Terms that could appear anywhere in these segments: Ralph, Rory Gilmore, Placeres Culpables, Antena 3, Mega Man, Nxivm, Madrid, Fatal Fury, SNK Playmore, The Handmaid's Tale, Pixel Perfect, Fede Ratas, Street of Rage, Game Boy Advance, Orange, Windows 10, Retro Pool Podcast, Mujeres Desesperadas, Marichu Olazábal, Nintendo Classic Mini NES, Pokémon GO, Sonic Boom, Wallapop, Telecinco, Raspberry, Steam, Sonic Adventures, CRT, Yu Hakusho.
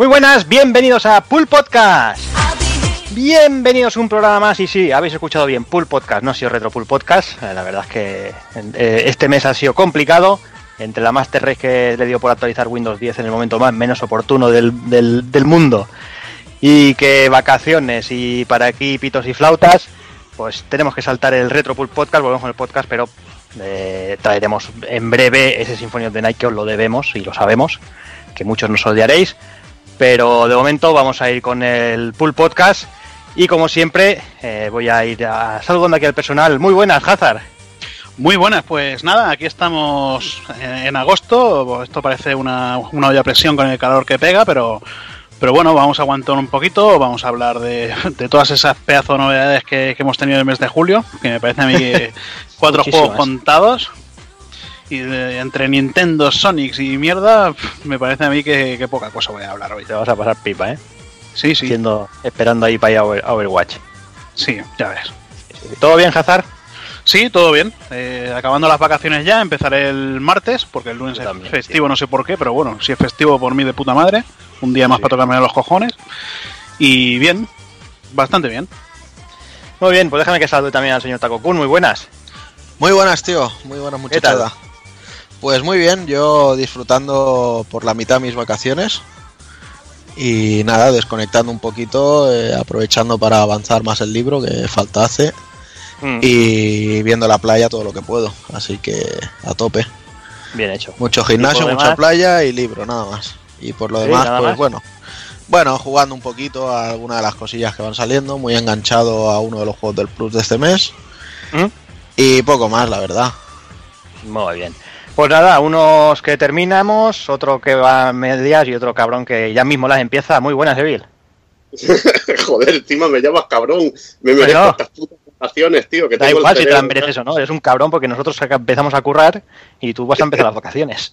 Muy buenas, bienvenidos a Pool Podcast. Bienvenidos a un programa más, y sí, habéis escuchado bien, Pool Podcast, no ha sido Retro Pool Podcast. La verdad es que este mes ha sido complicado, entre la Master Race que le dio por actualizar Windows 10 en el momento más menos oportuno del mundo, y que vacaciones y para aquí pitos y flautas, pues tenemos que saltar el Retro Pool Podcast. Volvemos con el podcast, pero traeremos en breve ese Symphony of the Night que os lo debemos y lo sabemos, que muchos nos odiaréis. Pero de momento vamos a ir con el Pool Podcast. Y como siempre, voy a ir saludando aquí al personal. Muy buenas, Hazard. Muy buenas, pues nada, aquí estamos en agosto. Esto parece una olla a presión con el calor que pega, pero bueno, vamos a aguantar un poquito. Vamos a hablar de todas esas pedazo de novedades que hemos tenido el mes de julio, que me parece a mí 4 juegos contados. Y entre Nintendo, Sonics y mierda, me parece a mí que poca cosa voy a hablar hoy. Te vas a pasar pipa, ¿eh? Sí, sí. Esperando ahí para ir a Overwatch. Sí, ya ves. ¿Todo bien, Hazard? Sí, todo bien. Acabando las vacaciones ya, empezaré el martes, porque el lunes es festivo, sí. No sé por qué, pero bueno, si es festivo por mí de puta madre. Un día más sí, para tocarme los cojones. Y bien, bastante bien. Muy bien, pues déjame que salude también al señor Takokun. Muy buenas. Muy buenas, tío. Muy buenas, muchachada. Pues muy bien, yo disfrutando por la mitad mis vacaciones y nada, desconectando un poquito, aprovechando para avanzar más el libro que falta hace y viendo la playa todo lo que puedo, así que a tope. Bien hecho. Mucho gimnasio, mucha playa y libro, nada más. Y por lo demás, pues bueno, jugando un poquito a alguna de las cosillas que van saliendo, muy enganchado a uno de los juegos del Plus de este mes y poco más, la verdad. Muy bien. Pues nada, unos que terminamos, otro que va a medias y otro cabrón que ya mismo las empieza. Muy buenas, Evil. Joder, encima me llamas cabrón. Me merezco estas putas vacaciones, tío. Que da igual si te las mereces o no, eres un cabrón porque nosotros empezamos a currar y tú vas a empezar las vacaciones.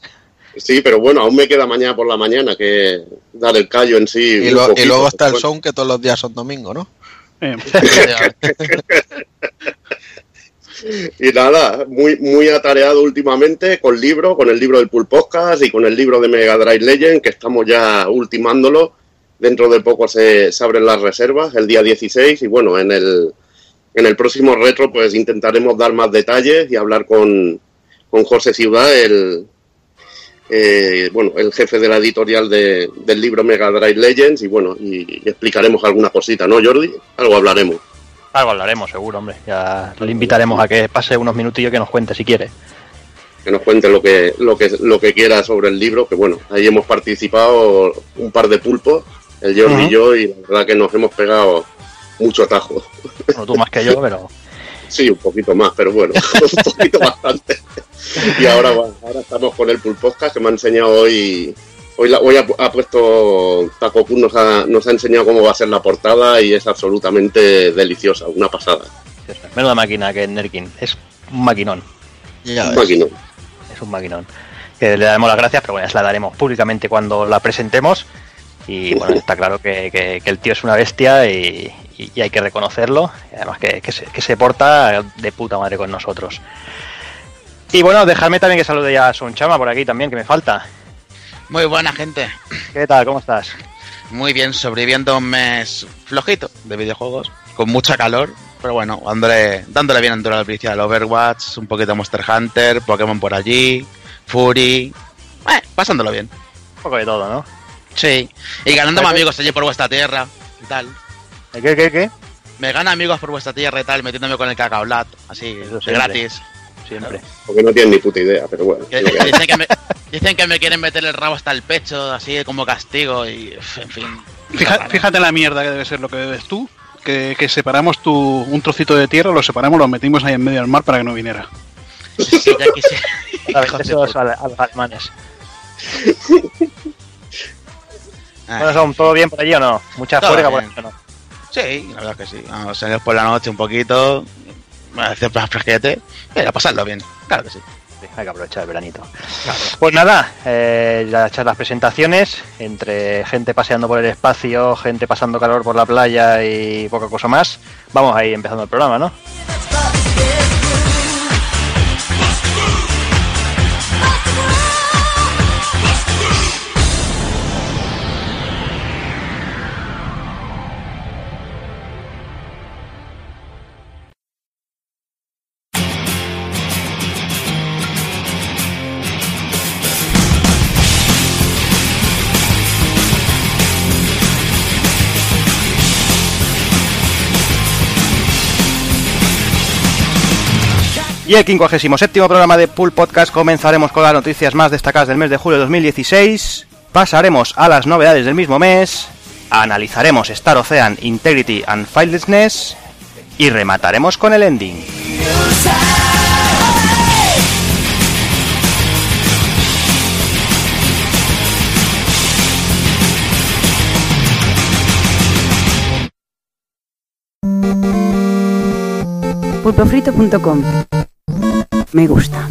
Sí, pero bueno, aún me queda mañana por la mañana que dar el callo en sí. Y luego está el Sound, que todos los días son domingo, ¿no? Y nada, muy, muy atareado últimamente con el libro del Pool Podcast y con el libro de Mega Drive Legend, que estamos ya ultimándolo. Dentro de poco se abren las reservas, el día 16, y bueno, en el próximo retro pues intentaremos dar más detalles y hablar con José Ciudad, el jefe de la editorial del libro Mega Drive Legends, y bueno, y explicaremos alguna cosita, ¿no, Jordi? Algo hablaremos, seguro, hombre. Ya le invitaremos a que pase unos minutillos, que nos cuente si quiere. Que nos cuente lo que quiera sobre el libro, que bueno, ahí hemos participado un par de pulpos, el Jordi y yo, y la verdad que nos hemos pegado mucho atajo. Bueno, tú más que yo, pero... Sí, un poquito más, pero bueno, un poquito bastante. Y ahora estamos con el Pool Podcast, que me ha enseñado hoy... Hoy ha puesto Takokun, nos ha enseñado cómo va a ser la portada y es absolutamente deliciosa, una pasada. Menuda máquina que es Nerkin, es un maquinón. Es un maquinón. Que le daremos las gracias, pero bueno, se la daremos públicamente cuando la presentemos. Y bueno, está claro que el tío es una bestia y hay que reconocerlo. Y además que se porta de puta madre con nosotros. Y bueno, dejadme también que salude ya a Sonchama por aquí también, que me falta. Muy buena, gente. ¿Qué tal? ¿Cómo estás? Muy bien, sobreviviendo un mes flojito de videojuegos, con mucha calor, pero bueno, dándole bien duro al principio al Overwatch, un poquito Monster Hunter, Pokémon por allí, Fury, pasándolo bien. Un poco de todo, ¿no? Sí, y ganando más amigos allí por vuestra tierra y tal. ¿Qué? Me gana amigos por vuestra tierra y tal, metiéndome con el Cacao Lat, así, de gratis. Siempre. Porque no tienen ni puta idea, pero bueno. Dicen que me quieren meter el rabo hasta el pecho, así como castigo, y en fin. Fíjate la mierda que debe ser lo que bebes tú, que separamos un trocito de tierra, lo separamos, lo metimos ahí en medio del mar para que no viniera. Sí, ya quise. A los alemanes. Bueno, son, ¿todo bien por allí o no? Mucha fuerza por allí o no. Sí, la verdad que sí. Vamos a ir por la noche un poquito... hacer más fresquete, pero pasarlo bien, claro que sí. Sí, hay que aprovechar el veranito. Claro. Pues nada, ya echar las presentaciones, entre gente paseando por el espacio, gente pasando calor por la playa y poca cosa más. Vamos a ir empezando el programa, ¿no? Y el 57º programa de Pool Podcast comenzaremos con las noticias más destacadas del mes de julio de 2016, pasaremos a las novedades del mismo mes, analizaremos Star Ocean, Integrity and Fearlessness y remataremos con el ending. Pulpofrito.com. Me gusta.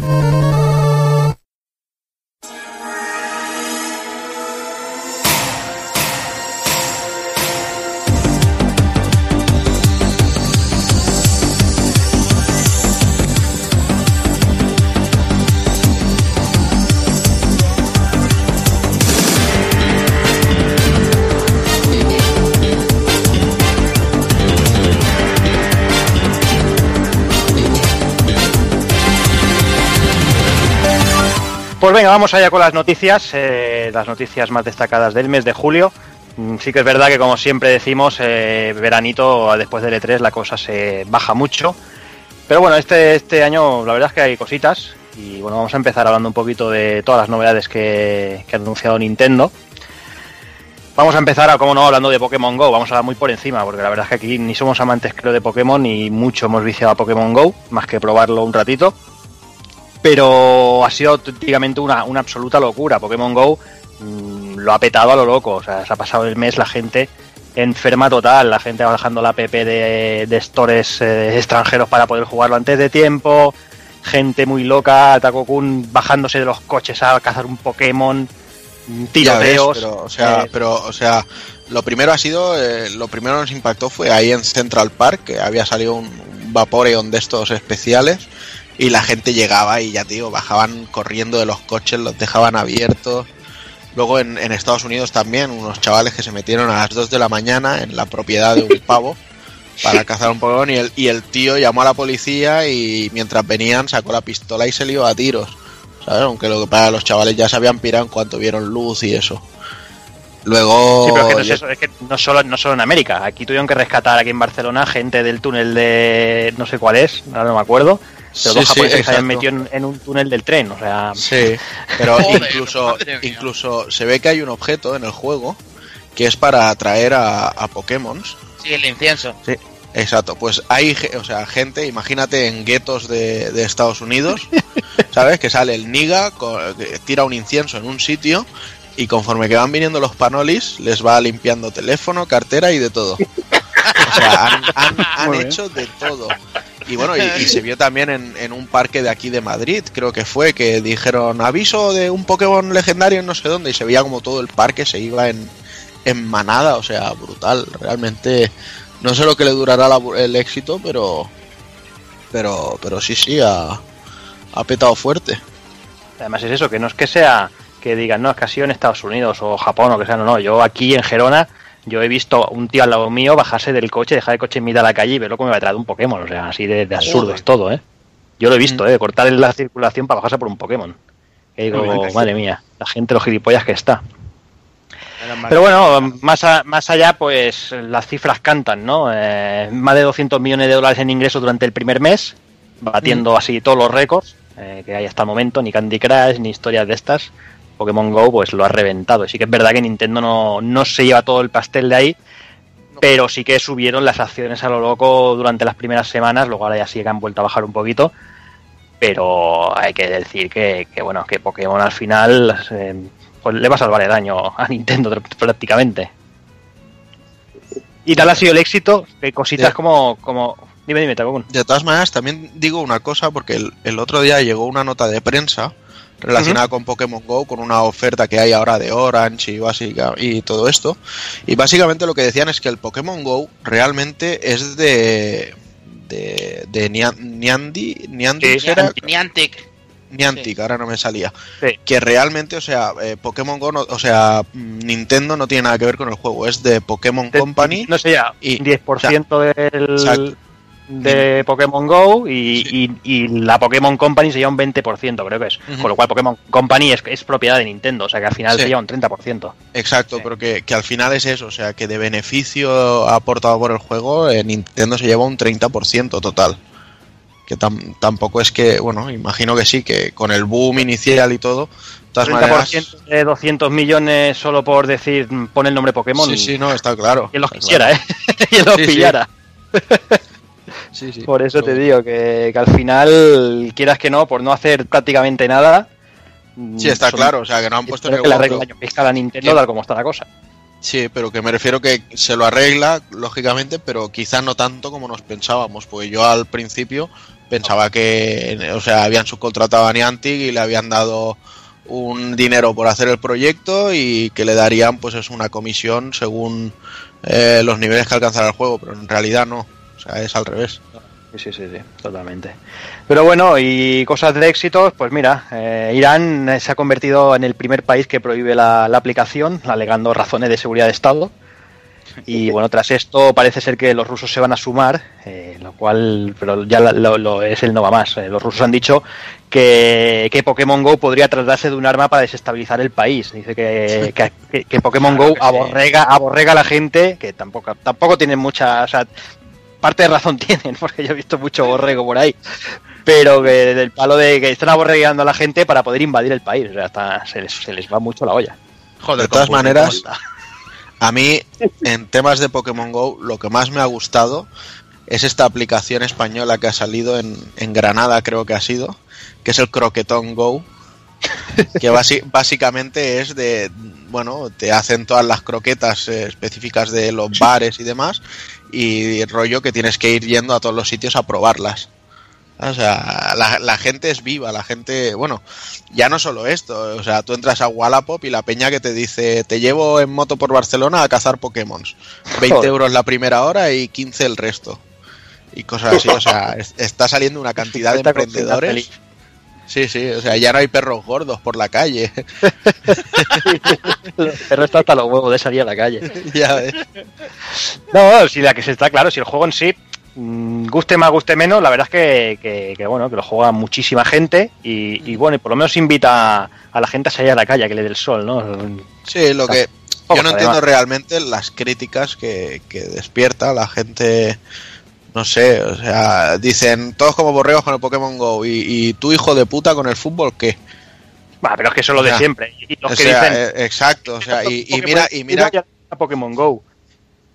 Pues venga, vamos allá con las noticias más destacadas del mes de julio. Sí que es verdad que, como siempre decimos, veranito después del E3 la cosa se baja mucho. Pero bueno, este año la verdad es que hay cositas. Y bueno, vamos a empezar hablando un poquito de todas las novedades que ha anunciado Nintendo. Vamos a empezar, como no, hablando de Pokémon GO. Vamos a hablar muy por encima, porque la verdad es que aquí ni somos amantes, creo, de Pokémon, ni mucho hemos viciado a Pokémon GO, más que probarlo un ratito. Pero ha sido auténticamente una absoluta locura. Pokémon GO lo ha petado a lo loco. O sea, se ha pasado el mes la gente enferma total. La gente va bajando la app de stores extranjeros para poder jugarlo antes de tiempo. Gente muy loca, Takokun bajándose de los coches a cazar un Pokémon. Tiroteos. Pero, lo primero ha sido, lo primero que nos impactó fue ahí en Central Park, que había salido un Vaporeon de estos especiales. Y la gente llegaba y ya, tío, bajaban corriendo de los coches, los dejaban abiertos. Luego en Estados Unidos también, unos chavales que se metieron a las 2 de la mañana en la propiedad de un pavo para cazar un Pokémon. Y el tío llamó a la policía y mientras venían sacó la pistola y se lió a tiros, ¿sabes? Aunque lo que para los chavales ya se habían pirado en cuanto vieron luz y eso. Luego... Sí, pero es que no es eso, es que no solo en América. Aquí tuvieron que rescatar, aquí en Barcelona, gente del túnel de... no sé cuál es, ahora no me acuerdo. Pero sí, los japoneses se habían metido en un túnel del tren, o sea... Sí, pero incluso se ve que hay un objeto en el juego que es para atraer a Pokémon. Sí, el incienso. Sí, exacto. Pues hay, o sea, gente, imagínate en guetos de Estados Unidos, ¿sabes? Que sale el Niga, tira un incienso en un sitio y conforme que van viniendo los panolis, les va limpiando teléfono, cartera y de todo. O sea, han hecho de todo. Y bueno, y se vio también en un parque de aquí de Madrid, creo que fue, que dijeron aviso de un Pokémon legendario en no sé dónde, y se veía como todo el parque se iba en manada. O sea, brutal. Realmente no sé lo que le durará el éxito, pero sí, ha petado fuerte. Además es eso, que no es que sea que digan, no, es que ha sido en Estados Unidos o Japón o que sea, no, yo aquí en Girona... Yo he visto a un tío al lado mío bajarse del coche, dejar el coche en mitad de la calle y verlo como me va a traer un Pokémon. O sea, así de absurdo es todo, ¿eh? Yo lo he visto, ¿eh? Cortar la circulación para bajarse por un Pokémon. Y digo, madre mía, la gente, los gilipollas que está. Pero bueno, más allá, pues las cifras cantan, ¿no? Más de $200 millones en ingresos durante el primer mes, batiendo así todos los récords que hay hasta el momento, ni Candy Crush, ni historias de estas. Pokémon GO pues lo ha reventado, y sí que es verdad que Nintendo no se lleva todo el pastel de ahí, pero sí que subieron las acciones a lo loco durante las primeras semanas. Luego ahora ya sí que han vuelto a bajar un poquito, pero hay que decir que bueno, que Pokémon al final pues le va a salvar el año a Nintendo prácticamente. Y tal ha sido el éxito, que cositas como... Dime, Takokun. De todas maneras, también digo una cosa, porque el otro día llegó una nota de prensa relacionada con Pokémon GO, con una oferta que hay ahora de Orange y todo esto, y básicamente lo que decían es que el Pokémon GO realmente es de Niantic, ahora no me salía, sí. Que realmente, o sea, Pokémon GO, Nintendo no tiene nada que ver con el juego, es de Pokémon Company, no sé, ya, y 10% del... Exacto. De Pokémon GO y la Pokémon Company se lleva un 20%, creo que es. Con lo cual Pokémon Company es propiedad de Nintendo, o sea que al final se lleva un 30%. Exacto, pero que al final es eso, o sea que de beneficio aportado por el juego, Nintendo se lleva un 30% total. que tampoco es que, bueno, imagino que sí, que con el boom inicial y todo, de todas maneras, 30% de 200 millones solo por decir, pon el nombre Pokémon. Sí, sí, no, está claro. Quien los quisiera, claro. Quien los pillara. Sí, sí. Por eso te digo que al final, quieras que no, por no hacer prácticamente nada. Sí, está claro, o sea, que no han puesto que la arregla año pescada Nintendo, tal como está la cosa. Sí, pero que me refiero que se lo arregla, lógicamente, pero quizás no tanto como nos pensábamos, porque yo al principio pensaba que, o sea, habían subcontratado a Niantic y le habían dado un dinero por hacer el proyecto y que le darían, pues es una comisión según los niveles que alcanzará el juego, pero en realidad no, o sea, es al revés. Sí, sí, sí, totalmente. Pero bueno, y cosas de éxitos, pues mira, Irán se ha convertido en el primer país que prohíbe la aplicación, alegando razones de seguridad de Estado. Y bueno, tras esto parece ser que los rusos se van a sumar, lo cual, pero ya es el no va más. Los rusos han dicho que Pokémon GO podría tratarse de un arma para desestabilizar el país. Dice que Pokémon GO aborrega a la gente, que tampoco tienen mucha... O sea, parte de razón tienen, porque yo he visto mucho borrego por ahí, pero que del palo de que están aborregando a la gente para poder invadir el país, o sea, hasta se les va mucho la olla. Joder, de todas maneras, a mí, en temas de Pokémon GO, lo que más me ha gustado es esta aplicación española que ha salido en Granada, creo que ha sido, que es el Croquetón GO, que básicamente es de, bueno, te hacen todas las croquetas específicas de los bares y demás, y rollo que tienes que ir yendo a todos los sitios a probarlas. O sea, la gente es viva, la gente, bueno, ya no solo esto, o sea, tú entras a Wallapop y la peña que te dice, te llevo en moto por Barcelona a cazar Pokémons, 20 euros la primera hora y 15 el resto, y cosas así, o sea, está saliendo una cantidad de emprendedores. Sí, sí, o sea, ya no hay perros gordos por la calle. El perro está hasta los huevos de salir a la calle. Ya ves. No, si la que se está claro, si el juego en sí, guste más, guste menos, la verdad es que bueno, que lo juega muchísima gente y bueno, y por lo menos invita a la gente a salir a la calle, que le dé el sol, ¿no? Sí, lo que yo no entiendo realmente las críticas que despierta la gente... No sé, o sea, dicen todos como borregos con el Pokémon GO y tu hijo de puta con el fútbol, ¿qué? Bah, pero es que eso es lo de siempre. Y los que dicen, exacto, o sea, y mira a Pokémon GO.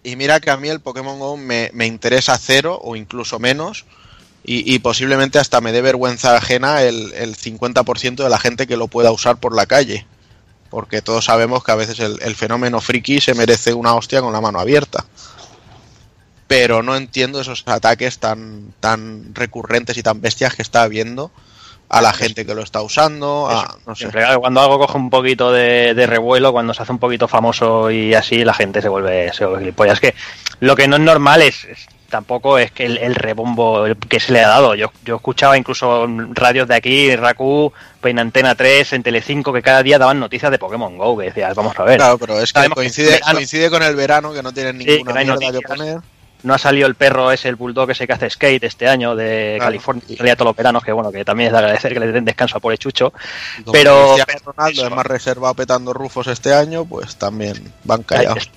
Y mira que a mí el Pokémon GO me interesa cero o incluso menos y posiblemente hasta me dé vergüenza ajena el 50% de la gente que lo pueda usar por la calle. Porque todos sabemos que a veces el fenómeno friki se merece una hostia con la mano abierta. Pero no entiendo esos ataques tan recurrentes y tan bestias que está habiendo a la gente que lo está usando. No sé. Cuando algo coge un poquito de revuelo, cuando se hace un poquito famoso y así, la gente se vuelve gilipollas. Es que lo que no es normal es tampoco es que el rebombo que se le ha dado. Yo escuchaba incluso radios de aquí, Raku, en Antena 3, en Telecinco, que cada día daban noticias de Pokémon GO, que decías, vamos a ver. Claro, pero es que coincide con el verano, que no tienen ninguna mierda que poner. No ha salido el perro ese, el bulldog ese que hace skate este año de California, que salía todos los veranos, que bueno, que también es de agradecer que le den descanso a pobre chucho. Pero Ronaldo es más reservado petando rufos este año, pues también van callados.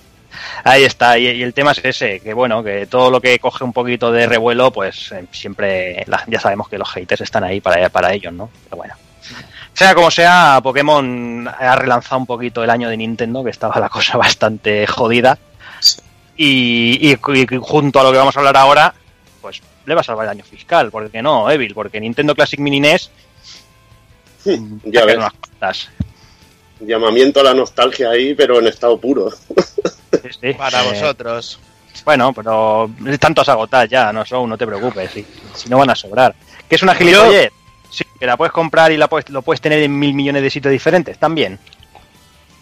Ahí está, y el tema es ese, que bueno, que todo lo que coge un poquito de revuelo, pues siempre ya sabemos que los haters están ahí para ellos, ¿no? Pero bueno. Sea como sea, Pokémon ha relanzado un poquito el año de Nintendo, que estaba la cosa bastante jodida. Sí. Y junto a lo que vamos a hablar ahora, pues le va a salvar el año fiscal, porque no, Evil, porque Nintendo Classic Mini NES ya ves, unas cuantas. Llamamiento a la nostalgia ahí, pero en estado puro. Sí, sí. Para vosotros. Bueno, pero tantas agotadas ya, no te preocupes, si no van a sobrar. ¿Qué es una gilipollez? Sí, que la puedes comprar y lo puedes tener en 1000 millones de sitios diferentes también.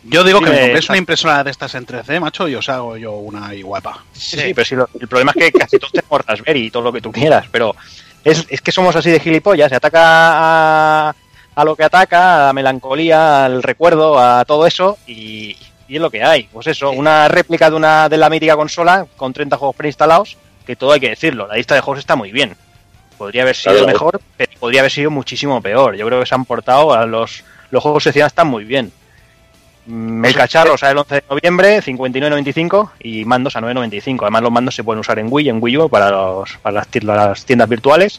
Yo digo que me compréis una impresora de estas en 3D, macho, y os hago yo una y guapa. Sí, sí, pero el problema es que casi todos tenemos Raspberry y todo lo que tú quieras, pero es que somos así de gilipollas, se ataca a lo que ataca, a la melancolía, al recuerdo, a todo eso, y es lo que hay. Pues eso, una réplica de la mítica consola con 30 juegos preinstalados, que todo hay que decirlo, la lista de juegos está muy bien. Podría haber sido mejor, pero podría haber sido muchísimo peor. Yo creo que se han portado a los juegos seccionados están muy bien. El cacharro sale el 11 de noviembre, 59,95 y mandos a 9,95. Además, los mandos se pueden usar en Wii U para las tiendas virtuales.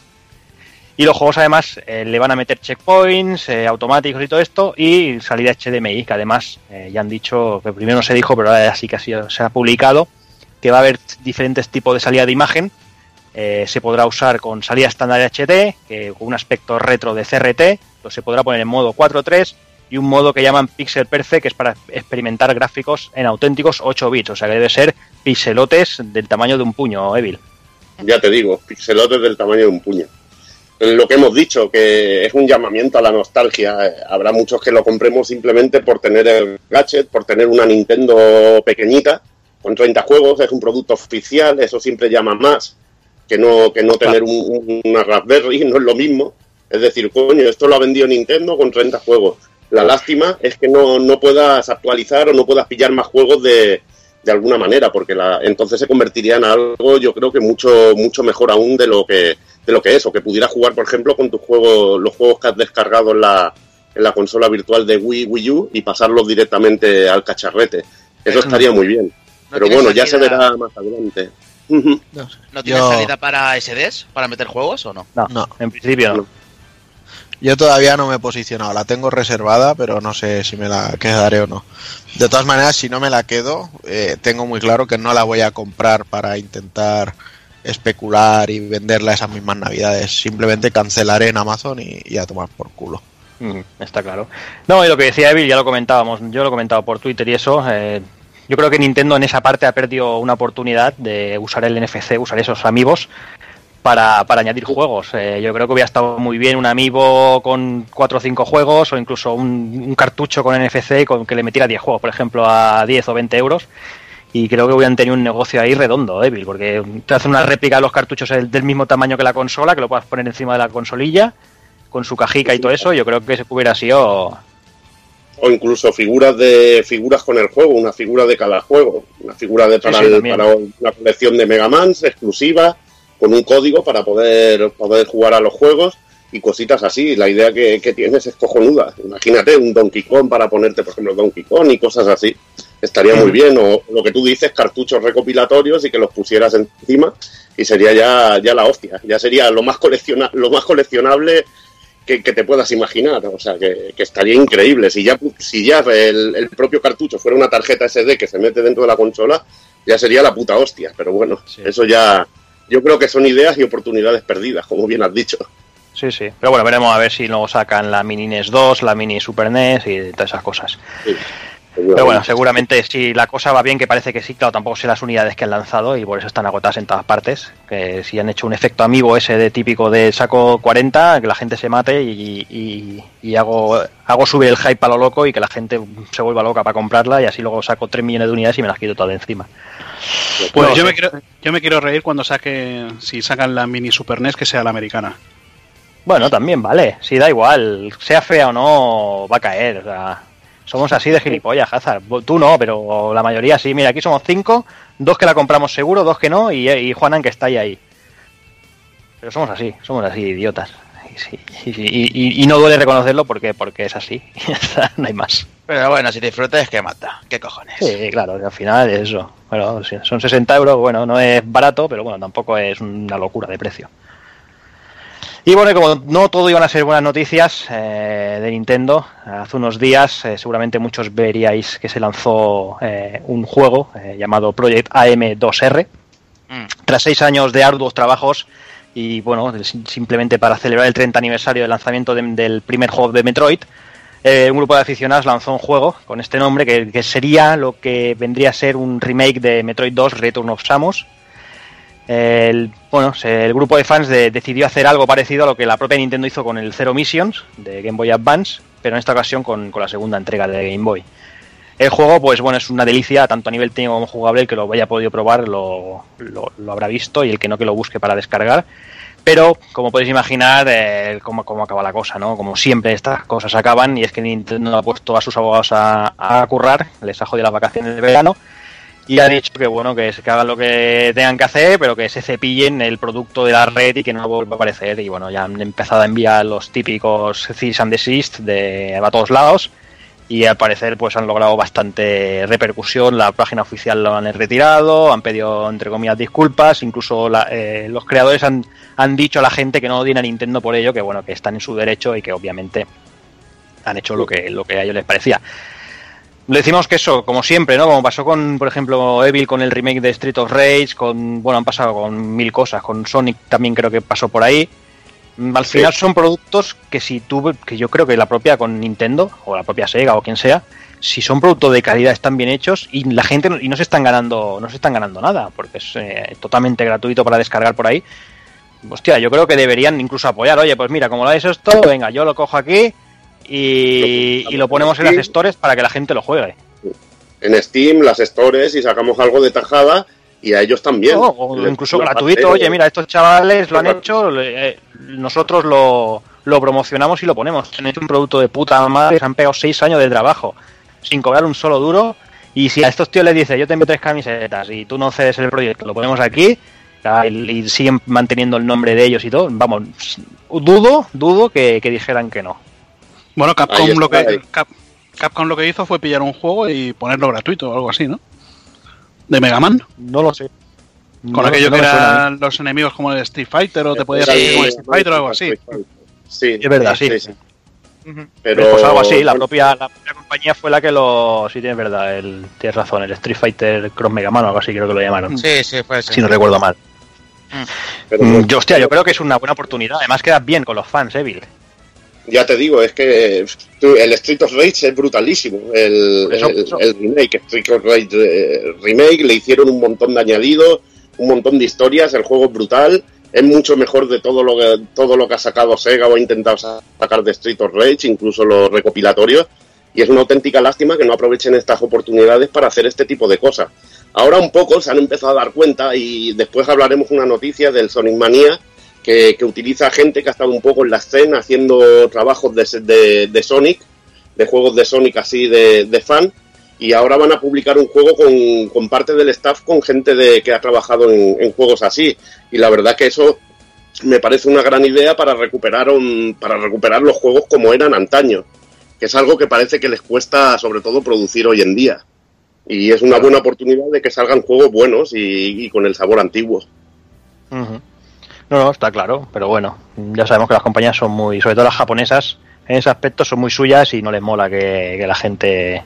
Y los juegos además le van a meter checkpoints, automáticos y todo esto, y salida HDMI, que además ya han dicho, que primero no se dijo, pero ahora sí que se ha publicado, que va a haber diferentes tipos de salida de imagen. Se podrá usar con salida estándar HD, con un aspecto retro de CRT, pues se podrá poner en modo 4.3 y un modo que llaman Pixel Perfect, que es para experimentar gráficos en auténticos 8 bits, o sea que debe ser pixelotes del tamaño de un puño, Evil. Ya te digo, pixelotes del tamaño de un puño. Lo que hemos dicho, que es un llamamiento a la nostalgia. Habrá muchos que lo compremos simplemente por tener el gadget, por tener una Nintendo pequeñita con 30 juegos, es un producto oficial, eso siempre llama más que no tener una Raspberry, no es lo mismo. Es decir, coño, esto lo ha vendido Nintendo con 30 juegos. La lástima es que no puedas actualizar o no puedas pillar más juegos de alguna manera, porque entonces se convertiría en algo, yo creo que mucho mejor aún de lo que es, o que pudieras jugar, por ejemplo, con tus juegos, los juegos que has descargado en la consola virtual de Wii U y pasarlos directamente al cacharrete. Eso estaría muy bien. Pero bueno, ya se verá más adelante. ¿No tiene salida para SDs, para meter juegos o no? No, en principio no. Yo todavía no me he posicionado, la tengo reservada, pero no sé si me la quedaré o no. De todas maneras, si no me la quedo, tengo muy claro que no la voy a comprar para intentar especular y venderla esas mismas navidades. Simplemente cancelaré en Amazon y a tomar por culo. Está claro. No, y lo que decía Evil, ya lo comentábamos, yo lo he comentado por Twitter y eso. Yo creo que Nintendo en esa parte ha perdido una oportunidad de usar el NFC, usar esos amiibos para añadir juegos. Yo creo que hubiera estado muy bien un amiibo con 4 o 5 juegos, o incluso un cartucho con NFC con que le metiera 10 juegos, por ejemplo, a 10 o 20 euros. Y creo que hubieran tenido un negocio ahí redondo, Evil, porque te hacen una réplica de los cartuchos del mismo tamaño que la consola, que lo puedas poner encima de la consolilla, con su cajica y todo eso. Yo creo que se hubiera sido... O incluso figuras con el juego, una figura de cada juego, una figura para una colección de Mega Man exclusiva, con un código para poder jugar a los juegos y cositas así. La idea que tienes es cojonuda. Imagínate un Donkey Kong para ponerte, por ejemplo, Donkey Kong y cosas así. Estaría muy bien. O lo que tú dices, cartuchos recopilatorios y que los pusieras encima y sería ya la hostia. Ya sería lo más coleccionable que te puedas imaginar, o sea, que estaría increíble. Si ya el propio cartucho fuera una tarjeta SD que se mete dentro de la consola, ya sería la puta hostia, pero bueno, sí. Eso ya, yo creo que son ideas y oportunidades perdidas, como bien has dicho. Sí, sí, pero bueno, veremos a ver si luego sacan la Mini NES 2, la Mini Super NES y todas esas cosas. Sí. Pero bueno, seguramente si la cosa va bien, que parece que sí, claro, tampoco sé las unidades que han lanzado y por eso están agotadas en todas partes. Que si han hecho un efecto amiibo ese de típico de saco 40, que la gente se mate y hago subir el hype a lo loco y que la gente se vuelva loca para comprarla y así luego saco 3 millones de unidades y me las quito todas de encima. Pues yo me quiero reír cuando si sacan la Mini Super NES, que sea la americana. Bueno, también vale, sí, da igual, sea fea o no, va a caer, o sea... Somos así de gilipollas, Hazard. Tú no, pero la mayoría sí. Mira, aquí somos 5, 2 que la compramos seguro, 2 que no, y Juanan que está ahí. Pero somos así, idiotas. Y no duele reconocerlo porque es así. No hay más. Pero bueno, si te disfrutas, que mata. ¿Qué cojones? Sí, claro, al final es eso. Bueno, son 60 euros, bueno, no es barato, pero bueno, tampoco es una locura de precio. Y bueno, como no todo iban a ser buenas noticias de Nintendo, hace unos días seguramente muchos veríais que se lanzó un juego llamado Project AM2R. Tras 6 años de arduos trabajos y bueno, simplemente para celebrar el 30 aniversario del lanzamiento del primer juego de Metroid, un grupo de aficionados lanzó un juego con este nombre que sería lo que vendría a ser un remake de Metroid 2 Return of Samus. El grupo de fans decidió hacer algo parecido a lo que la propia Nintendo hizo con el Zero Missions de Game Boy Advance, pero en esta ocasión con la segunda entrega de Game Boy. El juego, pues bueno, es una delicia, tanto a nivel técnico como jugable. El que lo haya podido probar lo habrá visto, y el que no, que lo busque para descargar. Pero, como podéis imaginar, cómo acaba la cosa, ¿no? Como siempre estas cosas acaban, y es que Nintendo ha puesto a sus abogados a currar, les ha jodido las vacaciones de verano. Y han dicho que bueno, que hagan lo que tengan que hacer, pero que se cepillen el producto de la red y que no vuelva a aparecer. Y bueno, ya han empezado a enviar los típicos cease and desist a todos lados. y al parecer pues han logrado bastante repercusión. La página oficial lo han retirado, han pedido entre comillas disculpas, incluso los creadores han dicho a la gente que no odien a Nintendo por ello, que bueno, que están en su derecho y que obviamente han hecho lo que a ellos les parecía. Le decimos que eso, como siempre, ¿no? Como pasó con, por ejemplo, Evil con el remake de Street of Rage, han pasado con mil cosas, con Sonic también creo que pasó por ahí. Al final son productos que que yo creo que la propia con Nintendo, o la propia Sega o quien sea, si son productos de calidad están bien hechos y la gente no se están ganando nada, porque es totalmente gratuito para descargar por ahí. Hostia, yo creo que deberían incluso apoyar, oye, pues mira, como lo es esto, venga, yo lo cojo aquí. Y lo ponemos en las stores para que la gente lo juegue. En Steam, las stores, y sacamos algo de tajada y a ellos también. No, o incluso gratuito, oye, mira, estos chavales lo han hecho, nosotros lo promocionamos y lo ponemos. Han hecho un producto de puta madre, se han pegado 6 años de trabajo sin cobrar un solo duro, y si a estos tíos les dice, yo te envío 3 camisetas y tú no cedes el proyecto, lo ponemos aquí, y siguen manteniendo el nombre de ellos y todo, vamos, dudo que dijeran que no. Bueno, Capcom lo que hizo fue pillar un juego y ponerlo gratuito o algo así, ¿no? ¿De Mega Man? No lo sé. Con aquello que eran los enemigos como el Street Fighter, o te podías hacer como el Street Fighter o algo así. Sí, es verdad, sí. Uh-huh. Pero pues algo así, la propia compañía fue la que lo... Sí, tienes razón, el Street Fighter Cross Mga Man o algo así creo que lo llamaron. Sí, fue así. Si no recuerdo mal. Pero, yo creo que es una buena oportunidad. Además quedas bien con los fans, Bill. Ya te digo, es que el Street of Rage es brutalísimo. El remake, Street of Rage remake, le hicieron un montón de añadidos, un montón de historias. El juego es brutal, es mucho mejor de todo lo que ha sacado Sega o ha intentado sacar de Street of Rage, incluso los recopilatorios. Y es una auténtica lástima que no aprovechen estas oportunidades para hacer este tipo de cosas. Ahora un poco se han empezado a dar cuenta, y después hablaremos una noticia del Sonic Mania, que utiliza gente que ha estado un poco en la escena haciendo trabajos de Sonic, de juegos de Sonic así de fan, y ahora van a publicar un juego con parte del staff, con gente que ha trabajado en juegos así, y la verdad que eso me parece una gran idea para recuperar los juegos como eran antaño, que es algo que parece que les cuesta sobre todo producir hoy en día, y es una buena oportunidad de que salgan juegos buenos y con el sabor antiguo. Uh-huh. No, está claro, pero bueno, ya sabemos que las compañías son muy, sobre todo las japonesas, en ese aspecto son muy suyas y no les mola que la gente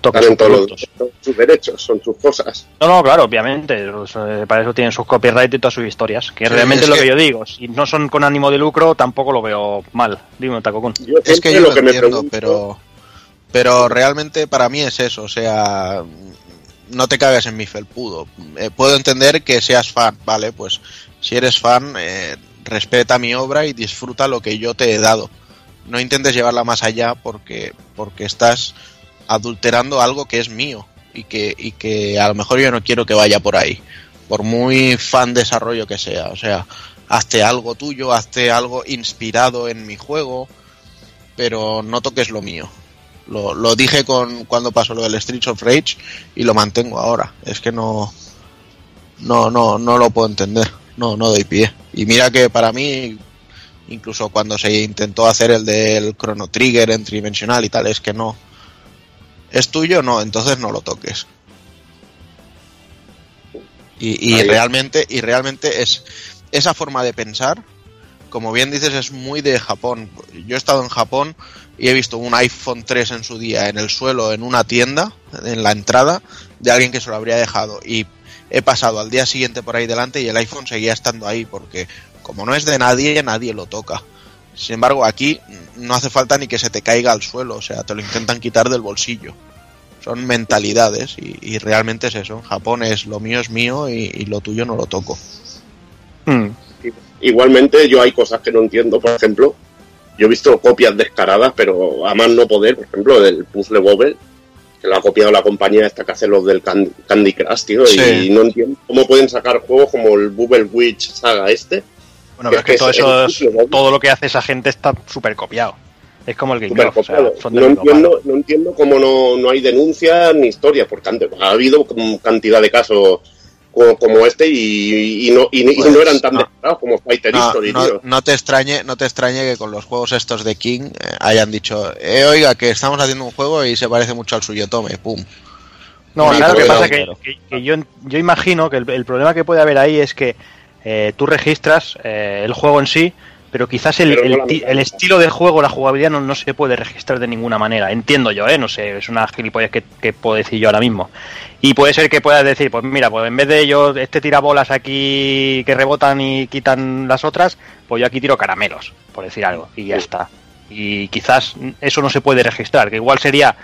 toque sus productos. Sus derechos, son sus cosas. No, claro, obviamente, para eso tienen sus copyrights y todas sus historias, que realmente es lo que yo digo, si no son con ánimo de lucro tampoco lo veo mal. Dime, Takokun. Es que yo lo entiendo, pero realmente para mí es eso, o sea... No te cagas en mi felpudo. Puedo entender que seas fan, vale, pues si eres fan, respeta mi obra y disfruta lo que yo te he dado. No intentes llevarla más allá porque estás adulterando algo que es mío y que a lo mejor yo no quiero que vaya por ahí, por muy fan desarrollo que sea. O sea, hazte algo tuyo, hazte algo inspirado en mi juego, pero no toques lo mío. Lo dije cuando pasó lo del Street of Rage y lo mantengo ahora. Es que no lo puedo entender. No doy pie. Y mira que para mí, incluso cuando se intentó hacer el del Chrono Trigger en tridimensional y tal, es que no. ¿Es tuyo? No, entonces no lo toques. Y realmente es esa forma de pensar, como bien dices, es muy de Japón. Yo he estado en Japón y he visto un iPhone 3 en su día en el suelo en una tienda, en la entrada, de alguien que se lo habría dejado, y he pasado al día siguiente por ahí delante y el iPhone seguía estando ahí, porque como no es de nadie, nadie lo toca. Sin embargo, aquí no hace falta ni que se te caiga al suelo, o sea, te lo intentan quitar del bolsillo. Son mentalidades y realmente es eso. En Japón es lo mío es mío y lo tuyo no lo toco. Igualmente, yo hay cosas que no entiendo. Por ejemplo, yo he visto copias descaradas, pero a más no poder. Por ejemplo, del Puzzle Bobble, que lo ha copiado la compañía esta que hace los del Candy Crush, tío. Sí. Y no entiendo cómo pueden sacar juegos como el Bubble Witch Saga este. Bueno, pero todo lo que hace esa gente está súper copiado. Es como el Game Boy. O sea, no entiendo cómo no hay denuncias ni historias, porque ha habido cantidad de casos como este y no eran tan destacados como Fighter History, tío. No te extrañe que con los juegos estos de King hayan dicho, oiga, que estamos haciendo un juego y se parece mucho al suyo, tome, pum. No, sí, claro, lo que pasa es que yo imagino que el problema que puede haber ahí es que tú registras el juego en sí, pero quizás el estilo del juego, la jugabilidad no se puede registrar de ninguna manera, entiendo yo, no sé, es una gilipollas que puedo decir yo ahora mismo, y puede ser que puedas decir, pues mira, pues en vez de yo tira bolas aquí que rebotan y quitan las otras, pues yo aquí tiro caramelos, por decir algo, y ya está, y quizás eso no se puede registrar, que igual sería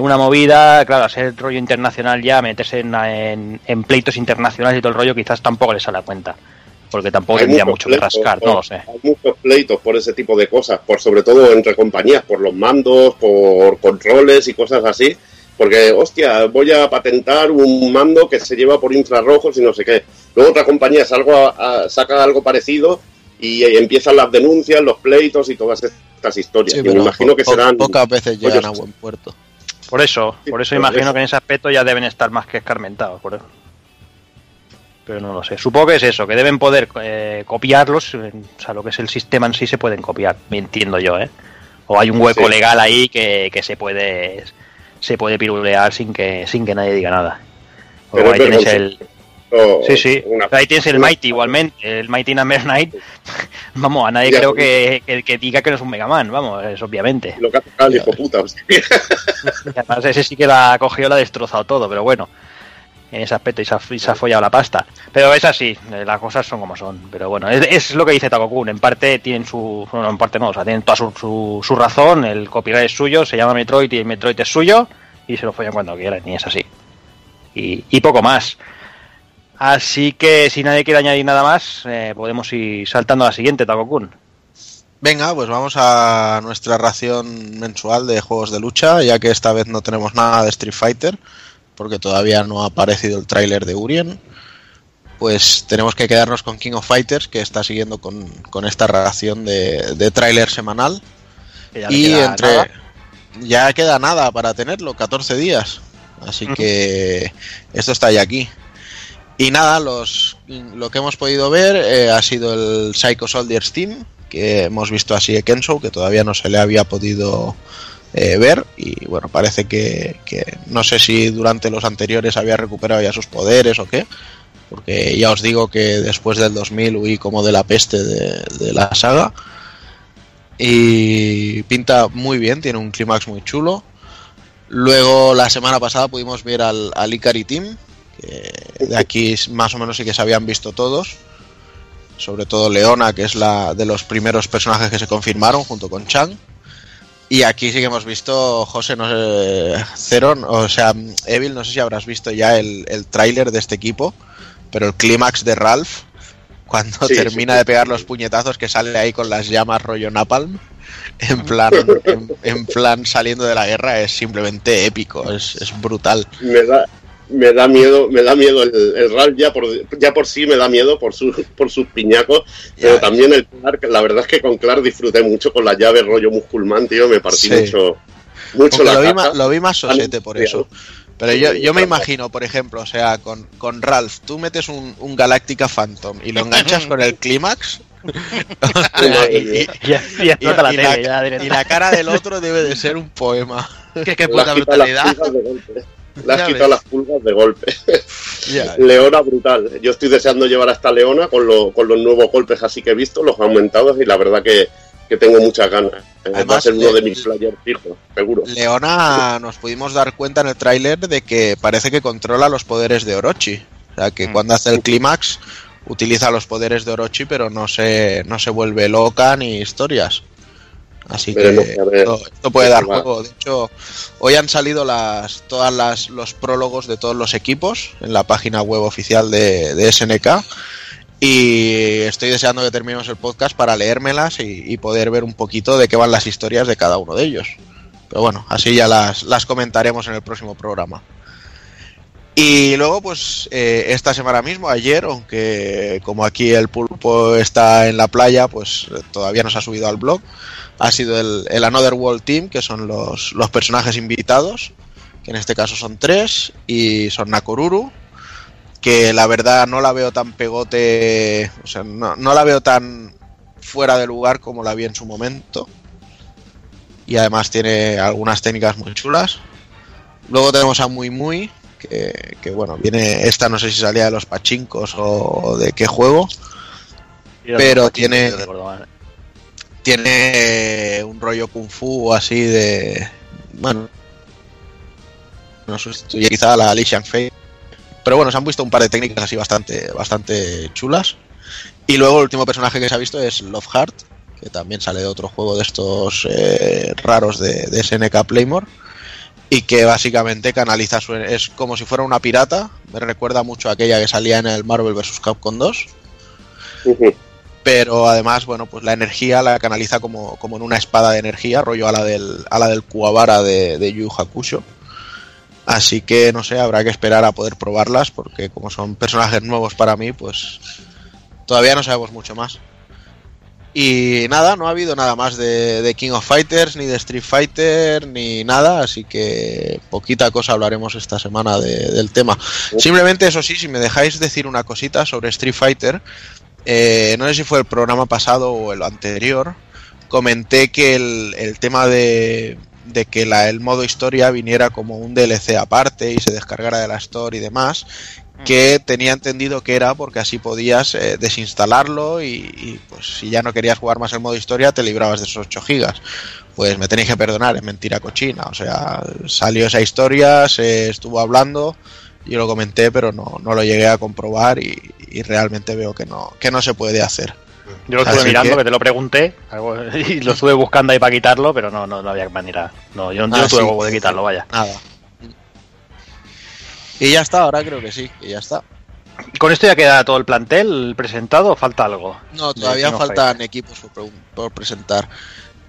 una movida, claro, hacer el rollo internacional ya, meterse en pleitos internacionales y todo el rollo, quizás tampoco les sale la cuenta. Porque tampoco tendría mucho que rascar, no lo sé. Hay muchos pleitos por ese tipo de cosas, sobre todo entre compañías, por los mandos, por controles y cosas así. Porque, hostia, voy a patentar un mando que se lleva por infrarrojos y no sé qué. Luego otra compañía saca algo parecido y empiezan las denuncias, los pleitos y todas estas historias. Sí, y me imagino que serán... Pocas veces llegan a buen puerto. Por eso imagino que en ese aspecto ya deben estar más que escarmentados, por eso. Pero no lo sé. Supongo que es eso, que deben poder copiarlos, o sea, lo que es el sistema en sí se pueden copiar, me entiendo yo, ¿eh? O hay un hueco legal ahí que se puede pirulear sin que nadie diga nada. Pero ahí tienes el... Sí. Ahí tienes el Mighty igualmente, el Mighty Number 9. Vamos, a nadie creo que diga que no es un Mega Man, vamos, es obviamente. Lo que hace el hijo puta. Además ese sí que la cogió, la ha destrozado todo, pero bueno. En ese aspecto y se ha follado la pasta. Pero es así, las cosas son como son. Pero bueno, es lo que dice Takokun. En parte tienen tienen toda su razón. El copyright es suyo, se llama Metroid y el Metroid es suyo. Y se lo follan cuando quieran, y es así. Y poco más. Así que si nadie quiere añadir nada más, podemos ir saltando a la siguiente, Takokun. Venga, pues vamos a nuestra ración mensual de juegos de lucha, ya que esta vez no tenemos nada de Street Fighter, porque todavía no ha aparecido el tráiler de Urien. Pues tenemos que quedarnos con King of Fighters, que está siguiendo con esta relación de tráiler semanal. Y entre nada. Ya queda nada para tenerlo, 14 días. Así que esto está ya aquí. Y nada, lo que hemos podido ver ha sido el Psycho Soldiers Team, que hemos visto a Shige Kenshou, que todavía no se le había podido... ver, y bueno, parece que no sé si durante los anteriores había recuperado ya sus poderes o qué, porque ya os digo que después del 2000 huí como de la peste de la saga, y pinta muy bien, tiene un clímax muy chulo. Luego la semana pasada pudimos ver al Ikari Team, que de aquí más o menos sí que se habían visto todos, sobre todo Leona, que es la de los primeros personajes que se confirmaron junto con Chang. Y aquí sí que hemos visto, José, no sé, Zeron, o sea, Evil, no sé si habrás visto ya el tráiler de este equipo, pero el clímax de Ralph, cuando termina de pegar los puñetazos, que sale ahí con las llamas rollo Napalm, en plan saliendo de la guerra, es simplemente épico, es brutal. Me da miedo el Ralph, ya por sí me da miedo por sus piñacos, pero ya, también el Clark, la verdad es que con Clark disfruté mucho con la llave rollo Musculman, tío, me partí mucho la cara. Lo vi más sosete por eso. Pero yo me imagino, por ejemplo, o sea, con Ralph, tú metes un Galactica Phantom y lo enganchas con el clímax. Y la cara del otro debe de ser un poema. Qué puta brutalidad. Le has quitado las pulgas de golpe. Ya. Leona brutal. Yo estoy deseando llevar hasta Leona con los nuevos golpes así que he visto, los aumentados, y la verdad que tengo muchas ganas. Además, va a ser uno de mis players fijos, seguro. Leona, nos pudimos dar cuenta en el tráiler de que parece que controla los poderes de Orochi. O sea, que cuando hace el clímax utiliza los poderes de Orochi, pero no se vuelve loca ni historias. Así que esto puede dar juego. De hecho, hoy han salido los prólogos de todos los equipos en la página web oficial de SNK, y estoy deseando que terminemos el podcast para leérmelas y poder ver un poquito de qué van las historias de cada uno de ellos. Pero bueno, así ya las comentaremos en el próximo programa. Y luego, pues, esta semana mismo, ayer, aunque como aquí el pulpo está en la playa, pues todavía no se ha subido al blog, ha sido el Another World Team, que son los personajes invitados, que en este caso son tres, y son Nakoruru, que la verdad no la veo tan pegote, o sea, no la veo tan fuera de lugar como la vi en su momento, y además tiene algunas técnicas muy chulas. Luego tenemos a Muy Muy, que bueno, viene esta, no sé si salía de los pachincos o de qué juego, pero tiene un rollo kung fu así de, bueno, no sustituye quizá a la Li Xiangfei, pero bueno, se han visto un par de técnicas así bastante chulas. Y luego el último personaje que se ha visto es Love Heart, que también sale de otro juego de estos raros de SNK Playmore, y que básicamente canaliza es como si fuera una pirata. Me recuerda mucho a aquella que salía en el Marvel vs. Capcom 2. Uh-huh. Pero además, bueno, pues la energía la canaliza como en una espada de energía, rollo a la del Kuwabara de Yu Hakusho. Así que, no sé, habrá que esperar a poder probarlas, porque como son personajes nuevos para mí, pues todavía no sabemos mucho más. Y nada, no ha habido nada más de King of Fighters, ni de Street Fighter, ni nada, así que poquita cosa hablaremos esta semana del tema. Simplemente, eso sí, si me dejáis decir una cosita sobre Street Fighter, no sé si fue el programa pasado o el anterior, comenté que el tema de que el modo historia viniera como un DLC aparte y se descargara de la Store y demás, que tenía entendido que era porque así podías desinstalarlo y pues si ya no querías jugar más el modo historia te librabas de esos 8 gigas. Pues me tenéis que perdonar, es mentira cochina, o sea, salió esa historia, se estuvo hablando, yo lo comenté pero no lo llegué a comprobar y realmente veo que no se puede hacer. Yo lo estuve mirando, que te lo pregunté y lo estuve buscando ahí para quitarlo, pero no había manera. No, yo no tuve huevo de quitarlo, vaya. Nada. Y ya está, ahora creo que sí, que ya está. ¿Con esto ya queda todo el plantel presentado o falta algo? No, todavía faltan equipos por presentar.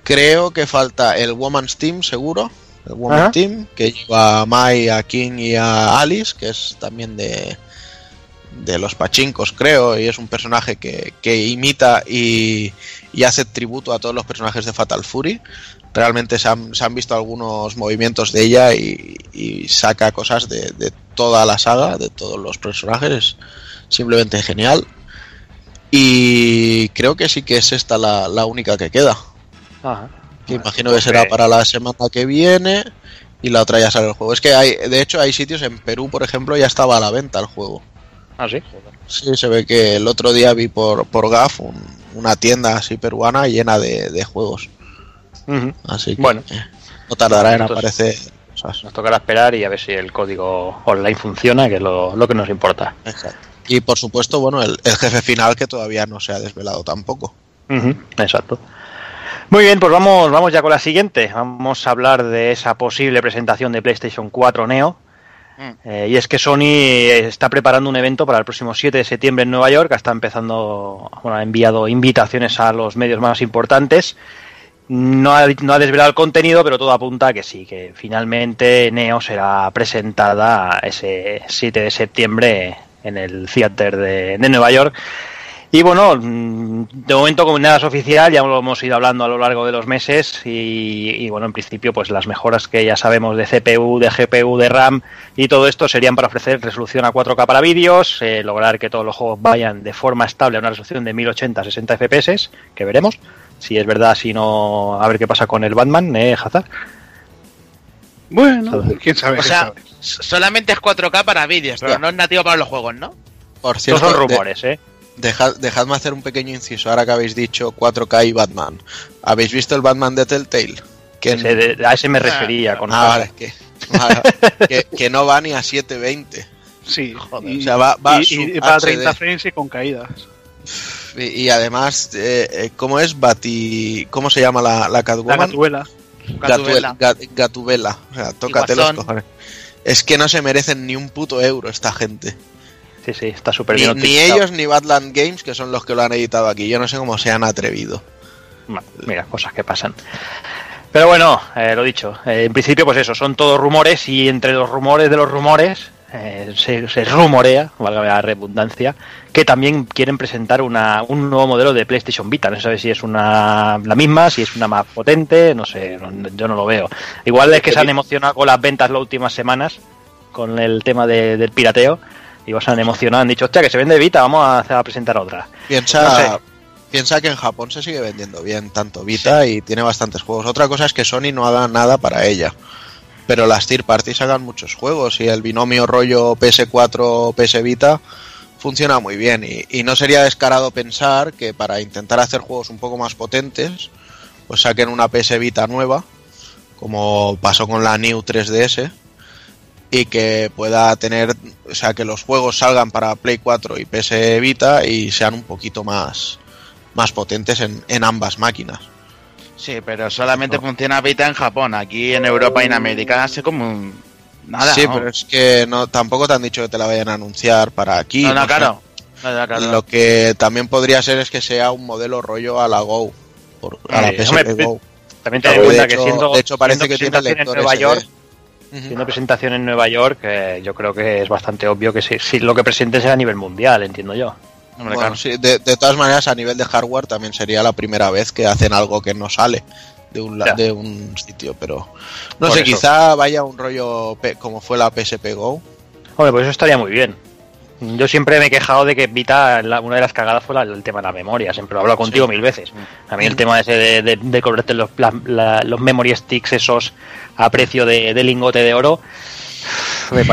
Creo que falta el Woman's Team, seguro. El Woman's Team, que lleva a Mai, a King y a Alice, que es también de los pachincos, creo, y es un personaje que imita y hace tributo a todos los personajes de Fatal Fury. Realmente se han visto algunos movimientos de ella y saca cosas de toda la saga, de todos los personajes. Es simplemente genial. Y creo que sí que es esta la única que queda. Ajá. Que imagino que será para la semana que viene y la otra ya sale el juego. Es que de hecho hay sitios en Perú, por ejemplo, ya estaba a la venta el juego. Ah, sí. Sí, se ve que el otro día vi por GAF una tienda así peruana llena de juegos. Uh-huh. Así que bueno, no tardará en aparecer. ¿Sabes? Nos tocará esperar y a ver si el código online funciona, que es lo que nos importa. Exacto. Y por supuesto, bueno, el jefe final que todavía no se ha desvelado tampoco. Uh-huh. Exacto. Muy bien, pues vamos ya con la siguiente. Vamos a hablar de esa posible presentación de PlayStation 4 Neo. Y es que Sony está preparando un evento para el próximo 7 de septiembre en Nueva York. Está empezando, bueno, ha enviado invitaciones a los medios más importantes. No ha desvelado el contenido, pero todo apunta a que sí, que finalmente Neo será presentada ese 7 de septiembre en el Theater de Nueva York. Y bueno, de momento como nada es oficial, ya lo hemos ido hablando a lo largo de los meses y bueno, en principio pues las mejoras que ya sabemos de CPU, de GPU, de RAM y todo esto serían para ofrecer resolución a 4K para vídeos, lograr que todos los juegos vayan de forma estable a una resolución de 1080 a 60 FPS, que veremos si es verdad, si no, a ver qué pasa con el Batman, Hazard. Bueno, quién sabe. O sea, solamente es 4K para vídeos, claro. Pero no es nativo para los juegos, ¿no? Por cierto, no son rumores, Dejadme hacer un pequeño inciso. Ahora que habéis dicho 4K y Batman, ¿habéis visto el Batman de Telltale? A ese me refería. Que no va ni a 720. Sí, joder. O sea, va a 30 frames y con caídas. Y además, ¿cómo es Bati? ¿Cómo se llama la Catwoman? La Gatubela. O sea, tócate los cojones. Es que no se merecen ni un puto euro esta gente. Sí, está súper bien. Ni ellos ni Badland Games, que son los que lo han editado aquí. Yo no sé cómo se han atrevido. Mira, cosas que pasan. Pero bueno, lo dicho. En principio, pues eso, son todos rumores y entre los rumores de los rumores se rumorea, valga la redundancia, que también quieren presentar un nuevo modelo de PlayStation Vita. No sé si es la misma, si es una más potente, no sé, yo no lo veo. Igual es que se han emocionado con las ventas las últimas semanas, con el tema del pirateo. Y vas a emocionar, han dicho, hostia, que se vende Vita, vamos a presentar otra. Piensa que en Japón se sigue vendiendo bien tanto Vita, sí, y tiene bastantes juegos. Otra cosa es que Sony no haga nada para ella, pero las third parties hagan muchos juegos y el binomio rollo PS4 PS Vita funciona muy bien, y no sería descarado pensar que para intentar hacer juegos un poco más potentes pues saquen una PS Vita nueva, como pasó con la New 3DS, y que pueda tener, o sea, que los juegos salgan para Play 4 y PS Vita y sean un poquito más potentes en ambas máquinas. Sí, pero solamente funciona Vita en Japón. Aquí en Europa y en América hace como nada. Sí, ¿no? Pero es que no, tampoco te han dicho que te la vayan a anunciar para aquí. No, claro. No, lo que también podría ser es que sea un modelo rollo a la Go, a la PSP Go. También ten en cuenta que siendo, de hecho parece que tiene lectores en Nueva York, haciendo presentación en Nueva York, yo creo que es bastante obvio que si lo que presentes es a nivel mundial, entiendo yo. Bueno, sí, de todas maneras, a nivel de hardware también sería la primera vez que hacen algo que no sale de un sitio, pero no sé, eso. Quizá vaya un rollo como fue la PSP Go. Hombre, pues eso estaría muy bien. Yo siempre me he quejado de que Vita, una de las cagadas fue el tema de la memoria. Siempre lo he hablado contigo mil veces. A mí el tema ese de cobrarte los memory sticks esos a precio de lingote de oro me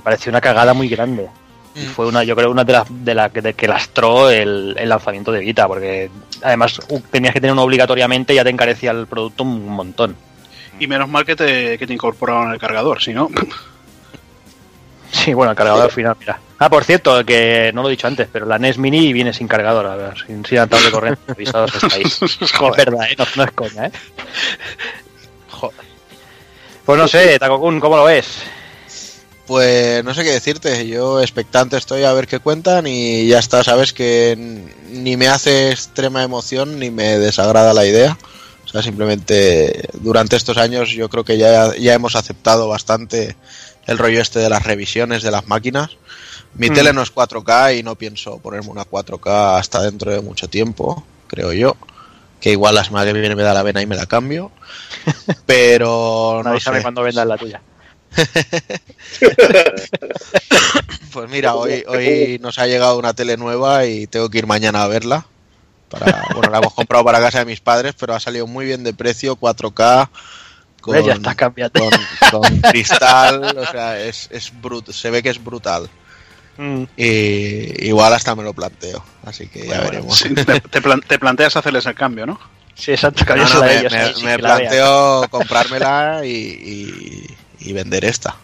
pareció una cagada muy grande. Y fue una de las que lastró el lanzamiento de Vita, porque además tenías que tener uno obligatoriamente y ya te encarecía el producto un montón. Y menos mal que te incorporaron el cargador, si no... Sí, bueno, el cargador al final, mira. Ah, por cierto, que no lo he dicho antes, pero la NES Mini viene sin cargador, a ver, sin adaptador de corriente, avisados estáis. Es verdad, no es coña, Joder. Pues no sé, Takokun, ¿cómo lo ves? Pues no sé qué decirte, yo expectante estoy a ver qué cuentan y ya está, sabes que ni me hace extrema emoción ni me desagrada la idea, o sea, simplemente durante estos años yo creo que ya hemos aceptado bastante el rollo este de las revisiones de las máquinas. Mi tele no es 4K y no pienso ponerme una 4K hasta dentro de mucho tiempo, creo yo. Que igual la semana que viene me da la vena y me la cambio, pero no avísame sé cuando vendas la tuya. Pues mira, hoy nos ha llegado una tele nueva y tengo que ir mañana a verla. Bueno, la hemos comprado para casa de mis padres, pero ha salido muy bien de precio, 4K con cristal, o sea, es brutal, se ve que es brutal. Y igual hasta me lo planteo, así que ya veremos. Sí, te planteas hacerles el cambio, ¿no? Sí, exacto. Me planteo comprármela y vender esta.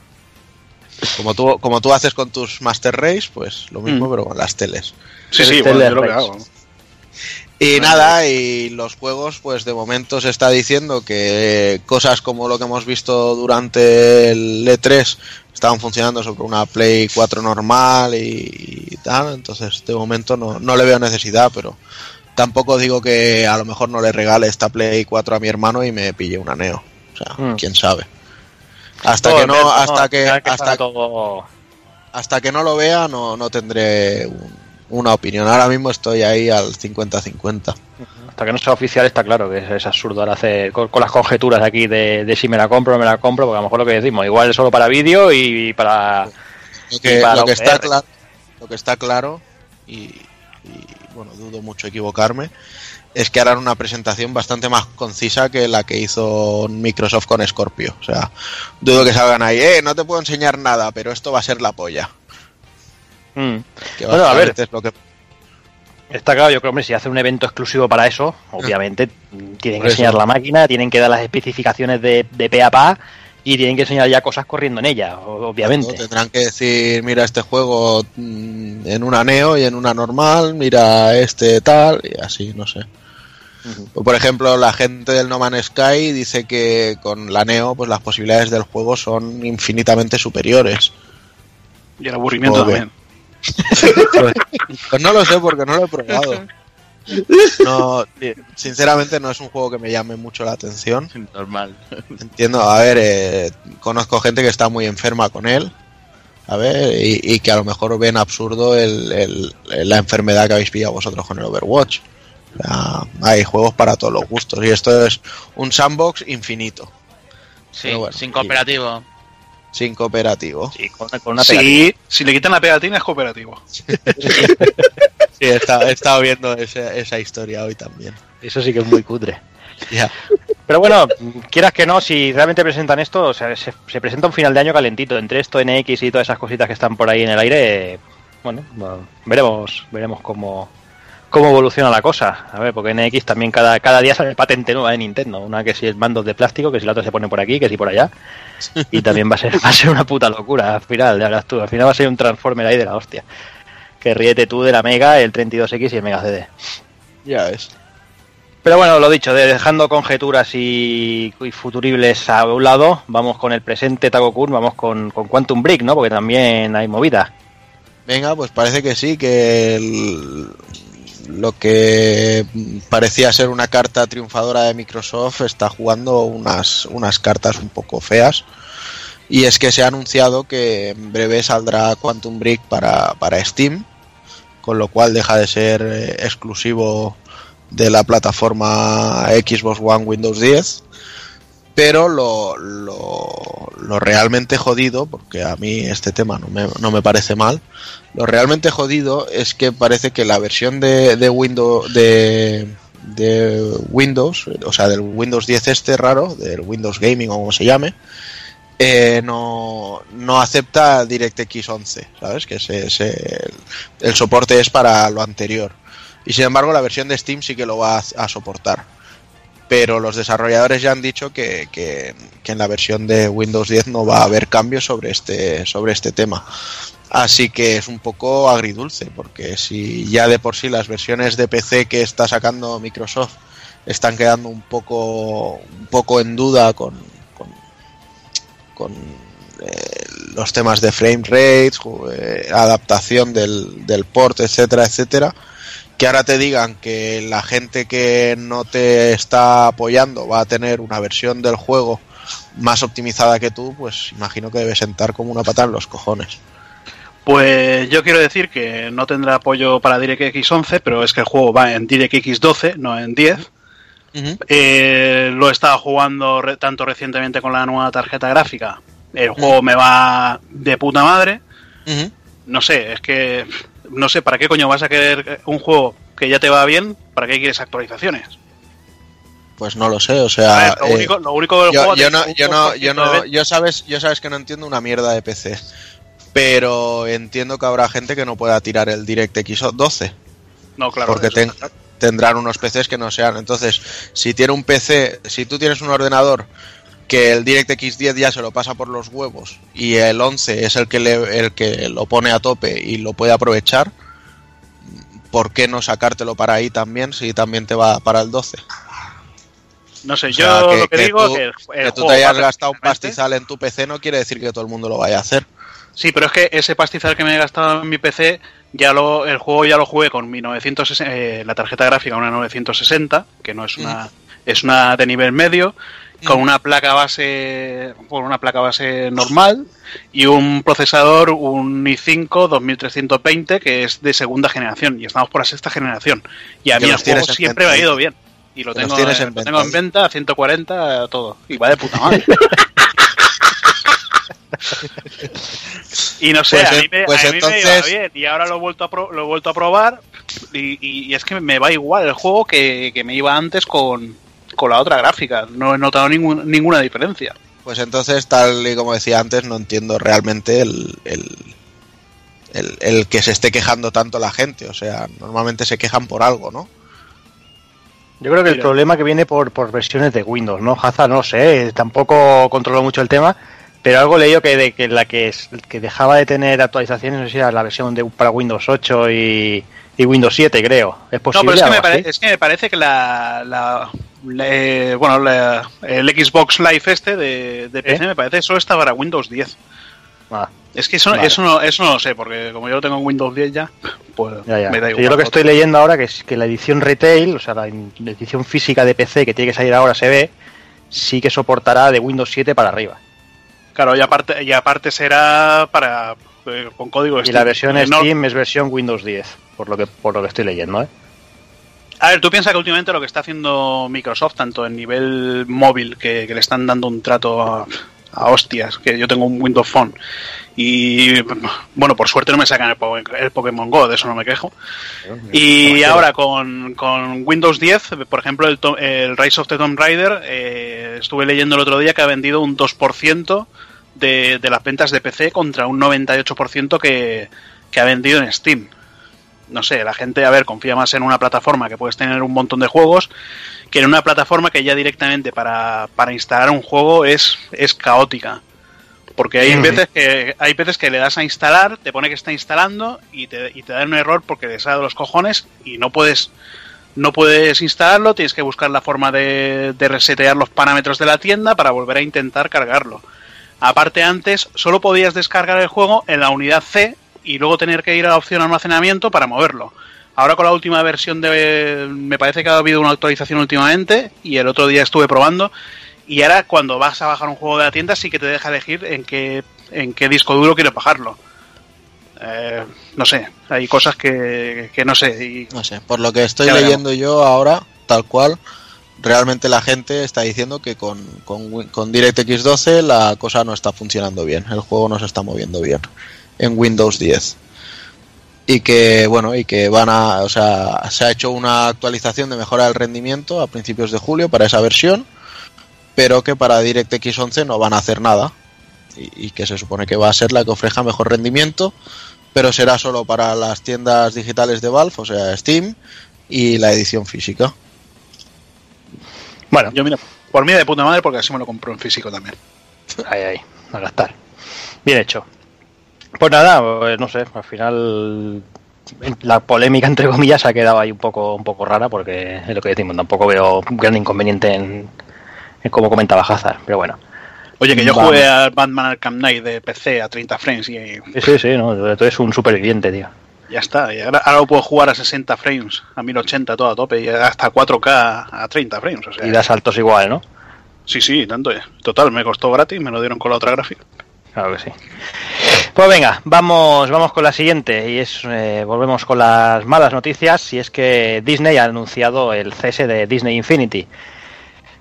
Como tú haces con tus Master Race, pues lo mismo, pero con las teles. Sí, bueno, yo lo que hago. Y nada, y los juegos, pues de momento se está diciendo que cosas como lo que hemos visto durante el E3 estaban funcionando sobre una Play 4 normal y tal, entonces de momento no le veo necesidad, pero tampoco digo que a lo mejor no le regale esta Play 4 a mi hermano y me pille una Neo, o sea, quién sabe. Hasta que no lo vea no tendré una opinión. Ahora mismo estoy ahí al 50-50. Hasta que no sea oficial está claro que es absurdo ahora hacer con las conjeturas aquí de si me la compro o no me la compro, porque a lo mejor lo que decimos, igual es solo para vídeo y para... Lo que está claro y bueno, dudo mucho equivocarme, es que harán una presentación bastante más concisa que la que hizo Microsoft con Scorpio. O sea, dudo que salgan ahí, no te puedo enseñar nada, pero esto va a ser la polla. Bueno, a ver, es lo que... está claro, yo creo que si hace un evento exclusivo para eso, obviamente tienen que enseñar la máquina, tienen que dar las especificaciones de pe a pa y tienen que enseñar ya cosas corriendo en ella, obviamente. Claro, tendrán que decir, mira este juego en una Neo y en una normal, mira este tal y así, no sé. Por ejemplo, la gente del No Man's Sky dice que con la Neo pues las posibilidades del juego son infinitamente superiores. Y el aburrimiento también. Pues no lo sé porque no lo he probado. No, sinceramente no es un juego que me llame mucho la atención. Normal. Entiendo, a ver, conozco gente que está muy enferma con él. A ver, y que a lo mejor ven absurdo la enfermedad que habéis pillado vosotros con el Overwatch. O sea, hay juegos para todos los gustos. Y esto es un sandbox infinito. Sí, bueno, sin cooperativo. Sin cooperativo. Sí, con una pegatina. Sí, si le quitan la pegatina es cooperativo. Sí, he estado viendo esa historia hoy también. Eso sí que es muy cutre. Yeah. Pero bueno, quieras que no, si realmente presentan esto, o sea, se presenta un final de año calentito. Entre esto, NX y todas esas cositas que están por ahí en el aire, bueno veremos cómo evoluciona la cosa. A ver, porque NX también cada día sale patente nueva de Nintendo. Una que si es mandos de plástico, que si la otra se pone por aquí, que si por allá. Y también va a ser una puta locura al final, ya verás tú. Al final va a ser un Transformer ahí de la hostia. Que ríete tú de la Mega, el 32X y el Mega CD. Ya ves. Pero bueno, lo dicho, dejando conjeturas y futuribles a un lado, vamos con el presente, Tago-kun, vamos con Quantum Break, ¿no? Porque también hay movida. Venga, pues parece que sí, que lo que parecía ser una carta triunfadora de Microsoft está jugando unas cartas un poco feas. Y es que se ha anunciado que en breve saldrá Quantum Break para Steam, con lo cual deja de ser exclusivo de la plataforma Xbox One, Windows 10. Pero lo realmente jodido, porque a mí este tema no me parece mal, lo realmente jodido es que parece que la versión de Windows, o sea, del Windows 10 este raro, del Windows Gaming o como se llame, no acepta DirectX 11, ¿sabes? Que el soporte es para lo anterior. Y sin embargo la versión de Steam sí que lo va a soportar. Pero los desarrolladores ya han dicho que en la versión de Windows 10 no va a haber cambios sobre este tema. Así que es un poco agridulce, porque si ya de por sí las versiones de PC que está sacando Microsoft están quedando un poco en duda con los temas de frame rates, adaptación del port, etcétera, etcétera. Que ahora te digan que la gente que no te está apoyando va a tener una versión del juego más optimizada que tú, pues imagino que debe sentar como una patada en los cojones. Pues yo quiero decir que no tendrá apoyo para DirectX 11, pero es que el juego va en DirectX 12, no en 10. Uh-huh. Lo he estado jugando tanto recientemente con la nueva tarjeta gráfica. El juego me va de puta madre. Uh-huh. No sé, es que... No sé, ¿para qué coño vas a querer un juego que ya te va bien? ¿Para qué quieres actualizaciones? Pues no lo sé, o sea... Ver, lo único del juego... Yo sabes que no entiendo una mierda de PC, pero entiendo que habrá gente que no pueda tirar el DirectX 12. No, claro. Porque tendrán unos PCs que no sean... Entonces, si tú tienes un ordenador que el DirectX 10 ya se lo pasa por los huevos y el 11 es el que lo pone a tope y lo puede aprovechar, ¿por qué no sacártelo para ahí también si también te va para el 12? No sé, o sea, yo lo que digo es que tú te hayas gastado un pastizal en tu PC no quiere decir que todo el mundo lo vaya a hacer. Sí, pero es que ese pastizal que me he gastado en mi PC, el juego ya lo jugué con mi 960, la tarjeta gráfica, una 960, que no es una... Es una de nivel medio, con una placa base normal y un procesador, un i5 2320 que es de segunda generación y estamos por la sexta generación. Y a mí el juego siempre me ha ido bien y lo tengo en venta a 140 todo y va de puta madre. Y no sé, a mí me iba bien y ahora lo he vuelto a probar y es que me va igual el juego que me iba antes con la otra gráfica, no he notado ninguna diferencia. Pues entonces, tal y como decía antes, no entiendo realmente el que se esté quejando tanto la gente, o sea, normalmente se quejan por algo, ¿no? Yo creo que el problema que viene por versiones de Windows, ¿no? Haza, no sé, tampoco controlo mucho el tema, pero algo leí que dejaba de tener actualizaciones, no sé si era la versión para Windows 8 y Windows 7, creo. ¿Es posible? No, pero es que me parece que el Xbox Live este de PC, me parece eso está para Windows 10. Ah, es que eso no lo sé, porque como yo lo tengo en Windows 10 ya, pues ya. Me da igual. Yo lo que estoy leyendo ahora que es que la edición retail, o sea, la edición física de PC que tiene que salir ahora se ve, sí que soportará de Windows 7 para arriba. Claro, y aparte será para con código Steam. Y la versión Steam es versión Windows 10, por lo que estoy leyendo, ¿eh? A ver, tú piensas que últimamente lo que está haciendo Microsoft, tanto en nivel móvil, que le están dando un trato a, a hostias, que yo tengo un Windows Phone. Y bueno, por suerte no me sacan el Pokémon GO, de eso no me quejo. Y ahora con Windows 10, por ejemplo, el Rise of the Tomb Raider, estuve leyendo el otro día que ha vendido un 2% de las ventas de PC contra un 98% que ha vendido en Steam. No sé, la gente, a ver, confía más en una plataforma que puedes tener un montón de juegos que en una plataforma que ya directamente para instalar un juego es caótica. Porque hay veces que le das a instalar, te pone que está instalando y te da un error porque le sale de los cojones y no puedes instalarlo, tienes que buscar la forma de resetear los parámetros de la tienda para volver a intentar cargarlo. Aparte, antes solo podías descargar el juego en la unidad C y luego tener que ir a la opción almacenamiento para moverlo. Ahora con la última versión me parece que ha habido una actualización últimamente y el otro día estuve probando. Y ahora cuando vas a bajar un juego de la tienda sí que te deja elegir en qué disco duro quieres bajarlo. No sé, hay cosas que no sé. No sé, por lo que estoy leyendo yo ahora, tal cual, realmente la gente está diciendo que con DirectX 12 la cosa no está funcionando bien, el juego no se está moviendo bien en Windows 10. Y que bueno, y que van a, o sea, se ha hecho una actualización de mejora del rendimiento a principios de julio para esa versión, pero que para DirectX 11 no van a hacer nada y que se supone que va a ser la que ofrezca mejor rendimiento, pero será solo para las tiendas digitales de Valve, o sea Steam y la edición física. Bueno, yo mira, por mí de puta madre porque así me lo compró en físico también. Ahí, a gastar. Bien hecho. Pues nada, pues no sé, al final la polémica entre comillas ha quedado ahí un poco rara porque es lo que decimos, tampoco veo gran inconveniente en como comentaba Hazard, pero bueno. Oye, que yo jugué al Batman Arkham Knight de PC a 30 frames y... Sí, no, tú eres un superviviente, tío. Ya está, y ahora lo puedo jugar a 60 frames, a 1080 todo a tope, y hasta 4K a 30 frames, o sea... Y da saltos igual, ¿no? Sí, tanto ya. Total, me costó gratis, me lo dieron con la otra gráfica. Claro que sí. Pues venga, vamos con la siguiente, y es volvemos con las malas noticias, y es que Disney ha anunciado el cese de Disney Infinity.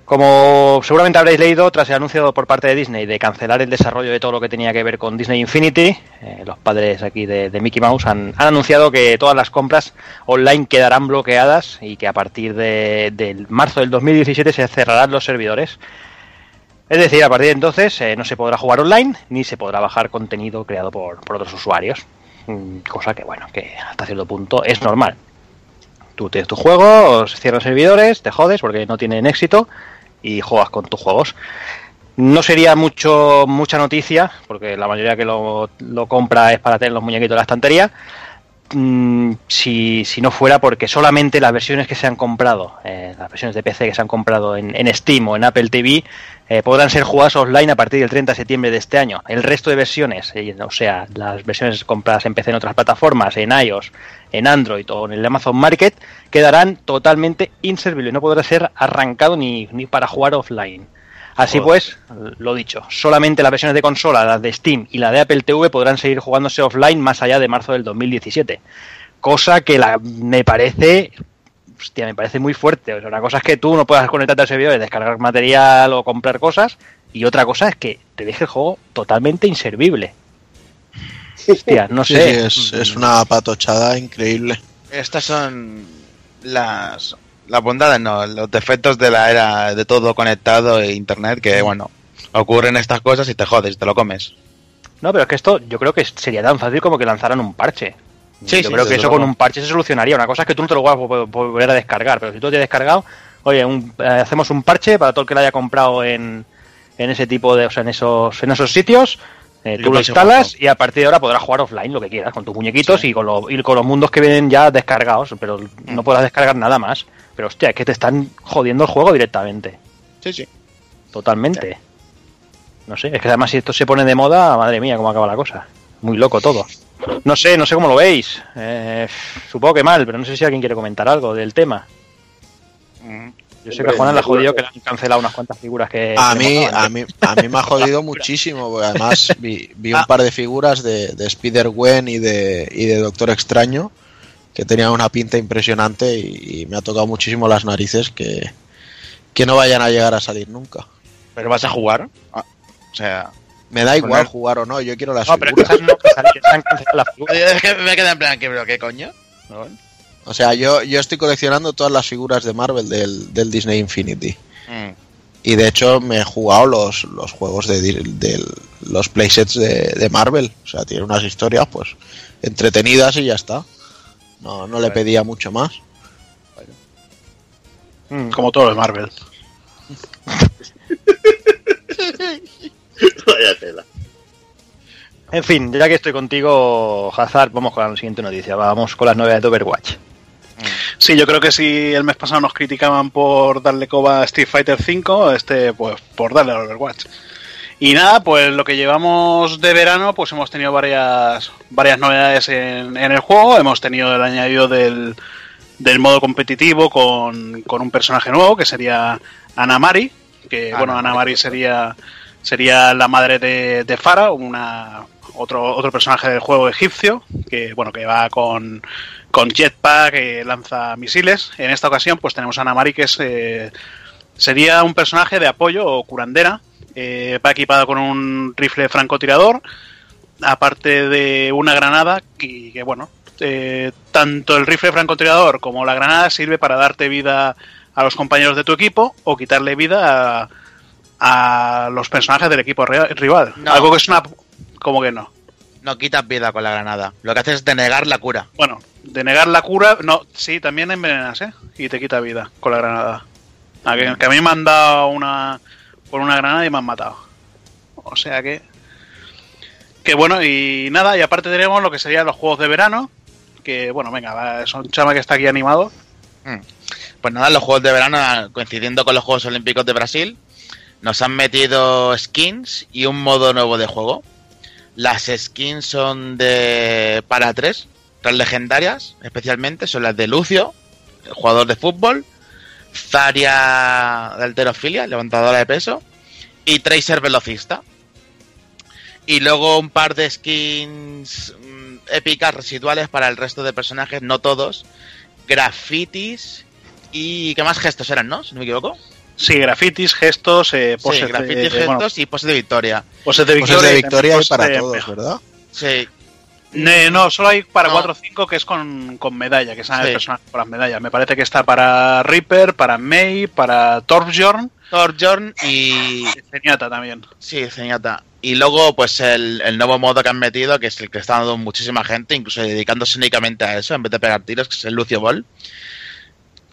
Como seguramente habréis leído, tras el anuncio por parte de Disney de cancelar el desarrollo de todo lo que tenía que ver con Disney Infinity, los padres aquí de Mickey Mouse han anunciado que todas las compras online quedarán bloqueadas y que a partir del marzo del 2017 se cerrarán los servidores. Es decir, a partir de entonces no se podrá jugar online ni se podrá bajar contenido creado por otros usuarios. Cosa que, bueno, que hasta cierto punto es normal. Tú tienes tu juego, cierras servidores, te jodes porque no tienen éxito y juegas con tus juegos. No sería mucha noticia, porque la mayoría que lo compra es para tener los muñequitos en la estantería, si no fuera porque solamente las versiones que se han comprado, las versiones de PC que se han comprado en Steam o en Apple TV, podrán ser jugadas offline a partir del 30 de septiembre de este año. El resto de versiones, o sea, las versiones compradas en PC en otras plataformas, en iOS, en Android o en el Amazon Market, quedarán totalmente inservibles, no podrá ser arrancado ni para jugar offline. Así pues, lo dicho, solamente las versiones de consola, las de Steam y la de Apple TV podrán seguir jugándose offline más allá de marzo del 2017. Cosa que me parece muy fuerte. O sea, una cosa es que tú no puedas conectarte al servidor y descargar material o comprar cosas, y otra cosa es que te deje el juego totalmente inservible. Hostia, no sé. Sí, es una patochada increíble. Estas son las bondades, no, los defectos de la era de todo conectado e internet, que bueno, ocurren estas cosas y te jodes, te lo comes. No, pero es que esto yo creo que sería tan fácil como que lanzaran un parche. Sí, yo creo que eso con un parche se solucionaría. Una cosa es que tú no te lo vas a volver a descargar, pero si tú te has descargado, oye, hacemos un parche para todo el que lo haya comprado en ese tipo de, o sea, en esos sitios, tú lo instalas y a partir de ahora podrás jugar offline lo que quieras, con tus muñequitos sí. y con los mundos que vienen ya descargados, pero no podrás descargar nada más. Pero hostia, es que te están jodiendo el juego directamente. Sí. Totalmente. Sí. No sé, es que además si esto se pone de moda, madre mía, cómo acaba la cosa. Muy loco todo. No sé cómo lo veis. Supongo que mal, pero no sé si alguien quiere comentar algo del tema. Yo sé que Juan la ha jodido, que le han cancelado unas cuantas figuras que... A mí me ha jodido muchísimo, porque además vi un par de figuras de Spider-Gwen y de Doctor Extraño, que tenía una pinta impresionante y me ha tocado muchísimo las narices que no vayan a llegar a salir nunca. ¿Pero vas a jugar? Ah, sea, me da igual jugar o no, yo quiero las figuras. No, pero esas no, que han cancelado las figuras. Es que me queda en plan, ¿pero qué coño? ¿No? O sea, yo estoy coleccionando todas las figuras de Marvel del Disney Infinity. Mm. Y de hecho me he jugado los juegos de los playsets de Marvel. O sea, tiene unas historias pues entretenidas y ya está. No le pedía mucho más. Bueno. Como todo lo de Marvel. Vaya tela. En fin, ya que estoy contigo, Hazard, vamos con la siguiente noticia. Vamos con las novedades de Overwatch. Sí, yo creo que si el mes pasado nos criticaban por darle coba a Street Fighter 5, pues por darle al Overwatch. Y nada, pues lo que llevamos de verano, pues hemos tenido varias novedades en el juego. Hemos tenido el añadido del modo competitivo con un personaje nuevo, que sería Anamari, que Anamari sería la madre de Farah, otro personaje del juego egipcio, que va con jetpack, lanza misiles. En esta ocasión pues tenemos a Anamari, que sería un personaje de apoyo o curandera. Va equipado con un rifle francotirador, aparte de una granada, y que tanto el rifle francotirador como la granada sirve para darte vida a los compañeros de tu equipo o quitarle vida a los personajes del equipo rival. No. Algo que es una... ¿Cómo que no? No quitas vida con la granada. Lo que haces es denegar la cura. Bueno, denegar la cura... No, sí, también envenenas, ¿eh? Y te quita vida con la granada. Que a mí me han dado por una granada y me han matado. O sea que... Que bueno, y nada. Y aparte tenemos lo que serían los juegos de verano. Que bueno, venga, es un chama que está aquí animado. Pues nada, los juegos de verano, coincidiendo con los Juegos Olímpicos de Brasil, nos han metido skins y un modo nuevo de juego. Las skins son para tres legendarias, especialmente, son las de Lucio, el jugador de fútbol, Zarya de halterofilia, levantadora de peso, y Tracer velocista. Y luego un par de skins épicas residuales para el resto de personajes, no todos, grafitis y... ¿qué más gestos eran, no? Si no me equivoco. Sí, grafitis, gestos, poses, sí, grafitis, gestos y poses de victoria. Poses de victoria y para todos, ¿verdad? Sí. No, solo hay para 4 o 5 que es con medalla, que sale el personaje con las medallas. Me parece que está para Reaper, para Mei, para Torbjorn. Torbjorn y... Zenyatta también. Sí, Zenyatta. Y luego, pues el nuevo modo que han metido, que es el que está dando muchísima gente, incluso dedicándose únicamente a eso, en vez de pegar tiros, que es el Lucio Ball.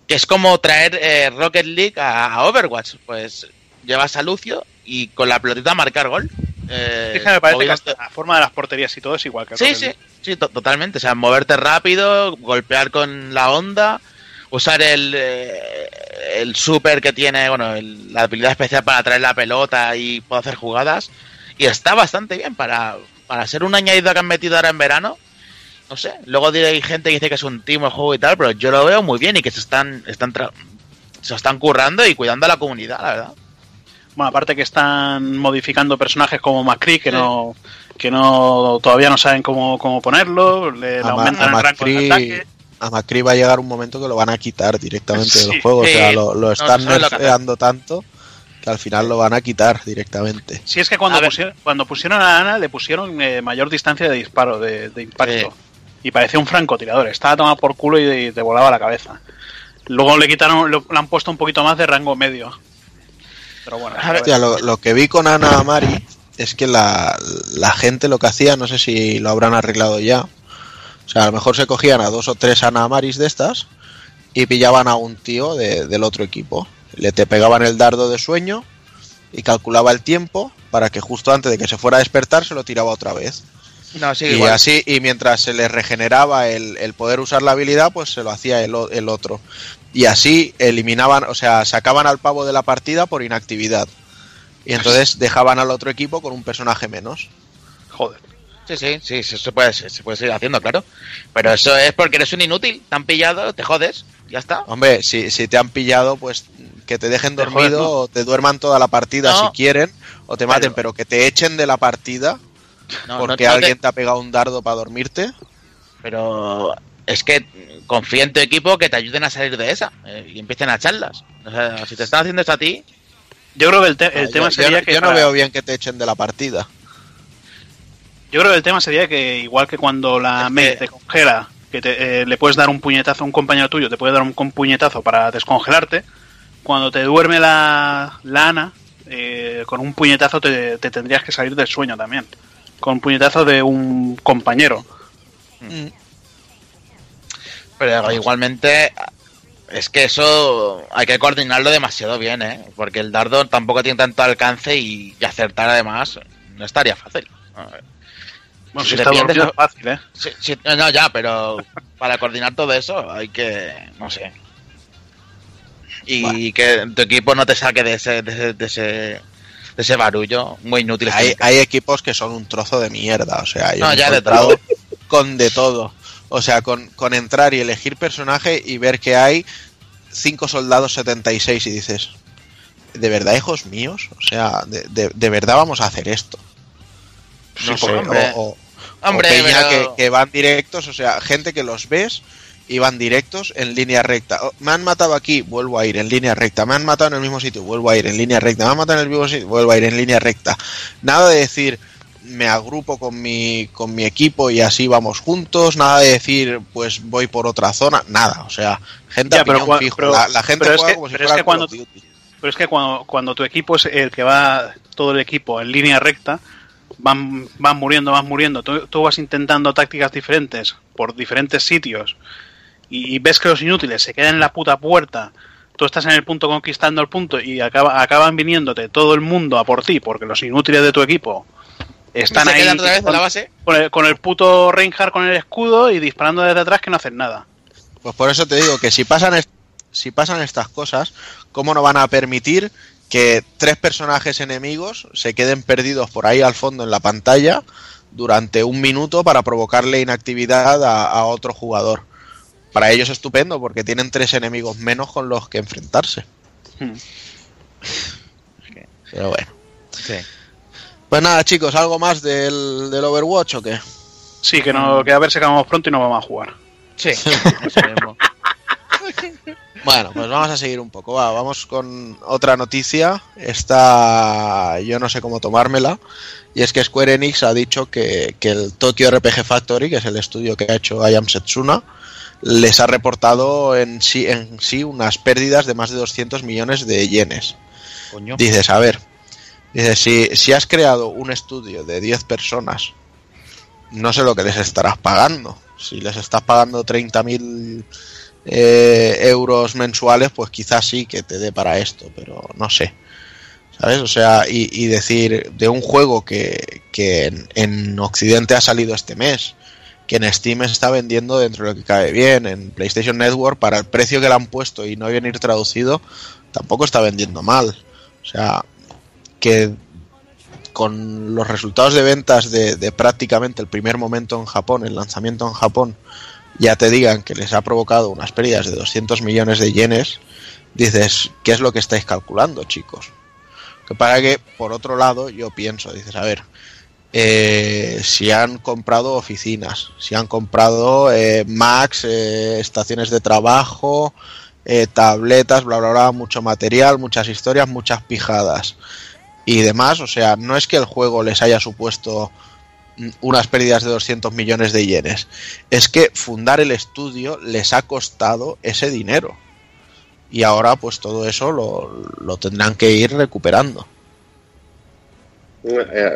Que es como traer Rocket League a Overwatch. Pues llevas a Lucio y con la pelotita a marcar gol. Me parece que la forma de las porterías y todo es igual que Sí, totalmente. O sea, moverte rápido, golpear con la onda, usar el super que tiene, la habilidad especial para traer la pelota y poder hacer jugadas. Y está bastante bien para ser un añadido que han metido ahora en verano. No sé, luego hay gente que dice que es un timo el juego y tal, pero yo lo veo muy bien y que se están currando y cuidando a la comunidad, la verdad. Bueno, aparte que están modificando personajes como McCree, que todavía no saben cómo ponerlo, le aumentan el rango de ataque. A McCree va a llegar un momento que lo van a quitar directamente del juego, o sea, lo están nerfeando tanto que al final lo van a quitar directamente. Sí, es que cuando pusieron a Ana le pusieron mayor distancia de disparo, de impacto. Y parecía un francotirador, estaba tomado por culo y te volaba la cabeza. Luego le quitaron, le han puesto un poquito más de rango medio. Pero bueno, hostia, lo que vi con Ana Mari es que la gente lo que hacía, no sé si lo habrán arreglado ya. O sea, a lo mejor se cogían a 2 o 3 Ana Maris de estas y pillaban a un tío del otro equipo. Le te pegaban el dardo de sueño y calculaba el tiempo para que justo antes de que se fuera a despertar se lo tiraba otra vez. No, sí, así, y mientras se les regeneraba el poder usar la habilidad, pues se lo hacía el otro. Y así eliminaban, o sea, sacaban al pavo de la partida por inactividad. Y entonces dejaban al otro equipo con un personaje menos. Joder. Sí, se puede seguir haciendo, claro. Pero eso es porque eres un inútil, te han pillado, te jodes, ya está. Hombre, si te han pillado, pues que te dejen dormido, ¿no? O te duerman toda la partida si quieren, o te maten, pero que te echen de la partida... No, porque alguien te ha pegado un dardo para dormirte. Pero es que confía en tu equipo, que te ayuden a salir de esa y empiecen a echarlas. O sea, si te están haciendo eso a ti, Yo creo que el tema sería que... Yo no veo bien que te echen de la partida. Yo creo que el tema sería que, igual que cuando la Mei te congela, que te, le puedes dar un puñetazo a un compañero tuyo, te puede dar un puñetazo para descongelarte, cuando te duerme la Ana, con un puñetazo te tendrías que salir del sueño también. Con un puñetazo de un compañero. Pero igualmente... Es que eso hay que coordinarlo demasiado bien, ¿eh? Porque el dardo tampoco tiene tanto alcance y acertar, además, no estaría fácil. Bueno, si está dormido es fácil, ¿eh? Sí, no, ya, pero para coordinar todo eso hay que... no sé. Y bueno, que tu equipo no te saque de ese barullo muy inútil. Hay equipos que son un trozo de mierda, o sea... No, ya de todo. Con de todo. O sea, con entrar y elegir personaje y ver que hay 5 soldados 76 y dices, ¿de verdad, hijos míos? O sea, ¿de verdad vamos a hacer esto? No sí, sé, hombre. Hombre, o peña pero... que van directos, o sea, gente que los ves y van directos en línea recta. Oh, me han matado aquí, vuelvo a ir en línea recta. Me han matado en el mismo sitio, vuelvo a ir en línea recta. Me han matado en el mismo sitio, vuelvo a ir en línea recta. Nada de decir... me agrupo con mi equipo y así vamos juntos, nada de decir pues voy por otra zona, nada, o sea, gente a piñón fijo, la gente juega como si fuera Call of Duty. Pero es que cuando tu equipo es el que va, todo el equipo en línea recta, van muriendo, tú vas intentando tácticas diferentes por diferentes sitios y ves que los inútiles se quedan en la puta puerta, tú estás en el punto conquistando el punto y acaban viniéndote todo el mundo a por ti porque los inútiles de tu equipo están ahí otra vez la base. Con el puto Reinhardt con el escudo y disparando desde atrás que no hacen nada. Pues por eso te digo que si pasan estas cosas, ¿cómo no van a permitir que 3 personajes enemigos se queden perdidos por ahí al fondo en la pantalla durante un minuto para provocarle inactividad a otro jugador? Para ellos es estupendo porque tienen 3 enemigos menos con los que enfrentarse. Pero bueno. Sí. Pues nada, chicos, ¿algo más del Overwatch o qué? Sí, que a ver si acabamos pronto y no vamos a jugar. Sí, eso mismo. Bueno, pues vamos a seguir un poco. Vamos con otra noticia. Esta, yo no sé cómo tomármela. Y es que Square Enix ha dicho que el Tokyo RPG Factory, que es el estudio que ha hecho I Am Setsuna, les ha reportado en sí unas pérdidas de más de 200 millones de yenes. Coño. Dices, a ver... Dice, si has creado un estudio de 10 personas, no sé lo que les estarás pagando. Si les estás pagando 30.000 euros mensuales, pues quizás sí que te dé para esto, pero no sé. ¿Sabes? O sea, y decir de un juego que en Occidente ha salido este mes, que en Steam está vendiendo dentro de lo que cabe bien, en PlayStation Network, para el precio que le han puesto y no venir traducido, tampoco está vendiendo mal. O sea... que con los resultados de ventas de prácticamente el primer momento en Japón, el lanzamiento en Japón, ya te digan que les ha provocado unas pérdidas de 200 millones de yenes, dices, ¿qué es lo que estáis calculando, chicos? Que para que, por otro lado, yo pienso, dices, a ver, si han comprado oficinas, si han comprado Macs, estaciones de trabajo, tabletas, bla, bla, bla, mucho material, muchas historias, muchas pijadas... y demás, o sea, no es que el juego les haya supuesto unas pérdidas de 200 millones de yenes, es que fundar el estudio les ha costado ese dinero y ahora pues todo eso lo tendrán que ir recuperando.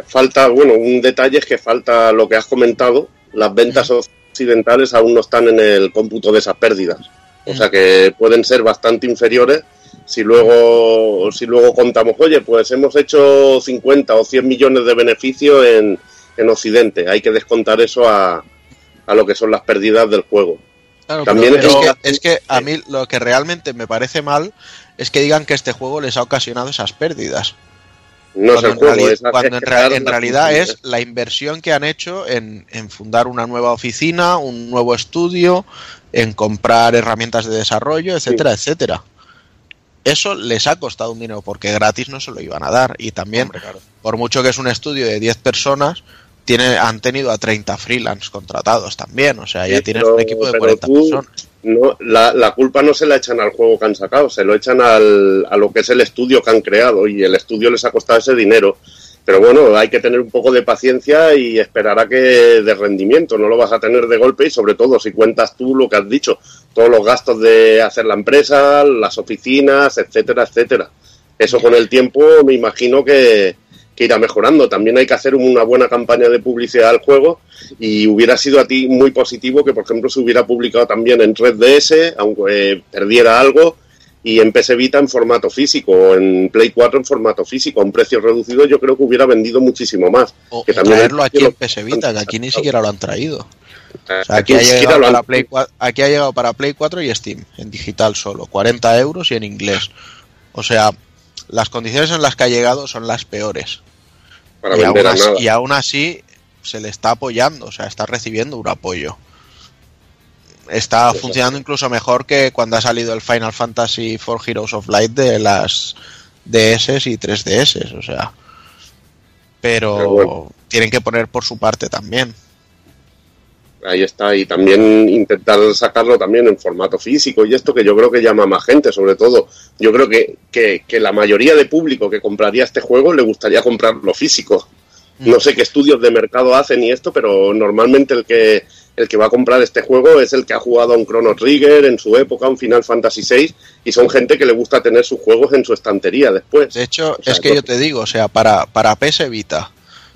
Falta, bueno, un detalle es que falta lo que has comentado, las ventas occidentales aún no están en el cómputo de esas pérdidas, o sea que pueden ser bastante inferiores. Si luego contamos, oye, pues hemos hecho 50 o 100 millones de beneficios en Occidente. Hay que descontar eso a lo que son las pérdidas del juego. Claro, también es que a mí lo que realmente me parece mal es que digan que este juego les ha ocasionado esas pérdidas. No es el juego. Cuando en realidad es la inversión que han hecho en fundar una nueva oficina, un nuevo estudio, en comprar herramientas de desarrollo, etcétera, etcétera. Eso les ha costado un dinero porque gratis no se lo iban a dar y también, hombre, claro, por mucho que es un estudio de 10 personas, han tenido a 30 freelance contratados también, o sea, ya tienes un equipo de 40 personas. No, la culpa no se la echan al juego que han sacado, se lo echan a lo que es el estudio que han creado, y el estudio les ha costado ese dinero. Pero bueno, hay que tener un poco de paciencia y esperar a que de rendimiento, no lo vas a tener de golpe, y sobre todo si cuentas tú lo que has dicho, todos los gastos de hacer la empresa, las oficinas, etcétera, etcétera. Eso con el tiempo me imagino que irá mejorando. También hay que hacer una buena campaña de publicidad al juego, y hubiera sido a ti muy positivo que, por ejemplo, se hubiera publicado también en 3DS, aunque perdiera algo, y en PS Vita en formato físico, en Play 4 en formato físico, a un precio reducido. Yo creo que hubiera vendido muchísimo más. O que también traerlo aquí en PS Vita, que aquí ni siquiera lo han traído. O sea, aquí ha llegado para Play 4 y Steam, en digital solo, 40 euros y en inglés. O sea, las condiciones en las que ha llegado son las peores. Para vender a nada. Y aún así se le está apoyando, o sea, está recibiendo un apoyo. Está funcionando incluso mejor que cuando ha salido el Final Fantasy IV Heroes of Light de las DS y 3DS, o sea. Pero bueno, tienen que poner por su parte también. Ahí está, y también intentar sacarlo también en formato físico, y esto que yo creo que llama a más gente, sobre todo. Yo creo que la mayoría de público que compraría este juego le gustaría comprarlo físico. No sé qué estudios de mercado hacen y esto, pero normalmente el que va a comprar este juego es el que ha jugado a un Chrono Trigger en su época, a un Final Fantasy VI, y son gente que le gusta tener sus juegos en su estantería después. De hecho, o sea, es que yo te digo, o sea, para PS Vita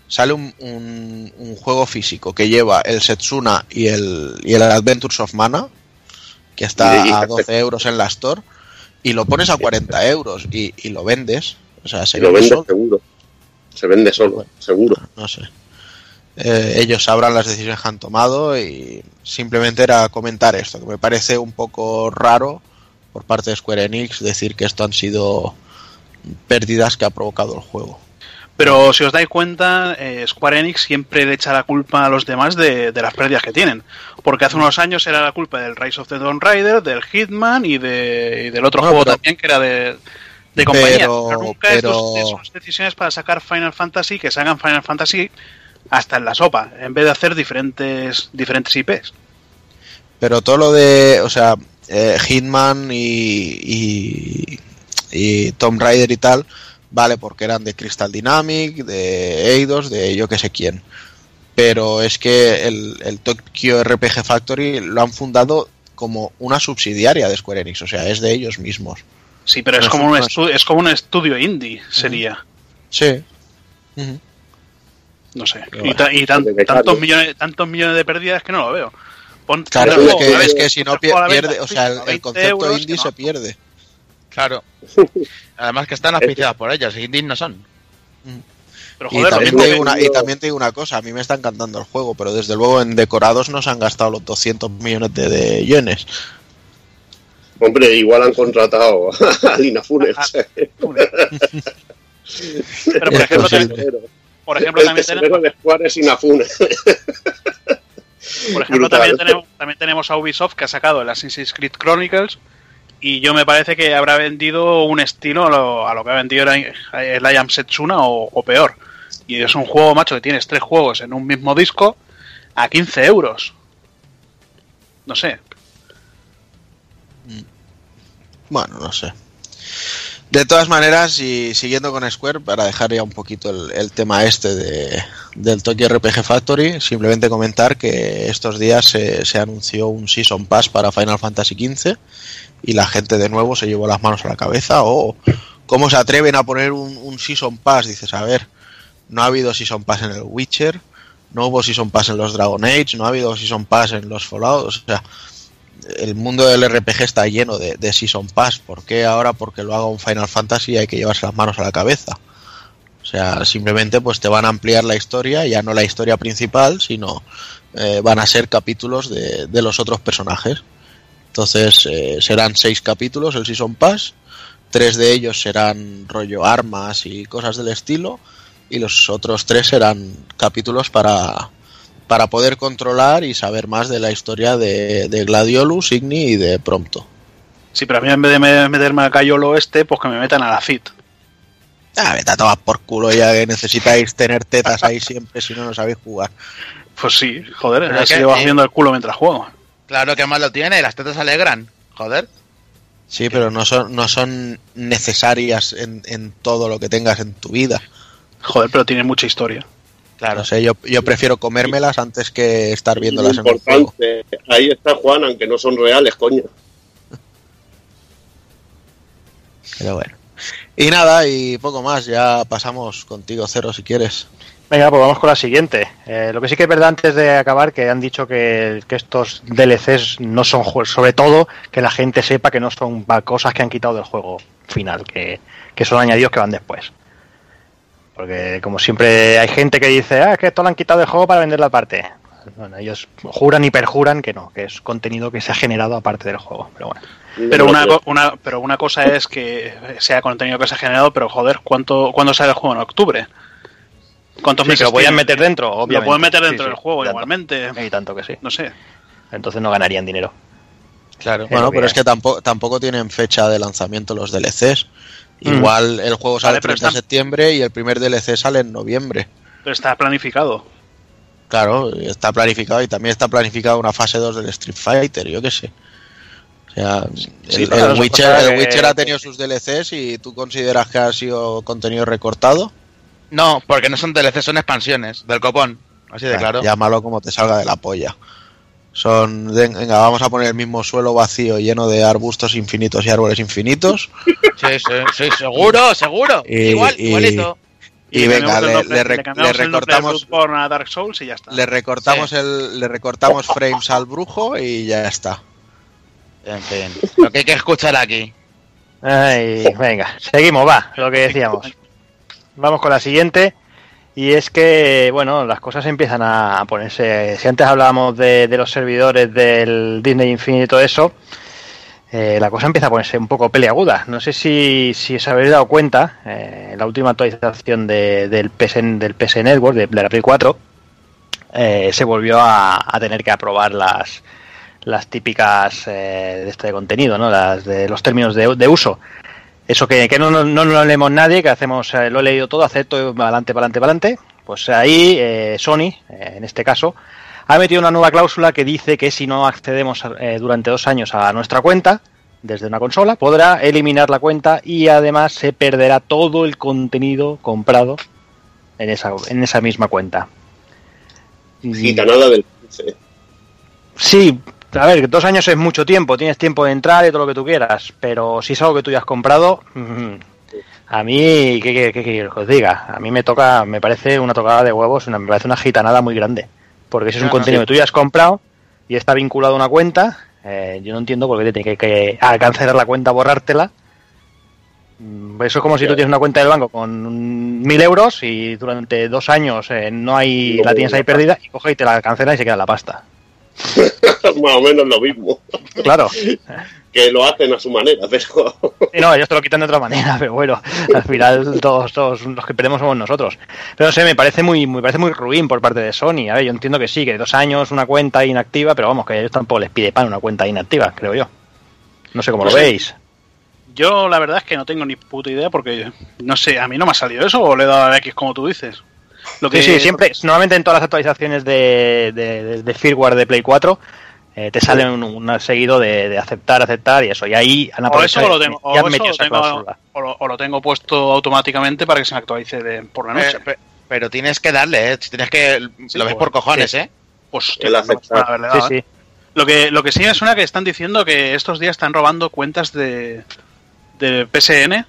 sale un juego físico que lleva el Setsuna y el Adventures of Mana, que está a 12 euros en la Store, y lo pones a 40 euros y lo vendes. O sea, se vende solo. Seguro. Se vende solo, bueno, seguro. No sé. Ellos sabrán las decisiones que han tomado, y simplemente era comentar esto, que me parece un poco raro por parte de Square Enix decir que esto han sido pérdidas que ha provocado el juego. Pero si os dais cuenta, Square Enix siempre le echa la culpa a los demás de las pérdidas que tienen, porque hace unos años era la culpa del Rise of the Tomb Raider, del Hitman y del otro juego también que era de compañía, pero nunca esas decisiones para sacar Final Fantasy, que salgan Final Fantasy hasta en la sopa, en vez de hacer diferentes IPs. Pero todo lo de, o sea, Hitman y Tomb Raider y tal, vale, porque eran de Crystal Dynamics, de Eidos, de yo que sé quién. Pero es que el Tokyo RPG Factory lo han fundado como una subsidiaria de Square Enix, o sea, es de ellos mismos. Sí, pero no es como es como un estudio indie, sería. Sí. Uh-huh. No sé, tantos millones de pérdidas que no lo veo. Claro, es que si no pierde, o sea, el concepto indie se pierde. Claro. Además que están auspiciadas por ellas, indies no son. Pero, joder, también te digo una cosa, a mí me está encantando el juego, pero desde luego en decorados no se han gastado los 200 millones de yenes. Hombre, igual han contratado a Lina Funes. Pero por ejemplo... Por ejemplo, también tenemos a Ubisoft, que ha sacado el Assassin's Creed Chronicles, y yo me parece que habrá vendido un estilo a lo que ha vendido el I Am Setsuna o peor. Y es un juego, macho, que tienes 3 juegos en un mismo disco a 15 euros. No sé. Bueno, no sé. De todas maneras, y siguiendo con Square, para dejar ya un poquito el tema este del Tokyo RPG Factory, simplemente comentar que estos días se anunció un Season Pass para Final Fantasy XV, y la gente de nuevo se llevó las manos a la cabeza. ¿Cómo se atreven a poner un Season Pass? Dices, a ver, no ha habido Season Pass en el Witcher, no hubo Season Pass en los Dragon Age, no ha habido Season Pass en los Fallout, o sea... El mundo del RPG está lleno de Season Pass. ¿Por qué ahora? Porque lo haga un Final Fantasy y hay que llevarse las manos a la cabeza. O sea, simplemente pues te van a ampliar la historia, ya no la historia principal, sino van a ser capítulos de los otros personajes. Entonces serán 6 capítulos el Season Pass, 3 de ellos serán rollo armas y cosas del estilo, y los otros 3 serán capítulos para poder controlar y saber más de la historia de Gladiolus, Igni y de Prompto. Sí, pero a mí en vez de meterme a Cayolo este, pues que me metan a la FIT. Vete a tomar por culo ya, que necesitáis tener tetas ahí siempre si no sabéis jugar. Pues sí, joder, así le vas viendo el culo mientras juego. Claro que más lo tiene, las tetas alegran, joder. Sí, pero no son necesarias en todo lo que tengas en tu vida. Joder, pero tienen mucha historia. Claro, no sé, yo prefiero comérmelas antes que estar viéndolas en el juego. Ahí está Juan, aunque no son reales, coño. Pero bueno. Y nada, y poco más, ya pasamos contigo, Cero, si quieres. Venga, pues vamos con la siguiente. Lo que sí que es verdad, antes de acabar, que han dicho que estos DLCs no son juegos, sobre todo que la gente sepa que no son cosas que han quitado del juego final, que son añadidos que van después. Porque como siempre hay gente que dice, es que esto lo han quitado del juego para vender la parte. Bueno, ellos juran y perjuran que no, que es contenido que se ha generado aparte del juego, pero bueno. Pero una cosa es que sea contenido que se ha generado, pero joder, ¿cuándo sale el juego? En octubre. ¿Cuántos meses? Lo voy a meter dentro, obviamente. Lo pueden meter dentro del juego, tanto, igualmente. Y tanto que sí. No sé. Entonces no ganarían dinero. Claro. Bueno, pero es que tampoco tienen fecha de lanzamiento los DLCs. Igual el juego sale el 30 de septiembre y el primer DLC sale en noviembre. Pero está planificado. Claro, está planificado y también está planificada una fase 2 del Street Fighter, yo qué sé. O sea, el Witcher ha tenido sus DLCs y tú consideras que ha sido contenido recortado. No, porque no son DLCs, son expansiones del copón, así de claro. Llámalo como te salga de la polla. Venga, vamos a poner el mismo suelo vacío lleno de arbustos infinitos y árboles infinitos. Sí, seguro. Igualito. Y venga, le recortamos por una Dark Souls y ya está. Le recortamos frames al brujo y ya está. En fin, lo que hay que escuchar aquí. Ay, venga, seguimos, va, lo que decíamos. Vamos con la siguiente, y es que, bueno, las cosas empiezan a ponerse. Si antes hablábamos de los servidores del Disney Infinity y todo eso, la cosa empieza a ponerse un poco peleaguda. No sé si os habéis dado cuenta, la última actualización del PS Network, de la Play 4, se volvió a tener que aprobar las típicas de este contenido, ¿no? Las de los términos de uso. Eso que no lo leemos nadie, que hacemos, lo he leído todo, hacer todo para adelante. Pues ahí Sony, en este caso, ha metido una nueva cláusula que dice que si no accedemos durante 2 años a nuestra cuenta, desde una consola, podrá eliminar la cuenta y además se perderá todo el contenido comprado en esa misma cuenta. Gitanada del... Sí. A ver, 2 años es mucho tiempo, tienes tiempo de entrar y todo lo que tú quieras, pero si es algo que tú ya has comprado, a mí, ¿qué quiero que os diga? A mí me parece una tocada de huevos, me parece una gitanada muy grande, porque si es un contenido que tú ya has comprado y está vinculado a una cuenta, yo no entiendo por qué te tiene que cancelar la cuenta, borrártela. Eso es como si tú tienes una cuenta del banco con 1.000 euros y durante 2 años la tienes ahí perdida y coge y te la cancela y se queda la pasta. Más o menos lo mismo. Claro. Que lo hacen a su manera, pero... No, ellos te lo quitan de otra manera, pero bueno, al final todos los que perdemos somos nosotros. Pero no sé, me parece muy ruin por parte de Sony. A ver, yo entiendo que sí, que 2 años una cuenta inactiva, pero vamos, que a ellos tampoco les pide pan una cuenta inactiva, creo yo. No sé cómo lo veis. Yo la verdad es que no tengo ni puta idea porque, no sé, a mí no me ha salido eso o le he dado a la X como tú dices. Sí, siempre, normalmente en todas las actualizaciones de firmware de Play 4 te sale un seguido de aceptar y eso, y ahí han aprovechado o lo tengo puesto automáticamente para que se me actualice por la noche. Pero tienes que darle, tienes que... Sí, lo ves por cojones, sí. Pues sí. Lo que sí me suena que están diciendo que estos días están robando cuentas de PSN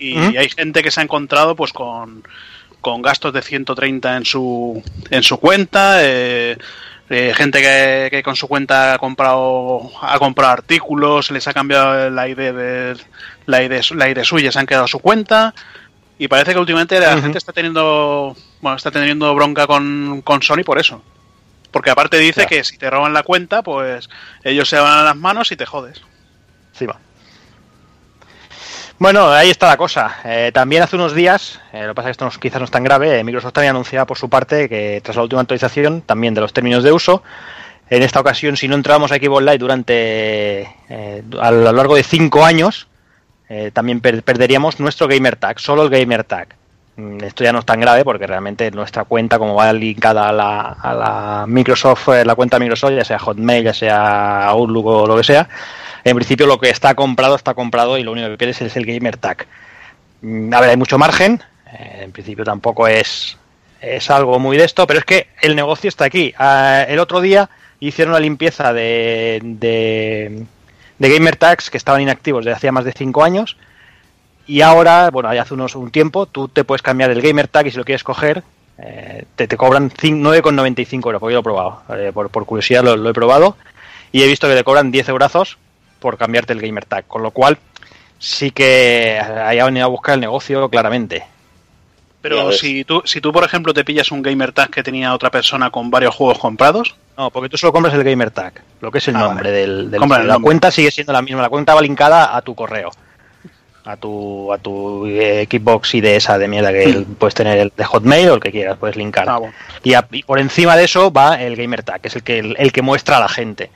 y hay gente que se ha encontrado pues con gastos de 130 en su cuenta, gente que con su cuenta ha comprado artículos, les ha cambiado la ID suya, se han quedado a su cuenta y parece que últimamente la gente está teniendo bronca con Sony por eso, porque aparte dice que si te roban la cuenta pues ellos se van a las manos y te jodes. Sí, va. Bueno, ahí está la cosa. También hace unos días, lo que pasa es que esto quizás no es tan grave, Microsoft también anunciaba por su parte que tras la última actualización, también de los términos de uso, en esta ocasión si no entrábamos a Xbox Live durante a lo largo de 5 años, también perderíamos nuestro gamer tag, solo el gamer tag. Esto ya no es tan grave porque realmente nuestra cuenta, como va linkada a la Microsoft, la cuenta de Microsoft, ya sea Hotmail, ya sea Outlook o lo que sea, en principio lo que está comprado y lo único que quieres es el gamer tag. A ver, hay mucho margen, en principio tampoco es algo muy de esto, pero es que el negocio está aquí. El otro día hicieron una limpieza de gamer tags que estaban inactivos desde hacía más de 5 años. Y ahora, bueno, hace un tiempo, tú te puedes cambiar el gamer tag y si lo quieres coger, te cobran 9,95 euros, porque yo lo he probado. Por curiosidad lo he probado y he visto que te cobran 10 eurazos por cambiarte el gamer tag. Con lo cual, sí que ahí ha venido a buscar el negocio claramente. Pero si tú, por ejemplo, te pillas un gamer tag que tenía otra persona con varios juegos comprados... No, porque tú solo compras el gamer tag, lo que es el nombre de la cuenta sigue siendo la misma. La cuenta va linkada a tu correo. A tu Xbox y de esa de mierda que puedes tener, el de Hotmail o el que quieras, puedes linkar. Ah, bueno. Y por encima de eso va el gamer tag, que es el que muestra a la gente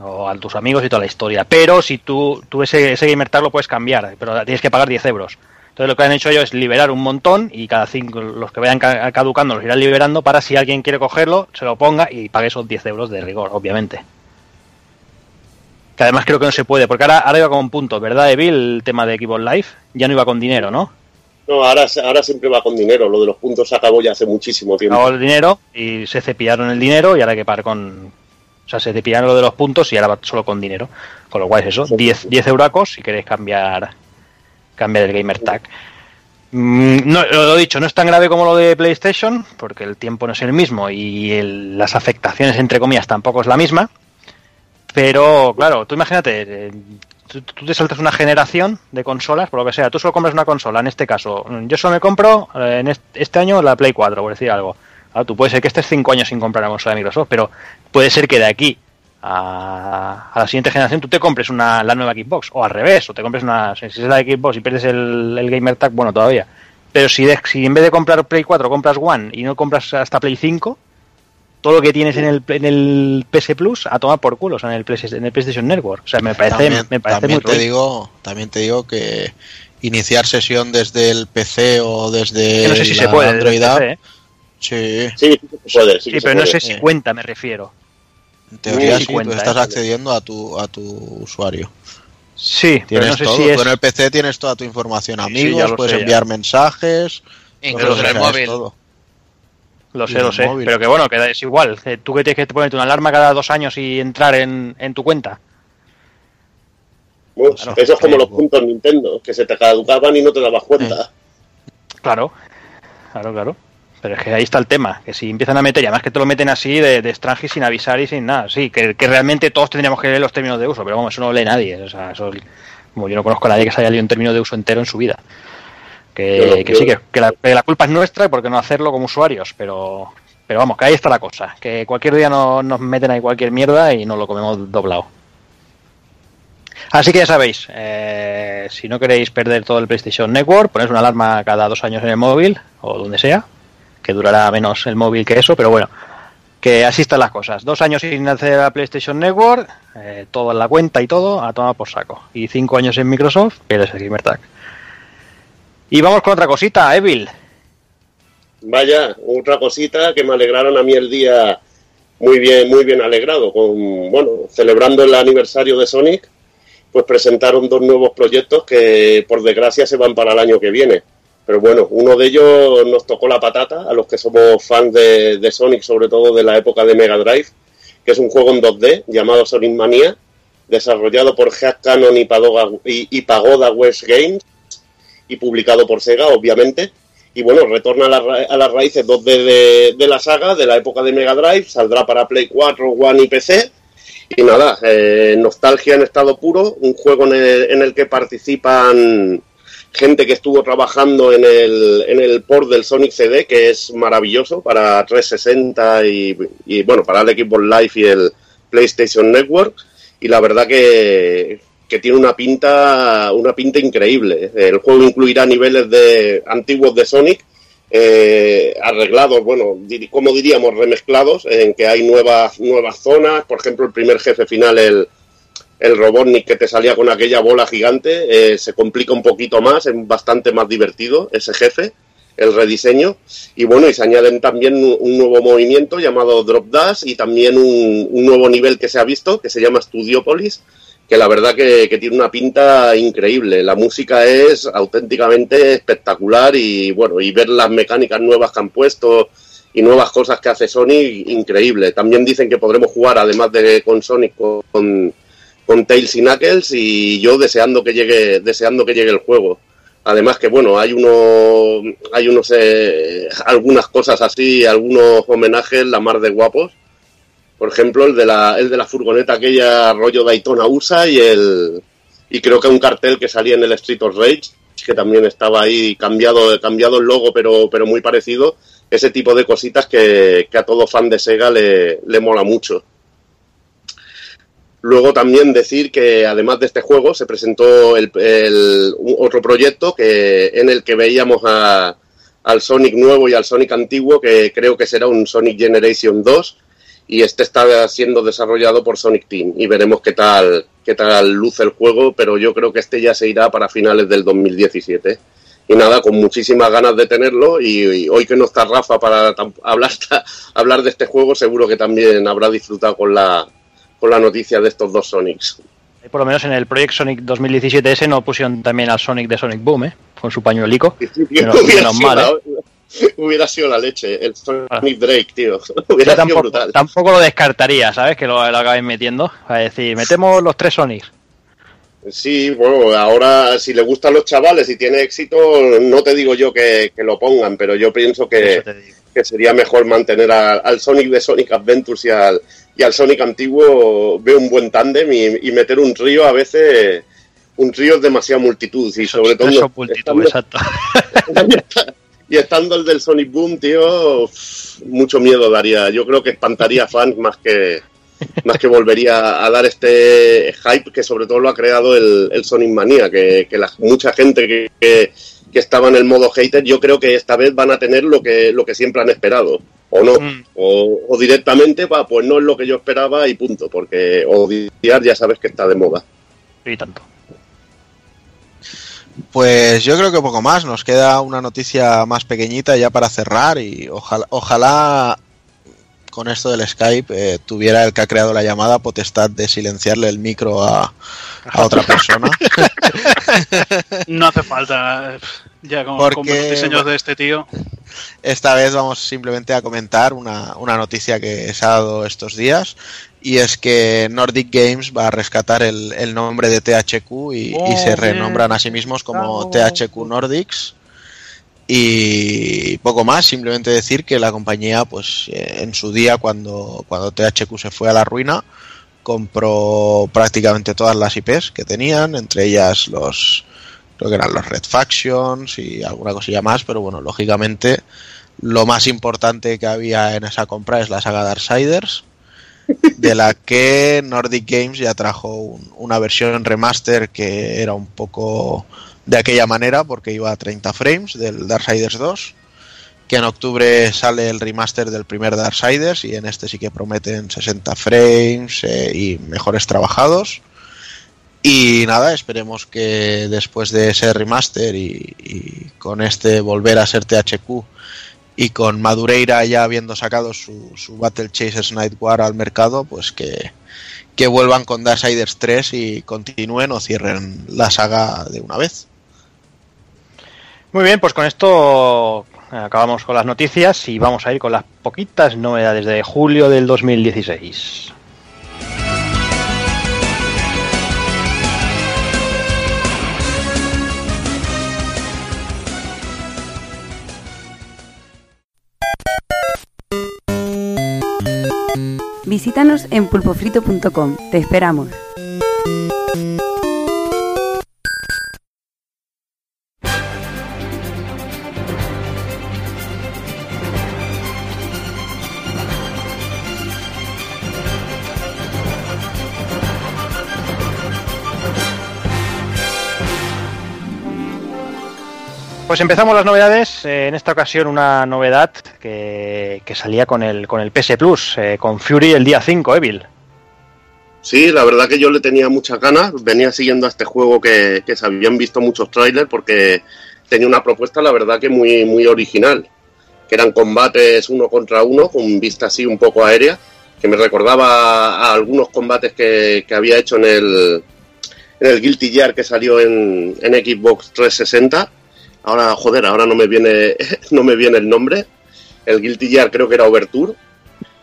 o a tus amigos y toda la historia. Pero si tú ese gamer tag lo puedes cambiar, pero tienes que pagar 10 euros. Entonces lo que han hecho ellos es liberar un montón y cada 5, los que vayan caducando los irán liberando para si alguien quiere cogerlo, se lo ponga y pague esos 10 euros de rigor, obviamente. Que además creo que no se puede, porque ahora iba con puntos, ¿verdad, Evil? El tema de Xbox Live ya no iba con dinero, ¿no? No, ahora siempre va con dinero. Lo de los puntos se acabó ya hace muchísimo tiempo. Acabó el dinero y se cepillaron el dinero y ahora hay que pagar con... O sea, se cepillaron lo de los puntos y ahora va solo con dinero. Con lo cual es eso, 10 euracos si queréis cambiar el gamer tag. No, lo he dicho, no es tan grave como lo de PlayStation, porque el tiempo no es el mismo y las afectaciones, entre comillas, tampoco es la misma. Pero, claro, tú imagínate, tú te saltas una generación de consolas, por lo que sea. Tú solo compras una consola, en este caso. Yo solo me compro en este año la Play 4, por decir algo. Claro, tú puede ser que estés 5 años sin comprar una consola de Microsoft, pero puede ser que de aquí a la siguiente generación tú te compres la nueva Xbox, o al revés, o te compres si es la de Xbox y pierdes el gamer tag, bueno, todavía. Pero si en vez de comprar Play 4 compras One y no compras hasta Play 5... todo lo que tienes en el PS Plus a tomar por culo, o sea, en el PlayStation Network. O sea, me parece muy ruido. También te digo que iniciar sesión desde el PC o desde no sé si se puede, Android App... Sí, pero no sé si cuenta, me refiero. En teoría sí, cuenta, tú estás accediendo a tu usuario. Sí, pero no sé todo. Tú en el PC tienes toda tu información, amigos, puedes enviar mensajes... Incluso en el móvil. Todo. Lo sé, pero que bueno, que es igual. Tú que tienes que ponerte una alarma cada 2 años y entrar en tu cuenta. Pues, claro, eso es como los puntos Nintendo, que se te caducaban y no te dabas cuenta. Claro. Pero es que ahí está el tema, que si empiezan a meter, y además que te lo meten así de extranjis sin avisar y sin nada. Sí, que realmente todos tendríamos que leer los términos de uso, pero vamos, eso no lo lee nadie. O sea, eso, como yo no conozco a nadie que se haya leído un término de uso entero en su vida. Que la culpa es nuestra porque no hacerlo como usuarios, pero vamos, que ahí está la cosa, que cualquier día nos meten ahí cualquier mierda y nos lo comemos doblado. Así que ya sabéis, si no queréis perder todo el PlayStation Network, ponéis una alarma cada 2 años en el móvil o donde sea, que durará menos el móvil que eso, pero bueno, que así están las cosas. 2 años sin hacer la PlayStation Network, todo en la cuenta y todo, a tomar por saco. Y 5 años en Microsoft, que eres el gamer tag. Y vamos con otra cosita, Evil. Vaya, otra cosita que me alegraron a mí el día muy bien alegrado. Celebrando el aniversario de Sonic, pues presentaron 2 nuevos proyectos que por desgracia se van para el año que viene. Pero bueno, uno de ellos nos tocó la patata, a los que somos fans de Sonic, sobre todo de la época de Mega Drive, que es un juego en 2D llamado Sonic Mania, desarrollado por Capcom y Pagoda West Games, y publicado por Sega, obviamente. Y bueno, retorna a las raíces 2D de la saga, de la época de Mega Drive. Saldrá para Play 4, One y PC. Y nada, nostalgia en estado puro. Un juego en el que participan gente que estuvo trabajando en el port del Sonic CD, que es maravilloso para 360 y bueno, para el Xbox Live y el PlayStation Network. Y la verdad que tiene una pinta increíble. El juego incluirá niveles antiguos de Sonic, arreglados, remezclados, en que hay nuevas zonas. Por ejemplo, el primer jefe final, el Robotnik que te salía con aquella bola gigante, se complica un poquito más, es bastante más divertido ese jefe. el rediseño, y bueno, y se añaden también un nuevo movimiento llamado Drop Dash, y también un nuevo nivel que se ha visto, que se llama Studiopolis, que la verdad que tiene una pinta increíble. La música es auténticamente espectacular, y bueno, y ver las mecánicas nuevas que han puesto y nuevas cosas que hace Sonic, increíble. También dicen que podremos jugar, además de con Sonic, con Tails y Knuckles, y yo deseando que llegue el juego. Además que bueno, hay algunas cosas así, algunos homenajes la mar de guapos. Por ejemplo, el de la furgoneta aquella rollo Daytona USA, y creo que un cartel que salía en el Street of Rage, que también estaba ahí cambiado el logo, pero muy parecido. Ese tipo de cositas que a todo fan de Sega le mola mucho. Luego también decir que además de este juego se presentó otro proyecto en el que veíamos al Sonic nuevo y al Sonic antiguo, que creo que será un Sonic Generation 2, y este está siendo desarrollado por Sonic Team, y veremos qué tal luce el juego, pero yo creo que este ya se irá para finales del 2017. Y nada, con muchísimas ganas de tenerlo, y hoy que no está Rafa para hablar de este juego, seguro que también habrá disfrutado con la noticia de estos dos Sonics. Por lo menos en el Project Sonic 2017 ese no pusieron también al Sonic de Sonic Boom, con su pañuelico. Sí, hubiera sido la leche, el Sonic Drake, tío. Hubiera sido brutal. Tampoco lo descartaría, ¿sabes? Que lo acaben metiendo. A decir, metemos los tres Sonics. Sí, bueno, ahora si le gustan los chavales y tiene éxito, no te digo yo que lo pongan, pero yo pienso que sería mejor mantener al Sonic de Sonic Adventures y al Sonic antiguo. Veo un buen tándem, y meter un trío, a veces un trío es demasiada multitud, y sobre todo exacto. Y estando el del Sonic Boom, tío, mucho miedo daría. Yo creo que espantaría a fans más que volvería a dar este hype que sobre todo lo ha creado el Sonic Mania, que mucha gente que estaba en el modo hater, yo creo que esta vez van a tener lo que siempre han esperado, o no, o directamente, pues no es lo que yo esperaba y punto, porque odiar ya sabes que está de moda. Y tanto. Pues yo creo que poco más, nos queda una noticia más pequeñita ya para cerrar, y ojalá con esto del Skype tuviera el que ha creado la llamada potestad de silenciarle el micro a otra persona. No hace falta, ya con los diseños de este tío. Esta vez vamos simplemente a comentar una noticia que se ha dado estos días, y es que Nordic Games va a rescatar el nombre de THQ y se renombran a sí mismos como THQ Nordics. Y poco más, simplemente decir que la compañía, pues en su día, cuando THQ se fue a la ruina, compró prácticamente todas las IPs que tenían, entre ellas creo que eran los Red Factions y alguna cosilla más, pero bueno, lógicamente lo más importante que había en esa compra es la saga Darksiders, de la que Nordic Games ya trajo una versión remaster que era un poco de aquella manera, porque iba a 30 frames del Darksiders 2, que en octubre sale el remaster del primer Darksiders, y en este sí que prometen 60 frames y mejores trabajados. Y nada, esperemos que después de ese remaster y con este volver a ser THQ, y con Madureira ya habiendo sacado su Battle Chasers Night War al mercado, pues que vuelvan con Darksiders 3 y continúen o cierren la saga de una vez. Muy bien, pues con esto acabamos con las noticias y vamos a ir con las poquitas novedades de julio del 2016. Visítanos en pulpofrito.com. Te esperamos. Pues empezamos las novedades, en esta ocasión una novedad que salía con el PS Plus, con Fury el día 5, Evil. Sí, la verdad que yo le tenía muchas ganas, venía siguiendo a este juego que se habían visto muchos trailers, porque tenía una propuesta, la verdad, que muy, muy original, que eran combates 1 contra 1 con vista así un poco aérea, que me recordaba a algunos combates que había hecho en el Guilty Gear que salió en Xbox 360. Ahora, ahora no me viene el nombre. El Guilty Gear creo que era Overture.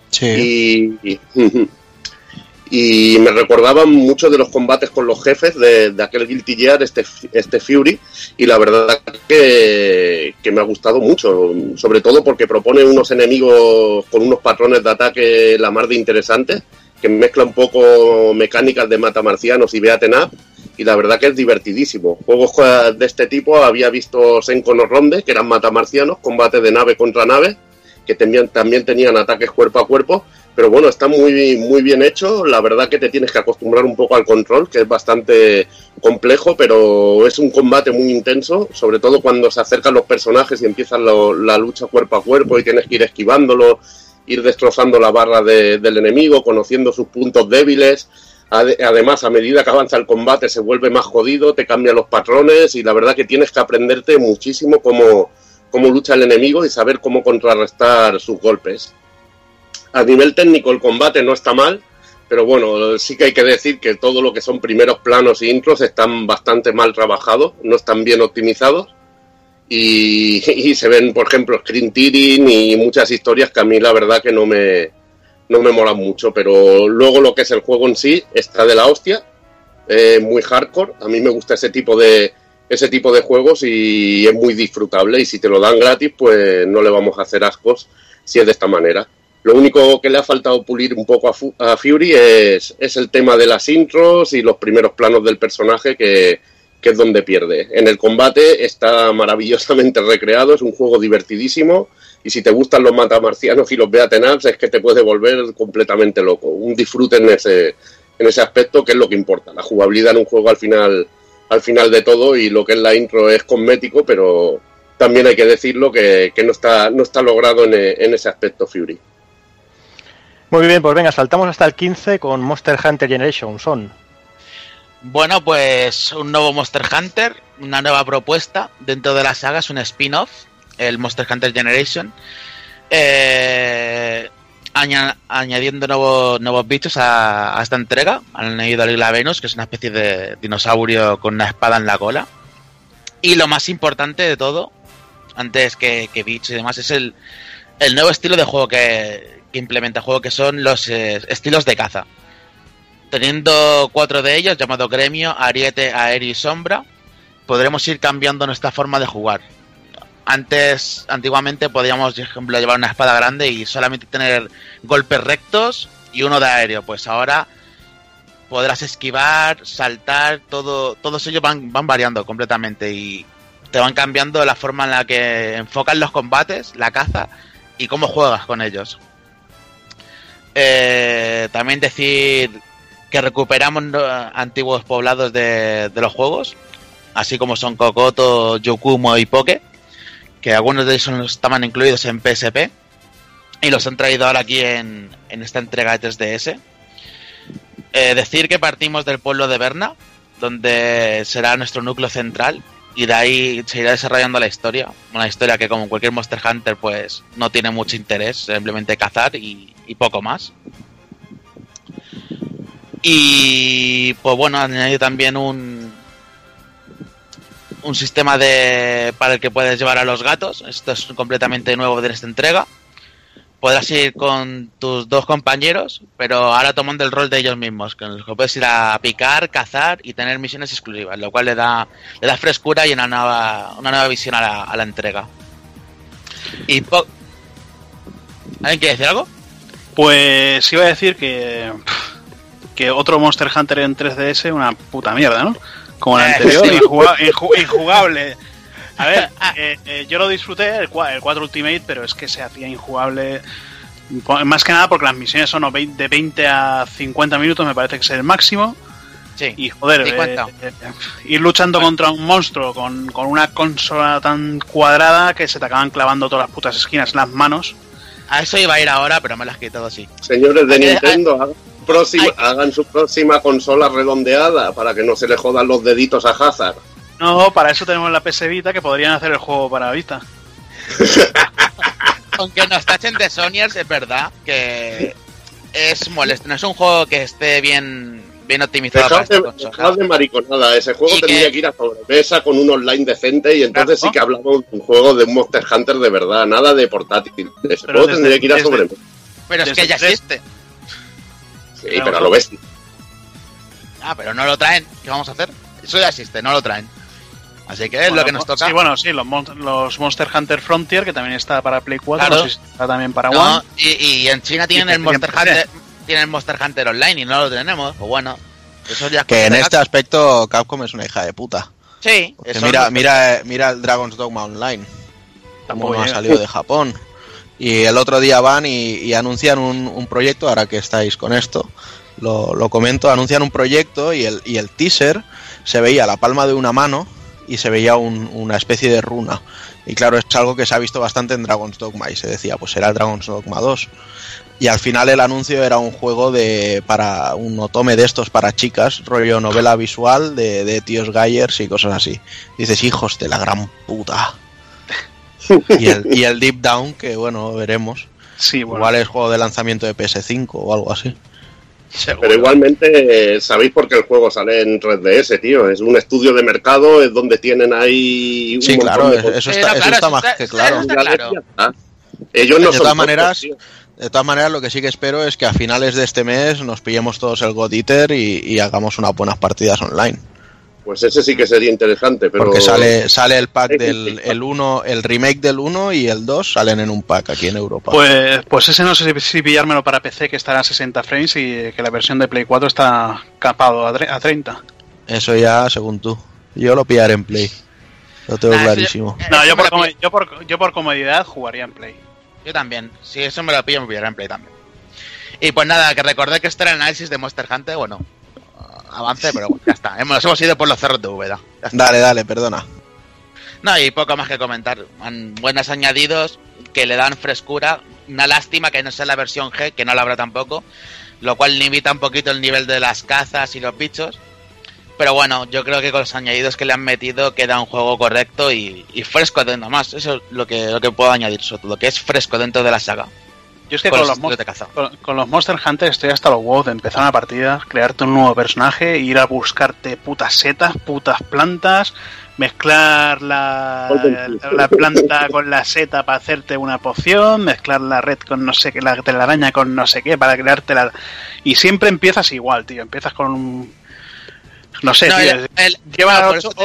Sí. Y me recordaban mucho de los combates con los jefes de aquel Guilty Gear, este Fury, y la verdad que me ha gustado mucho, sobre todo porque propone unos enemigos con unos patrones de ataque la mar de interesantes, que mezcla un poco mecánicas de matamarcianos y beaten up, y la verdad que es divertidísimo. Juegos de este tipo había visto Senko no Ronde, que eran matamarcianos, combates de nave contra nave, que también tenían ataques cuerpo a cuerpo, pero bueno, está muy, muy bien hecho. La verdad que te tienes que acostumbrar un poco al control, que es bastante complejo, pero es un combate muy intenso, sobre todo cuando se acercan los personajes y empiezan la lucha cuerpo a cuerpo y tienes que ir esquivándolo, ir destrozando la barra del enemigo, conociendo sus puntos débiles. Además, a medida que avanza el combate se vuelve más jodido, te cambian los patrones y la verdad que tienes que aprenderte muchísimo cómo lucha el enemigo y saber cómo contrarrestar sus golpes. A nivel técnico el combate no está mal, pero bueno, sí que hay que decir que todo lo que son primeros planos e intros están bastante mal trabajados, no están bien optimizados y se ven, por ejemplo, screen tearing y muchas historias que a mí la verdad que no me molan mucho, pero luego lo que es el juego en sí está de la hostia, muy hardcore. A mí me gusta ese tipo de juegos y es muy disfrutable, y si te lo dan gratis pues no le vamos a hacer ascos si es de esta manera. Lo único que le ha faltado pulir un poco a Fury es el tema de las intros y los primeros planos del personaje, que es donde pierde. En el combate está maravillosamente recreado, es un juego divertidísimo, y si te gustan los matamarcianos y los beaten ups es que te puede volver completamente loco. Un disfrute en ese aspecto, que es lo que importa. La jugabilidad en un juego al final de todo, y lo que es la intro es cosmético, pero también hay que decirlo que no está logrado en ese aspecto Fury. Muy bien, pues venga, saltamos hasta el 15 con Monster Hunter Generation, Son. Bueno, pues un nuevo Monster Hunter, una nueva propuesta dentro de la saga, es un spin-off, el Monster Hunter Generation, añadiendo nuevos bichos a esta entrega. Han añadido a Lila Venus, que es una especie de dinosaurio con una espada en la cola. Y lo más importante de todo, antes que bichos y demás, es el nuevo estilo de juego que implementa el juego, que son los estilos de caza. Teniendo 4 de ellos, llamado Gremio, Ariete, Aéreo y Sombra, podremos ir cambiando nuestra forma de jugar. Antiguamente podíamos, por ejemplo, llevar una espada grande y solamente tener golpes rectos y uno de aéreo. Pues ahora podrás esquivar, saltar, todos ellos van variando completamente y te van cambiando la forma en la que enfocan los combates, la caza y cómo juegas con ellos. También decir que recuperamos antiguos poblados de los juegos, así como son Kokoto, Yokumo y Poke, que algunos de ellos estaban incluidos en PSP y los han traído ahora aquí en esta entrega de 3DS. Decir que partimos del pueblo de Berna, donde será nuestro núcleo central, y de ahí se irá desarrollando la historia. Una historia que, como cualquier Monster Hunter, pues no tiene mucho interés, simplemente cazar y poco más. Y pues bueno, han añadido también un sistema para el que puedes llevar a los gatos. Esto es completamente nuevo de esta entrega. Podrás ir con tus 2 compañeros, pero ahora tomando el rol de ellos mismos, con los que puedes ir a picar, cazar y tener misiones exclusivas, lo cual le da frescura y una nueva visión a la entrega. Y ¿alguien quiere decir algo? Pues iba a decir que otro Monster Hunter en 3DS, una puta mierda, ¿no? Como el anterior, sí. Injugable. A ver, yo lo disfruté, el 4 Ultimate, pero es que se hacía injugable. Más que nada porque las misiones son de 20 a 50 minutos, me parece que es el máximo. Sí. Y joder, ir luchando contra un monstruo con una consola tan cuadrada que se te acaban clavando todas las putas esquinas en las manos. A eso iba a ir ahora, pero me las he quitado así. Señores de Nintendo, hagan su próxima consola redondeada para que no se le jodan los deditos a Hazard. No, para eso tenemos la PS Vita, que podrían hacer el juego para Vita. Aunque nos tachen de Sonyers, es verdad que es molesto. No es un juego que esté bien optimizado para esta consola. De mariconada. Ese juego tendría que ir a sobremesa con un online decente y entonces sí que hablamos de un juego de un Monster Hunter de verdad, nada de portátil. Ese juego tendría que ir a sobremesa. Pero es que ya existe. Sí, pero a lo bestia. Ah, pero no lo traen. ¿Qué vamos a hacer? Eso ya existe, no lo traen. Así que es lo que nos toca. Sí, bueno, sí, los Monster Hunter Frontier, que también está para Play 4, claro. No sé si está también para One. Y en China tienen el Monster Hunter, tienen Monster Hunter Online y no lo tenemos. Pues bueno, eso ya que en este aspecto Capcom es una hija de puta. Sí. Mira el Dragon's Dogma Online. Tampoco ha salido de Japón. Y el otro día van y anuncian un proyecto, ahora que estáis con esto, lo comento, anuncian un proyecto y el teaser se veía la palma de una mano y se veía una especie de runa. Y claro, es algo que se ha visto bastante en Dragon's Dogma y se decía, pues será el Dragon's Dogma 2. Y al final el anuncio era un juego para un otome de estos para chicas, rollo novela visual de tíos gallers y cosas así. Dices, hijos de la gran puta. Y el Deep Down, que bueno, veremos. Sí, bueno. Igual es juego de lanzamiento de PS5 o algo así. Seguro. Pero igualmente sabéis por qué el juego sale en 3DS, tío. Es un estudio de mercado, es donde tienen ahí un montón claro, de cosas. Eso está más que claro. Ellos no son maneras, tío. De todas maneras, lo que sí que espero es que a finales de este mes nos pillemos todos el God Eater y hagamos unas buenas partidas online. Pues ese sí que sería interesante, pero... Porque sale el pack del 1, el remake del 1 y el 2 salen en un pack aquí en Europa. Pues ese no sé si pillármelo para PC, que estará a 60 frames y que la versión de Play 4 está capado a 30. Eso ya, según tú. Yo lo pillaré en Play. Lo tengo clarísimo. Yo por comodidad jugaría en Play. Yo también. Si eso me lo pillo, me pillaré en Play también. Y pues nada, que recordé que este era el análisis de Monster Hunter, bueno... avance, pero bueno, ya está, nos hemos ido por los cerros de Úbeda. Dale, perdona. No, y poco más que comentar. Buenos añadidos que le dan frescura. Una lástima que no sea la versión G, que no la habrá tampoco, lo cual limita un poquito el nivel de las cazas y los bichos. Pero bueno, yo creo que con los añadidos que le han metido queda un juego correcto y fresco dentro más. Eso es lo que puedo añadir, sobre todo, que es fresco dentro de la saga. Yo es que con los Monster Hunter estoy hasta los huevos de empezar una partida, crearte un nuevo personaje, ir a buscarte putas setas, putas plantas, mezclar la planta con la seta para hacerte una poción, mezclar la red con no sé qué, la telaraña con no sé qué para crearte la... Y siempre empiezas igual, tío, empiezas con un... No sé, no, tío, lleva 8...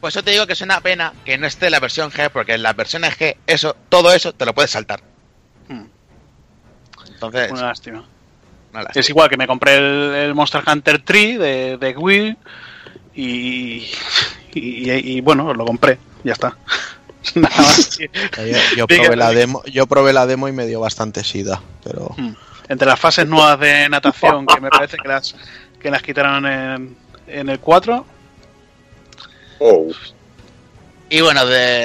Pues yo te digo que es una pena que no esté la versión G, porque en la versión G todo eso te lo puedes saltar. Entonces, una lástima. Es igual que me compré el Monster Hunter 3 de Wii y bueno, lo compré, ya está. Nada más. Yo probé la demo y me dio bastante sida, pero entre las fases nuevas de natación, que me parece que las quitaron en el 4. Oh. Y bueno,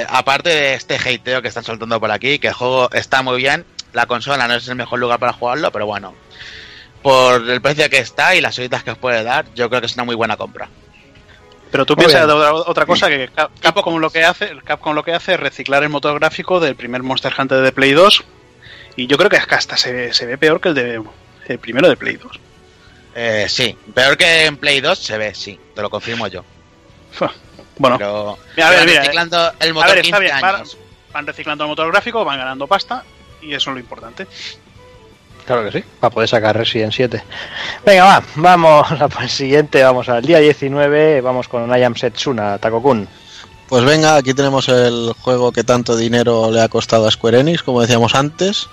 aparte de este hateo que están soltando por aquí, que el juego está muy bien. La consola no es el mejor lugar para jugarlo, pero bueno, por el precio que está y las horitas que os puede dar, yo creo que es una muy buena compra. Pero tú piensas otra cosa, que Capcom lo que hace es reciclar el motor gráfico del primer Monster Hunter de Play 2, y yo creo que hasta se ve peor que el primero de Play 2. Sí, peor que en Play 2 se ve, sí, te lo confirmo yo. Bueno, pero mira, reciclando el motor, a ver, está 15 bien, años. Van reciclando el motor gráfico, van ganando pasta. Y eso es lo importante. Claro que sí, para poder sacar Resident 7. Venga, vamos al siguiente. Vamos al día 19, vamos con I Am Setsuna, Takokun. Pues venga, aquí tenemos el juego que tanto dinero le ha costado a Square Enix, como decíamos antes.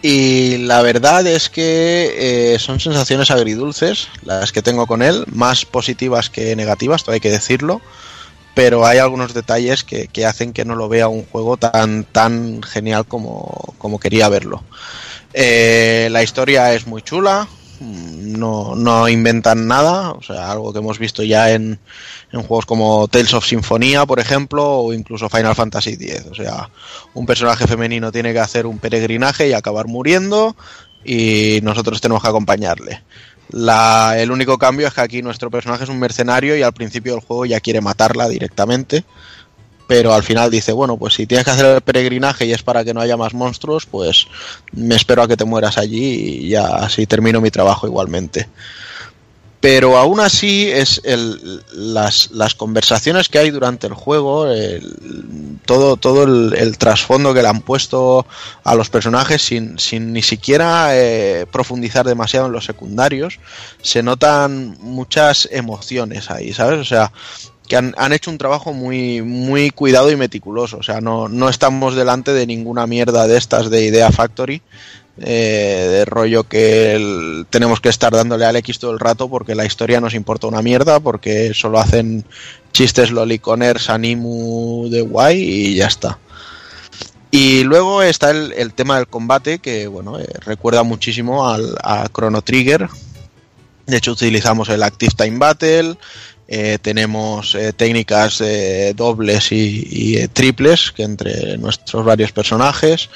Y la verdad es que son sensaciones agridulces las que tengo con él, más positivas que negativas, todo hay que decirlo. Pero hay algunos detalles que hacen que no lo vea un juego tan genial como quería verlo. La historia es muy chula, no inventan nada, o sea, algo que hemos visto ya en juegos como Tales of Symphonia, por ejemplo, o incluso Final Fantasy X. O sea, un personaje femenino tiene que hacer un peregrinaje y acabar muriendo, y nosotros tenemos que acompañarle. El único cambio es que aquí nuestro personaje es un mercenario y al principio del juego ya quiere matarla directamente, pero al final dice, bueno, pues si tienes que hacer el peregrinaje y es para que no haya más monstruos, pues me espero a que te mueras allí y ya así termino mi trabajo igualmente. Pero aún así es las conversaciones que hay durante el juego, todo el trasfondo que le han puesto a los personajes sin ni siquiera profundizar demasiado en los secundarios, se notan muchas emociones ahí, ¿sabes? O sea, que han hecho un trabajo muy, muy cuidado y meticuloso. O sea, no estamos delante de ninguna mierda de estas de Idea Factory, de rollo que tenemos que estar dándole al X todo el rato porque la historia nos importa una mierda, porque solo hacen chistes loliconers animu de guay y ya está. Y luego está el tema del combate, que bueno, recuerda muchísimo a Chrono Trigger. De hecho, utilizamos el Active Time Battle. Tenemos técnicas dobles y triples que entre nuestros varios personajes.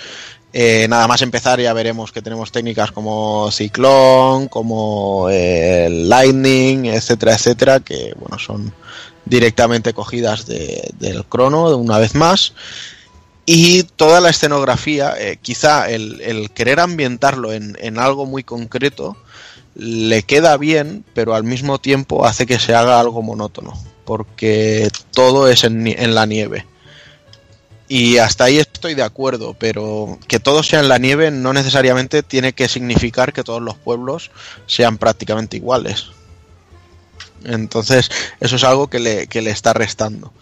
Nada más empezar ya veremos que tenemos técnicas como Ciclón, como Lightning, etcétera, etcétera, que bueno, son directamente cogidas del Crono de una vez más. Y toda la escenografía, quizá el querer ambientarlo en algo muy concreto le queda bien, pero al mismo tiempo hace que se haga algo monótono, porque todo es en la nieve. Y hasta ahí estoy de acuerdo, pero que todo sea en la nieve no necesariamente tiene que significar que todos los pueblos sean prácticamente iguales. Entonces, eso es algo que le está restando.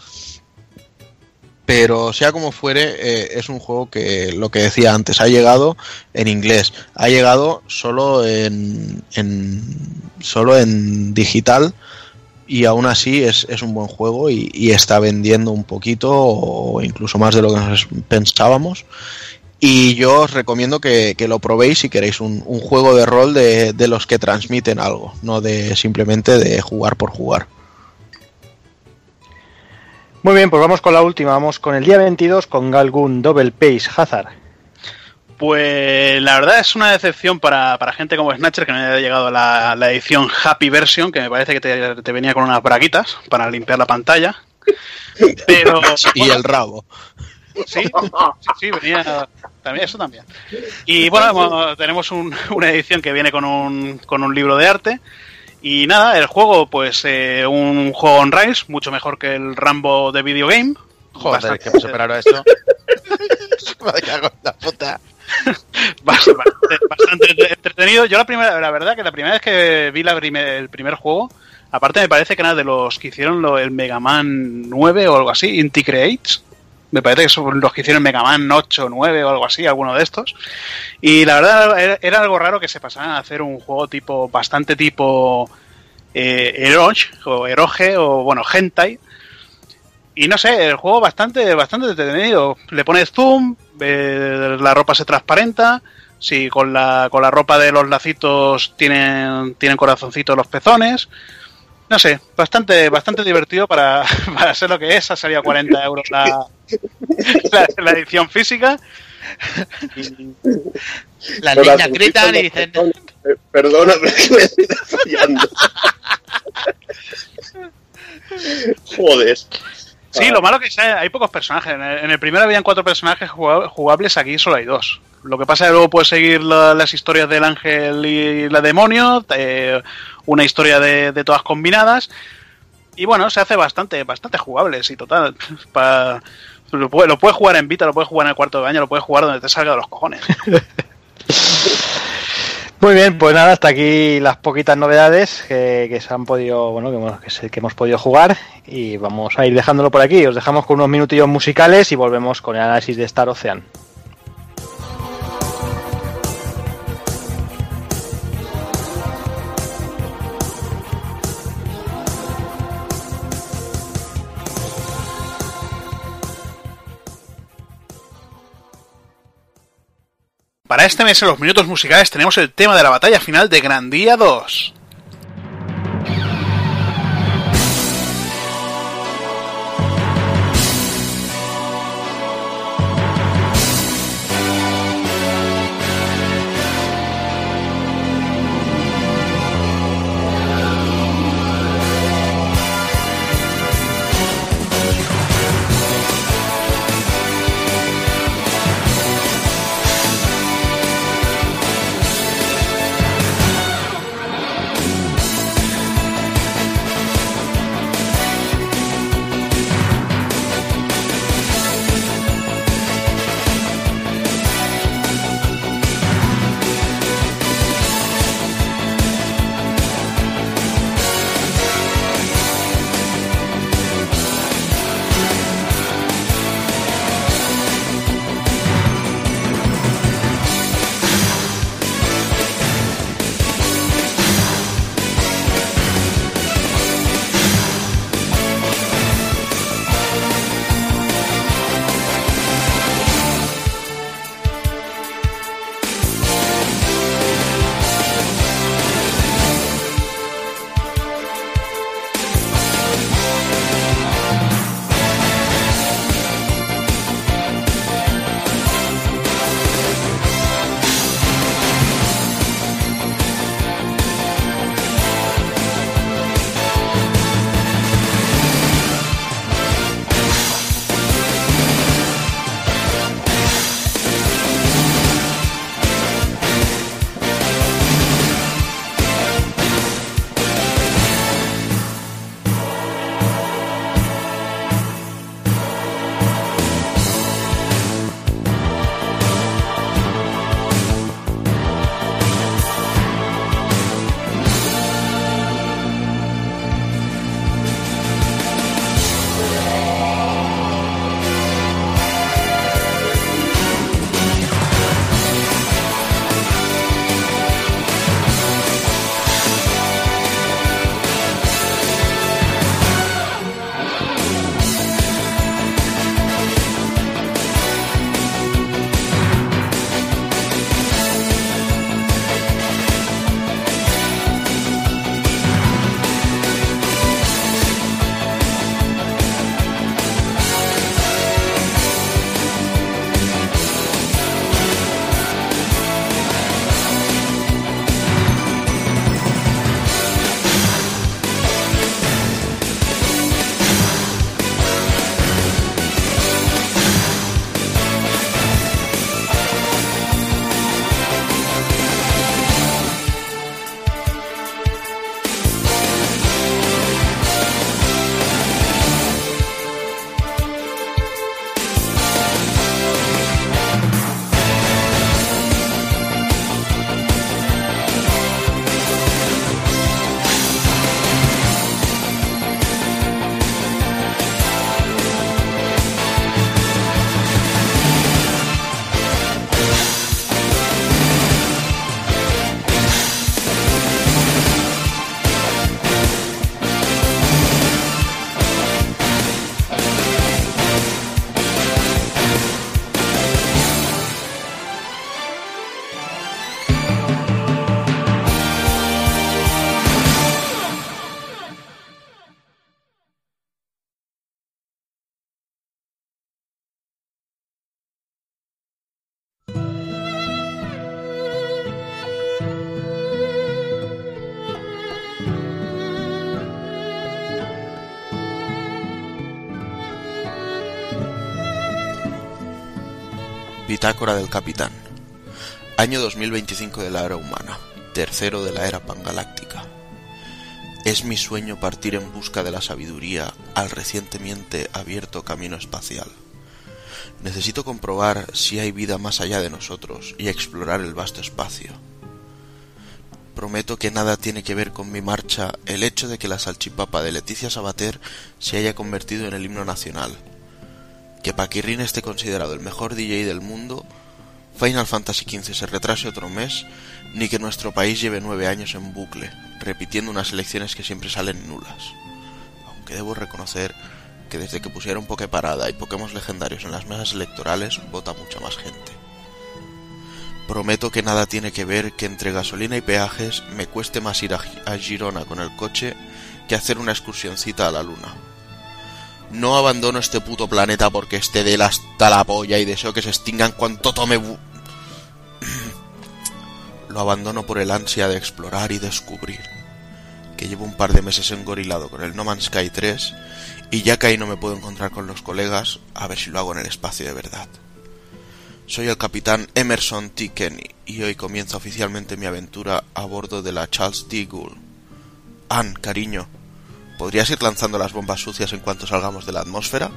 Pero sea como fuere, es un juego que, lo que decía antes, ha llegado en inglés, ha llegado solo en digital. Y aún así es un buen juego y está vendiendo un poquito o incluso más de lo que nos pensábamos. Y yo os recomiendo que lo probéis si queréis un juego de rol de los que transmiten algo, no de simplemente de jugar por jugar. Muy bien, pues vamos con la última, vamos con el día 22 con Galgun Double Pace Hazard. Pues la verdad es una decepción para gente como Snatcher, que no haya llegado la edición Happy Version, que me parece que te venía con unas braquitas para limpiar la pantalla. Pero y el rabo. Sí, venía también eso también. Y bueno, tenemos una edición que viene con un libro de arte. Y nada, el juego, pues un juego on rails, mucho mejor que el Rambo de videogame. Joder, que me superaron esto. Me cago en la puta. Bastante entretenido. Yo la verdad que la primera vez que vi el primer juego, aparte me parece que era de los que hicieron el Mega Man 9 o algo así, Inti Creates, me parece que son los que hicieron Mega Man 8 o 9 o algo así, alguno de estos, y la verdad era algo raro que se pasaran a hacer un juego tipo eroge o bueno, hentai. Y no sé, el juego bastante detenido. Le pones zoom, la ropa se transparenta. Sí, con la ropa de los lacitos tienen corazoncitos los pezones. No sé, bastante divertido para ser lo que es. Ha salido a 40 euros la edición física. Las niñas gritan y dicen... Perdona, pero es que me estoy fallando. Joder. Sí, lo malo que hay pocos personajes. En el primero habían 4 personajes jugables, aquí solo hay 2. Lo que pasa es que luego puedes seguir las historias del ángel y la demonio, una historia de todas combinadas, y bueno, se hace bastante jugable, sí, total. Lo puedes jugar en Vita, lo puedes jugar en el cuarto de baño, lo puedes jugar donde te salga de los cojones. Muy bien, pues nada, hasta aquí las poquitas novedades que se han podido, bueno, que hemos podido jugar, y vamos a ir dejándolo por aquí. Os dejamos con unos minutillos musicales y volvemos con el análisis de Star Ocean. Para este mes en los minutos musicales tenemos el tema de la batalla final de Grandia 2. Bitácora del Capitán. Año 2025 de la era humana, tercero de la era pangaláctica. Es mi sueño partir en busca de la sabiduría al recientemente abierto camino espacial. Necesito comprobar si hay vida más allá de nosotros y explorar el vasto espacio. Prometo que nada tiene que ver con mi marcha el hecho de que la salchipapa de Leticia Sabater se haya convertido en el himno nacional, que Paquirrín esté considerado el mejor DJ del mundo, Final Fantasy XV se retrase otro mes, ni que nuestro país lleve 9 años en bucle, repitiendo unas elecciones que siempre salen nulas. Aunque debo reconocer que desde que pusieron Poképarada y Pokémon legendarios en las mesas electorales, vota mucha más gente. Prometo que nada tiene que ver que entre gasolina y peajes me cueste más ir a Girona con el coche que hacer una excursioncita a la luna. No abandono este puto planeta porque esté de él hasta la polla y deseo que se extingan cuanto tome... Lo abandono por el ansia de explorar y descubrir, que llevo un par de meses engorilado con el No Man's Sky 3 y ya que ahí no me puedo encontrar con los colegas, a ver si lo hago en el espacio de verdad. Soy el capitán Emerson T. Kenny y hoy comienza oficialmente mi aventura a bordo de la Charles D. Gould. Ann, cariño, ¿podrías ir lanzando las bombas sucias en cuanto salgamos de la atmósfera?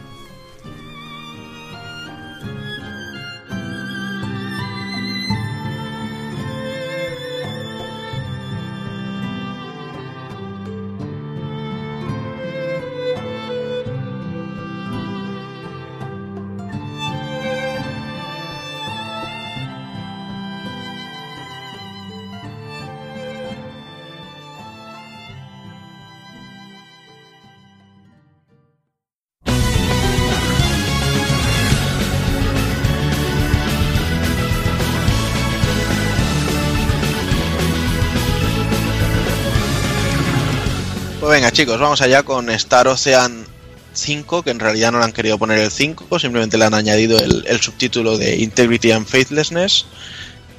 Venga chicos, vamos allá con Star Ocean 5, que en realidad no le han querido poner el 5, simplemente le han añadido el subtítulo de Integrity and Faithlessness,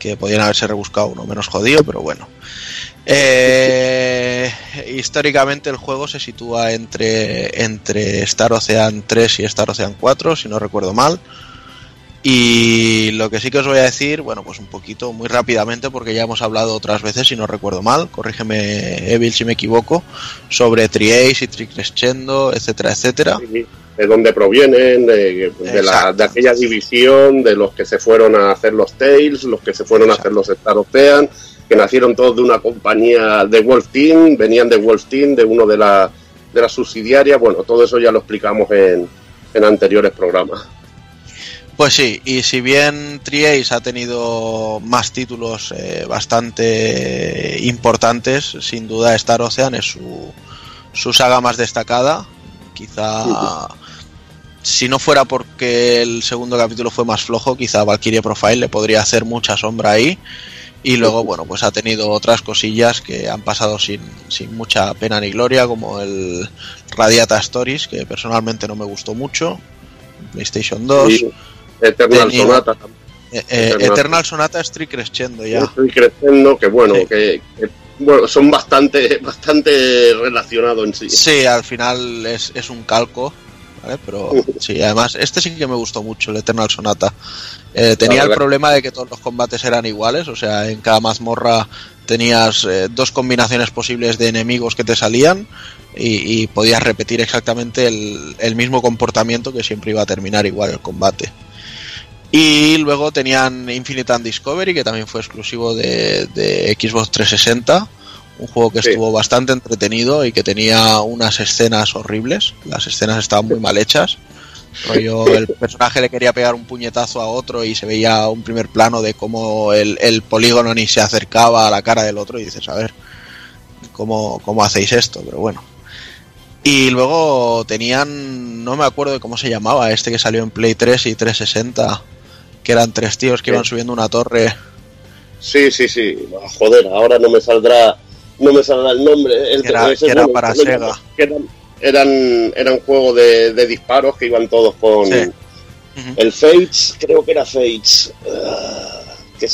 que podían haberse rebuscado uno menos jodido, pero bueno. Históricamente el juego se sitúa entre Star Ocean 3 y Star Ocean 4, si no recuerdo mal. Y lo que sí que os voy a decir, bueno, pues un poquito, muy rápidamente, porque ya hemos hablado otras veces, si no recuerdo mal, corrígeme, Evil, si me equivoco, sobre Triace y Tricrescendo, etcétera, etcétera. Sí, de dónde provienen, de aquella división de los que se fueron a hacer los Tales, los que se fueron a hacer los Star Ocean, que nacieron todos de una compañía de Wolf Team, venían de Wolf Team, de uno de la subsidiaria, bueno, todo eso ya lo explicamos en anteriores programas. Pues sí, y si bien Triace ha tenido más títulos bastante importantes, sin duda Star Ocean es su saga más destacada. Quizá, si no fuera porque el segundo capítulo fue más flojo, quizá Valkyrie Profile le podría hacer mucha sombra ahí. Y luego, bueno, pues ha tenido otras cosillas que han pasado sin mucha pena ni gloria, como el Radiata Stories, que personalmente no me gustó mucho, PlayStation 2... Sí. Eternal Sonata es Tricrescendo ya. Tricrescendo, que bueno, sí. que bueno, son bastante relacionados en sí. Sí, al final es un calco, ¿vale? Pero sí, además, este sí que me gustó mucho, el Eternal Sonata. Tenía el problema de que todos los combates eran iguales, o sea, en cada mazmorra tenías dos combinaciones posibles de enemigos que te salían y podías repetir exactamente el mismo comportamiento que siempre iba a terminar igual el combate. Y luego tenían Infinite and Discovery, que también fue exclusivo de Xbox 360, un juego que estuvo bastante entretenido y que tenía unas escenas horribles. Las escenas estaban muy mal hechas. Rollo, el personaje le quería pegar un puñetazo a otro y se veía un primer plano de cómo el polígono ni se acercaba a la cara del otro y dices, a ver, ¿cómo hacéis esto? Pero bueno. Y luego tenían, no me acuerdo de cómo se llamaba, este que salió en Play 3 y 360... que eran 3 tíos que iban subiendo una torre. Sí. Joder, ahora no me saldrá el nombre. Era para Sega. Eran juegos de disparos que iban todos con el Fates, creo que era Fates, que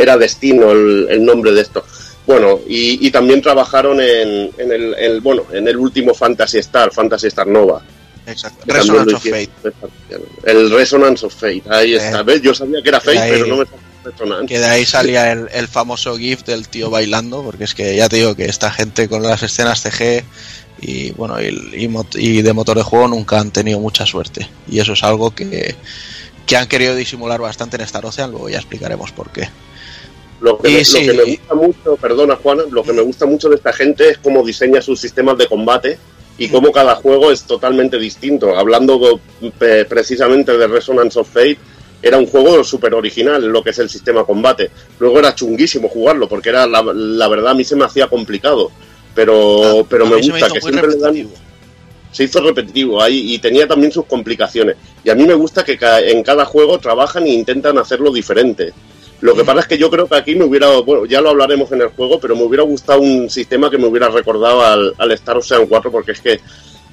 era Destino el nombre de esto. Bueno, y también trabajaron en el último Fantasy Star Nova. Exacto. Resonance of Fate. El Resonance of Fate, ahí está. ¿Ves? Yo sabía que era Fate, pero no me sabía Resonance. Que de ahí salía el famoso GIF del tío bailando, porque es que ya te digo que esta gente con las escenas CG y bueno y de motor de juego nunca han tenido mucha suerte. Y eso es algo que han querido disimular bastante en Star Ocean, luego ya explicaremos por qué. Lo que me gusta mucho, perdona Juana, lo que me gusta mucho de esta gente es cómo diseña sus sistemas de combate y cómo cada juego es totalmente distinto. Hablando precisamente de Resonance of Fate, era un juego súper original lo que es el sistema combate. Luego era chunguísimo jugarlo porque era la verdad a mí se me hacía complicado, pero me gusta que siempre le dan... Se hizo repetitivo ahí y tenía también sus complicaciones. Y a mí me gusta que en cada juego trabajan e intentan hacerlo diferente. Lo que pasa es que yo creo que aquí me hubiera... Bueno, ya lo hablaremos en el juego, pero me hubiera gustado un sistema que me hubiera recordado al Star Ocean 4, porque es que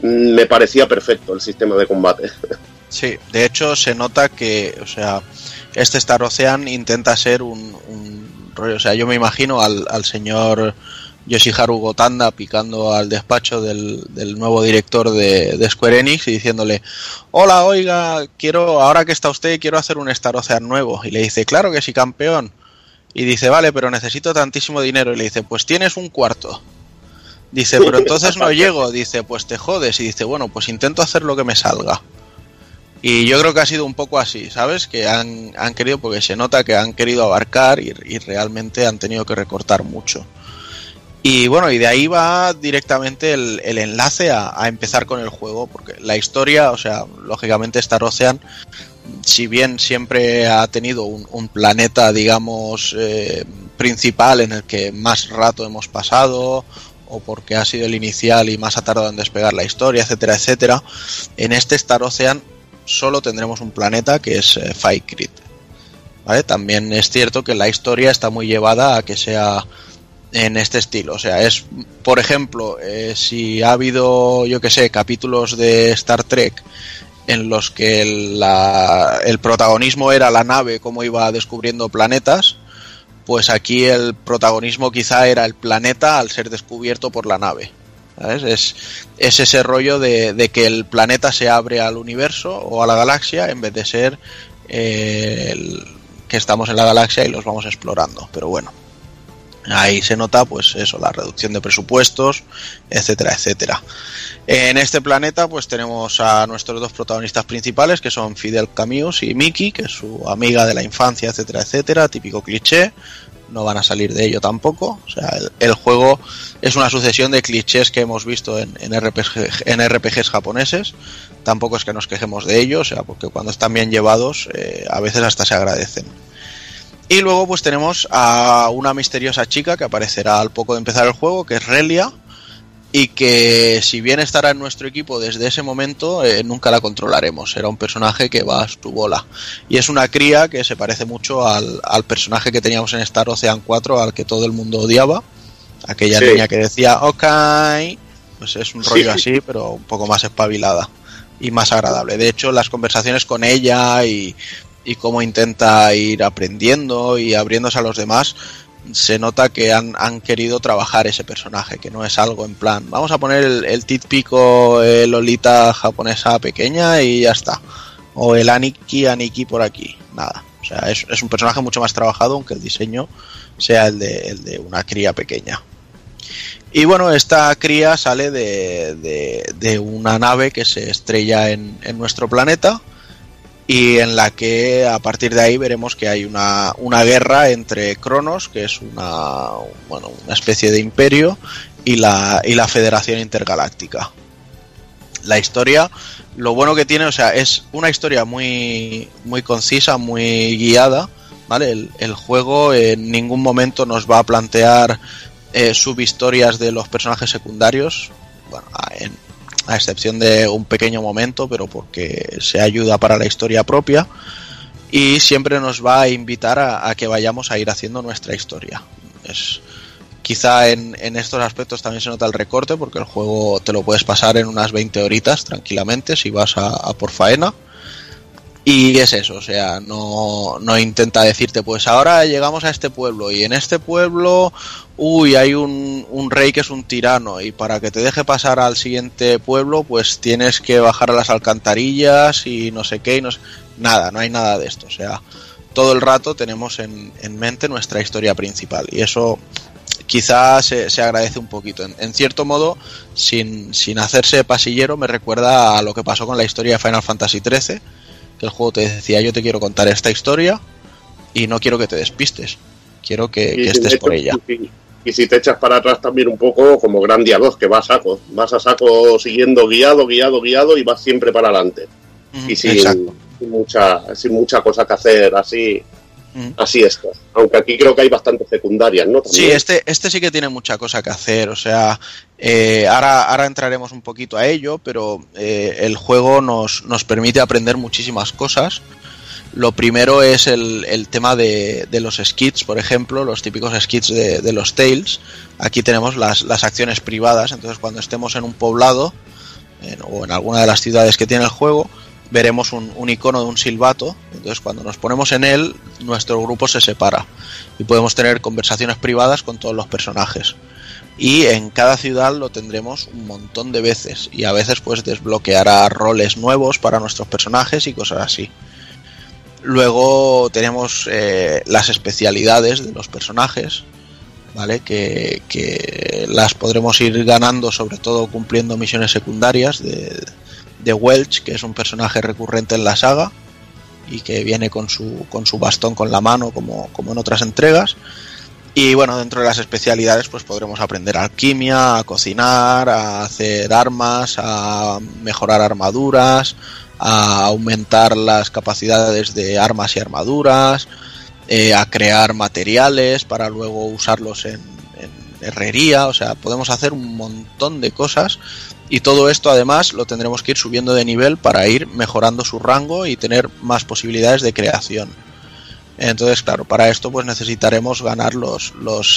me parecía perfecto el sistema de combate. Sí, de hecho se nota que, o sea, este Star Ocean intenta ser un rollo... O sea, yo me imagino al señor Yoshiharu Gotanda picando al despacho del nuevo director de Square Enix y diciéndole: hola, oiga, ahora que está usted, quiero hacer un Star Ocean nuevo. Y le dice: claro que sí, campeón. Y dice: vale, pero necesito tantísimo dinero. Y le dice: pues tienes un cuarto. Dice: pero entonces no llego. Dice: pues te jodes. Y dice: bueno, pues intento hacer lo que me salga. Y yo creo que ha sido un poco así, ¿sabes? Que han querido, porque se nota que han querido abarcar y realmente han tenido que recortar mucho. Y bueno, y de ahí va directamente el enlace a empezar con el juego, porque la historia, o sea, lógicamente Star Ocean, si bien siempre ha tenido un planeta, digamos, principal en el que más rato hemos pasado, o porque ha sido el inicial y más ha tardado en despegar la historia, etcétera, etcétera, en este Star Ocean solo tendremos un planeta que es Fightcrit, ¿vale? También es cierto que la historia está muy llevada a que sea en este estilo, o sea, es, por ejemplo, si ha habido, yo que sé, capítulos de Star Trek en los que el protagonismo era la nave, cómo iba descubriendo planetas, pues aquí el protagonismo quizá era el planeta al ser descubierto por la nave, ¿sabes? Es ese rollo de que el planeta se abre al universo o a la galaxia en vez de ser que estamos en la galaxia y los vamos explorando, pero bueno. Ahí se nota, pues eso, la reducción de presupuestos, etcétera, etcétera. En este planeta, pues tenemos a nuestros dos protagonistas principales, que son Fidel Camus y Mickey, que es su amiga de la infancia, etcétera, etcétera, típico cliché, no van a salir de ello tampoco. O sea, el juego es una sucesión de clichés que hemos visto en RPGs japoneses, tampoco es que nos quejemos de ello, o sea, porque cuando están bien llevados, a veces hasta se agradecen. Y luego pues tenemos a una misteriosa chica que aparecerá al poco de empezar el juego, que es Relia, y que si bien estará en nuestro equipo desde ese momento, nunca la controlaremos, será un personaje que va a su bola. Y es una cría que se parece mucho al personaje que teníamos en Star Ocean 4, al que todo el mundo odiaba, aquella niña que decía ok, pues es un rollo así, pero un poco más espabilada y más agradable. De hecho, las conversaciones con ella y cómo intenta ir aprendiendo y abriéndose a los demás, se nota que han querido trabajar ese personaje, que no es algo en plan, vamos a poner el típico lolita japonesa pequeña y ya está, o el aniki por aquí, nada. O sea, es un personaje mucho más trabajado, aunque el diseño sea el de una cría pequeña. Y bueno, esta cría sale de una nave que se estrella en nuestro planeta, y en la que a partir de ahí veremos que hay una guerra entre Cronos, que es una especie de imperio, y la Federación Intergaláctica. La historia, lo bueno que tiene, o sea, es una historia muy, muy concisa, muy guiada, ¿vale? El juego en ningún momento nos va a plantear subhistorias de los personajes secundarios, bueno, a excepción de un pequeño momento, pero porque se ayuda para la historia propia, y siempre nos va a invitar a que vayamos a ir haciendo nuestra historia. Quizá en estos aspectos también se nota el recorte, porque el juego te lo puedes pasar en unas 20 horitas tranquilamente si vas a por faena, Y es eso, o sea, no intenta decirte, pues ahora llegamos a este pueblo y en este pueblo, hay un rey que es un tirano y para que te deje pasar al siguiente pueblo, pues tienes que bajar a las alcantarillas y no sé qué, nada, no hay nada de esto, o sea, todo el rato tenemos en mente nuestra historia principal y eso quizás se agradece un poquito. En cierto modo, sin hacerse pasillero, me recuerda a lo que pasó con la historia de Final Fantasy XIII, que el juego te decía, yo te quiero contar esta historia y no quiero que te despistes, quiero que estés por ella. Y si te echas para atrás también un poco, como Grandia 2, que vas a saco siguiendo guiado y vas siempre para adelante. Y sin mucha cosa que hacer, así... Así es, aunque aquí creo que hay bastantes secundarias, ¿no? También. Sí, este sí que tiene mucha cosa que hacer, o sea, ahora entraremos un poquito a ello, pero el juego nos permite aprender muchísimas cosas. Lo primero es el tema de los skits, por ejemplo, los típicos skits de los Tales. Aquí tenemos las acciones privadas, entonces cuando estemos en un poblado o en alguna de las ciudades que tiene el juego, veremos un icono de un silbato, entonces cuando nos ponemos en él, nuestro grupo se separa y podemos tener conversaciones privadas con todos los personajes. Y en cada ciudad lo tendremos un montón de veces y a veces pues desbloqueará roles nuevos para nuestros personajes y cosas así. Luego tenemos las especialidades de los personajes, ¿vale? Que las podremos ir ganando sobre todo cumpliendo misiones secundarias de Welch, que es un personaje recurrente en la saga y que viene con su bastón con la mano como en otras entregas. Y bueno, dentro de las especialidades pues podremos aprender alquimia, a cocinar, a hacer armas, a mejorar armaduras, a aumentar las capacidades de armas y armaduras, a crear materiales para luego usarlos en herrería. O sea, podemos hacer un montón de cosas. Y todo esto además lo tendremos que ir subiendo de nivel para ir mejorando su rango y tener más posibilidades de creación. Entonces, claro, para esto pues necesitaremos ganar los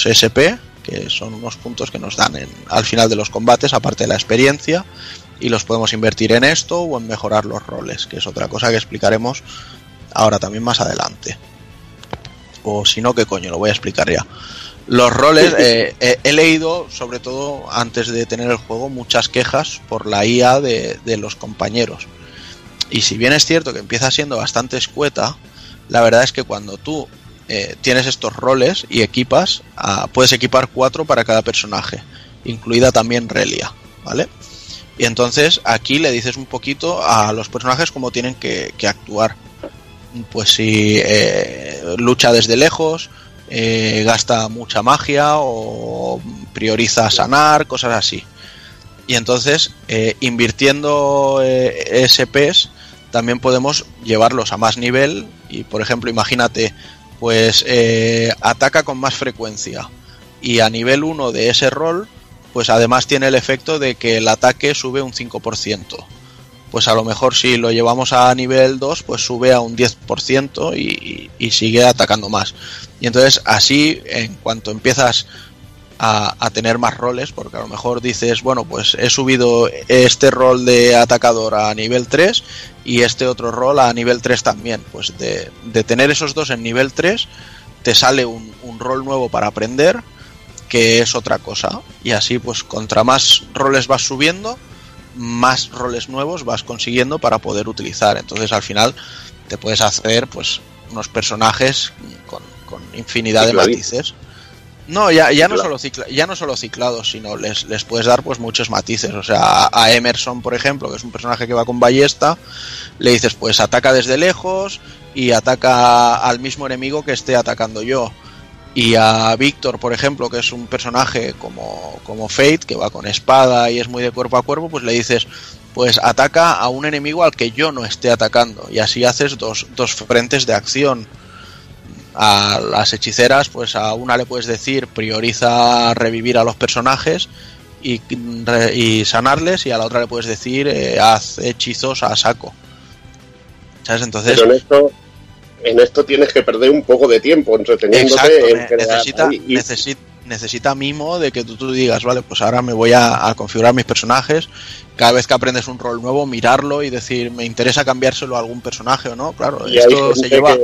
SP, que son unos puntos que nos dan al final de los combates, aparte de la experiencia, y los podemos invertir en esto o en mejorar los roles, que es otra cosa que explicaremos ahora también más adelante. O si no, ¿qué coño? Lo voy a explicar ya. Los roles, he leído, sobre todo antes de tener el juego, muchas quejas por la IA de los compañeros. Y si bien es cierto que empieza siendo bastante escueta, la verdad es que cuando tú tienes estos roles y equipas, puedes equipar 4 para cada personaje, incluida también Relia, ¿vale? Y entonces aquí le dices un poquito a los personajes cómo tienen que actuar. Pues si lucha desde lejos... gasta mucha magia o prioriza sanar, cosas así. Y entonces invirtiendo SPs también podemos llevarlos a más nivel y, por ejemplo, imagínate, pues ataca con más frecuencia y a nivel 1 de ese rol pues además tiene el efecto de que el ataque sube un 5%. Pues a lo mejor si lo llevamos a nivel 2, pues sube a un 10% y sigue atacando más. Y entonces así, en cuanto empiezas a tener más roles, porque a lo mejor dices, bueno, pues he subido este rol de atacador a nivel 3 y este otro rol a nivel 3 también. Pues de tener esos dos en nivel 3, te sale un rol nuevo para aprender, que es otra cosa. Y así, pues contra más roles vas subiendo, más roles nuevos vas consiguiendo para poder utilizar. Entonces al final te puedes hacer pues unos personajes con infinidad de matices. No, ya no solo ciclados, sino les puedes dar pues muchos matices. O sea, a Emerson, por ejemplo, que es un personaje que va con ballesta, le dices pues ataca desde lejos y ataca al mismo enemigo que esté atacando yo. Y a Víctor, por ejemplo, que es un personaje como Fate, que va con espada y es muy de cuerpo a cuerpo, pues le dices, pues ataca a un enemigo al que yo no esté atacando. Y así haces dos frentes de acción. A las hechiceras, pues a una le puedes decir, prioriza revivir a los personajes y sanarles, y a la otra le puedes decir, haz hechizos a saco. ¿Sabes? Entonces... En esto tienes que perder un poco de tiempo entreteniéndote. Exacto, en crear. Necesita, necesita mimo de que tú digas, vale, pues ahora me voy a configurar mis personajes. Cada vez que aprendes un rol nuevo, mirarlo y decir, me interesa cambiárselo a algún personaje o no. Claro, y esto se lleva...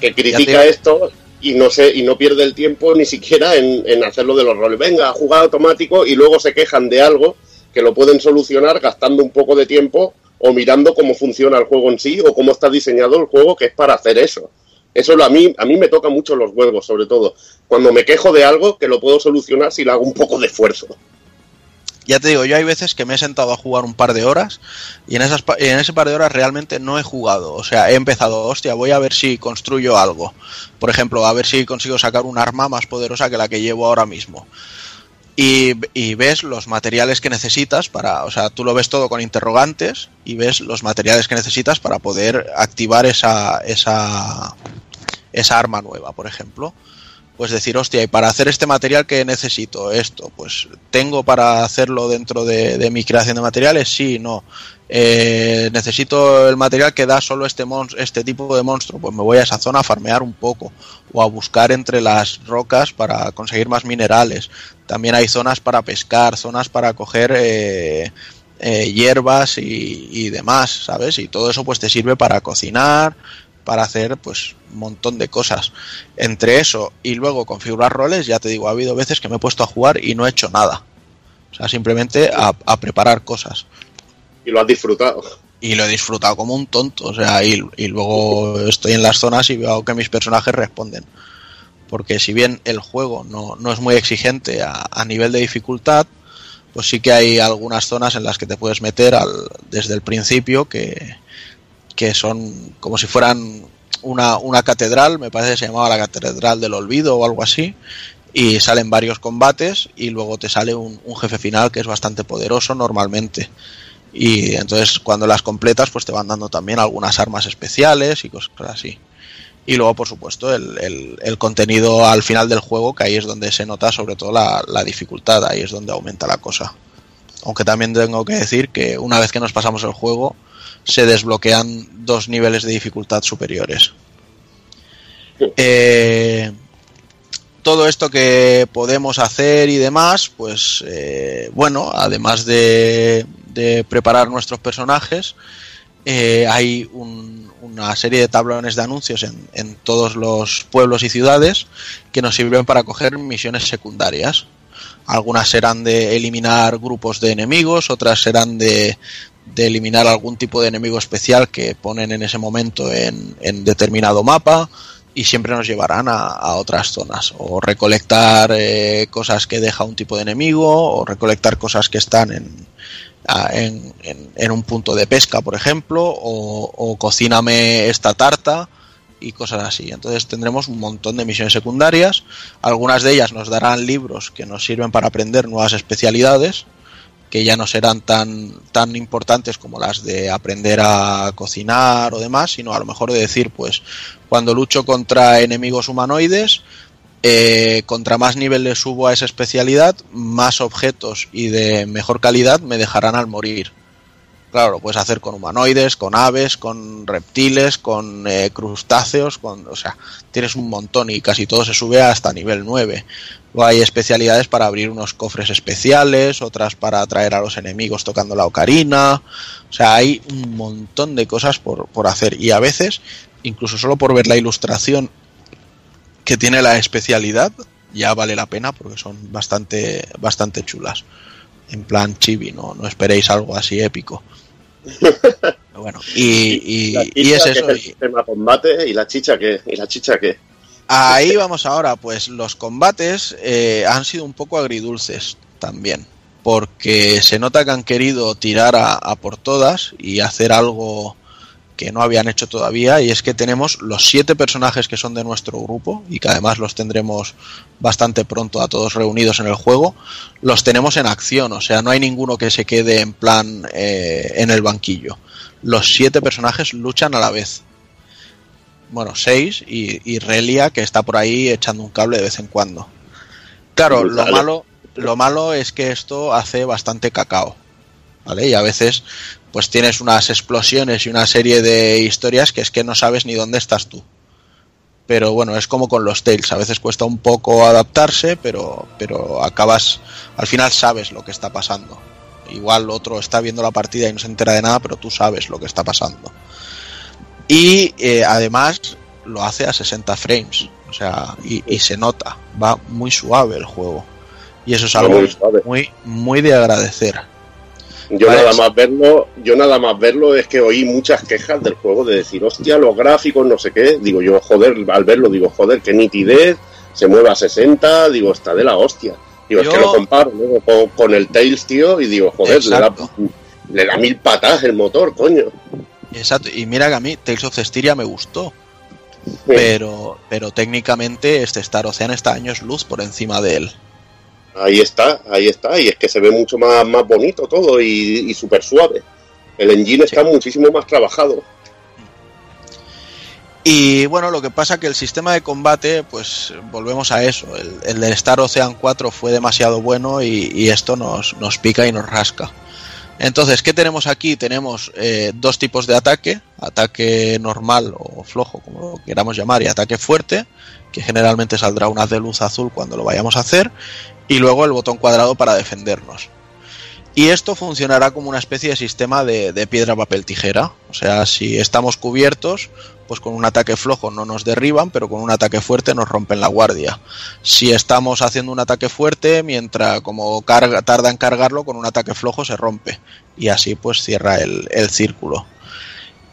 Que critica esto y no pierde el tiempo ni siquiera en hacerlo de los roles. Venga, jugar automático, y luego se quejan de algo que lo pueden solucionar gastando un poco de tiempo o mirando cómo funciona el juego en sí o cómo está diseñado el juego, que es para hacer eso. Eso a mí me toca mucho los huevos, sobre todo cuando me quejo de algo que lo puedo solucionar si le hago un poco de esfuerzo. Ya te digo, yo hay veces que me he sentado a jugar un par de horas y en ese par de horas realmente no he jugado. O sea, he empezado, hostia, voy a ver si construyo algo. Por ejemplo, a ver si consigo sacar un arma más poderosa que la que llevo ahora mismo. Y ves los materiales que necesitas para... O sea, tú lo ves todo con interrogantes y ves los materiales que necesitas para poder activar esa arma nueva, por ejemplo. Pues decir, hostia, y para hacer este material que necesito esto, pues tengo para hacerlo dentro de mi creación de materiales, sí, no. Necesito el material que da solo este tipo de monstruo, pues me voy a esa zona a farmear un poco o a buscar entre las rocas para conseguir más minerales. También hay zonas para pescar, zonas para coger hierbas y demás, ¿sabes? Y todo eso pues te sirve para cocinar, para hacer pues un montón de cosas. Entre eso y luego configurar roles, ya te digo, ha habido veces que me he puesto a jugar y no he hecho nada. O sea, simplemente a preparar cosas. Y lo has disfrutado. Y lo he disfrutado como un tonto. O sea, y luego estoy en las zonas y veo que mis personajes responden. Porque si bien el juego no es muy exigente a nivel de dificultad, pues sí que hay algunas zonas en las que te puedes meter desde el principio que son como si fueran una catedral, me parece que se llamaba la Catedral del Olvido o algo así, y salen varios combates y luego te sale un jefe final que es bastante poderoso normalmente, y entonces cuando las completas pues te van dando también algunas armas especiales y cosas así. Y luego por supuesto el contenido al final del juego, que ahí es donde se nota sobre todo la dificultad, ahí es donde aumenta la cosa. Aunque también tengo que decir que una vez que nos pasamos el juego se desbloquean 2 niveles de dificultad superiores. Todo esto que podemos hacer y demás, pues bueno, además de preparar nuestros personajes, hay una serie de tablones de anuncios en todos los pueblos y ciudades que nos sirven para coger misiones secundarias. Algunas serán de eliminar grupos de enemigos, otras serán de eliminar algún tipo de enemigo especial que ponen en ese momento en determinado mapa, y siempre nos llevarán a otras zonas, o recolectar cosas que deja un tipo de enemigo, o recolectar cosas que están en un punto de pesca, por ejemplo, o cocíname esta tarta y cosas así. Entonces tendremos un montón de misiones secundarias, algunas de ellas nos darán libros que nos sirven para aprender nuevas especialidades, que ya no serán tan importantes como las de aprender a cocinar o demás, sino a lo mejor de decir, pues, cuando lucho contra enemigos humanoides, contra más nivel le subo a esa especialidad, más objetos y de mejor calidad me dejarán al morir. Claro, lo puedes hacer con humanoides, con aves, con reptiles, con crustáceos, o sea, tienes un montón y casi todo se sube hasta nivel 9. Luego hay especialidades para abrir unos cofres especiales, otras para atraer a los enemigos tocando la ocarina. O sea, hay un montón de cosas por hacer, y a veces, incluso solo por ver la ilustración que tiene la especialidad, ya vale la pena porque son bastante chulas. En plan chibi, no esperéis algo así épico. Bueno, y es eso. El sistema combate, ¿y la chicha qué? Ahí vamos ahora, pues los combates han sido un poco agridulces también, porque se nota que han querido tirar a por todas y hacer algo que no habían hecho todavía, y es que tenemos los 7 personajes que son de nuestro grupo y que además los tendremos bastante pronto a todos reunidos en el juego. Los tenemos en acción, o sea, no hay ninguno que se quede en plan en el banquillo. Los 7 personajes luchan a la vez. Bueno, 6 y Relia, que está por ahí echando un cable de vez en cuando. Claro, lo malo es que esto hace bastante cacao, ¿vale? Y a veces pues tienes unas explosiones y una serie de historias que es que no sabes ni dónde estás tú. Pero bueno, es como con los Tails, a veces cuesta un poco adaptarse, pero acabas, al final sabes lo que está pasando. Igual otro está viendo la partida y no se entera de nada, pero tú sabes lo que está pasando. Y además lo hace a 60 frames, o sea, y se nota, va muy suave el juego. Y eso es algo muy, muy de agradecer. Yo nada más verlo es que oí muchas quejas del juego de decir, hostia, los gráficos, no sé qué. Digo yo, joder, al verlo digo, joder, qué nitidez, se mueve a 60, digo, está de la hostia. Digo, yo... es que lo comparo, ¿no?, con el Tails, tío, y digo, joder, le da 1000 patadas el motor, coño. Exacto, y mira que a mí Tales of Zestiria me gustó, sí, pero técnicamente este Star Ocean está años luz por encima de él. Ahí está, y es que se ve mucho más bonito todo y súper suave. El engine está muchísimo más trabajado. Y bueno, lo que pasa es que el sistema de combate, pues volvemos a eso. El del Star Ocean 4 fue demasiado bueno y esto nos pica y nos rasca. Entonces, ¿qué tenemos aquí? Tenemos dos tipos de ataque. Ataque normal o flojo, como lo queramos llamar, y ataque fuerte, que generalmente saldrá un haz de luz azul cuando lo vayamos a hacer, y luego el botón cuadrado para defendernos. Y esto funcionará como una especie de sistema de piedra, papel, tijera. O sea, si estamos cubiertos, pues con un ataque flojo no nos derriban, pero con un ataque fuerte nos rompen la guardia. Si estamos haciendo un ataque fuerte, mientras como tarda en cargarlo, con un ataque flojo se rompe. Y así pues cierra el círculo.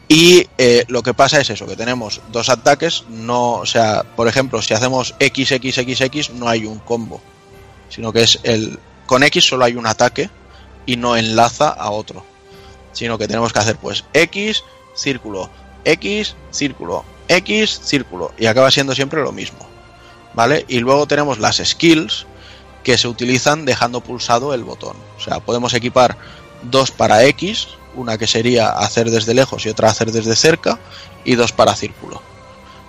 Y lo que pasa es eso, que tenemos dos ataques, no, o sea, por ejemplo, si hacemos XXXX no hay un combo, sino que es con X solo hay un ataque y no enlaza a otro, sino que tenemos que hacer pues X, círculo, X, círculo, X, círculo, y acaba siendo siempre lo mismo, ¿vale? Y luego tenemos las skills que se utilizan dejando pulsado el botón, o sea, podemos equipar dos para X, una que sería hacer desde lejos y otra hacer desde cerca, y dos para círculo.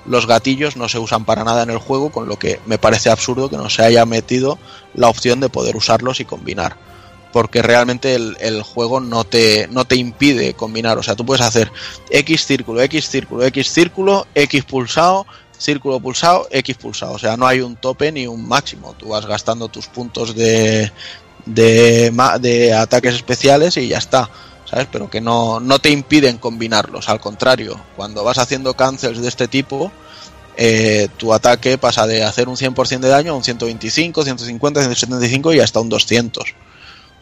Los gatillos no se usan para nada en el juego, con lo que me parece absurdo que no se haya metido la opción de poder usarlos y combinar, porque realmente el juego no te impide combinar. O sea, tú puedes hacer X círculo, X círculo, X círculo, X pulsado, círculo pulsado, X pulsado. O sea, no hay un tope ni un máximo, tú vas gastando tus puntos de ataques especiales y ya está, ¿sabes? Pero que no te impiden combinarlos, al contrario, cuando vas haciendo cancels de este tipo, tu ataque pasa de hacer un 100% de daño a un 125, 150, 175 y hasta un 200,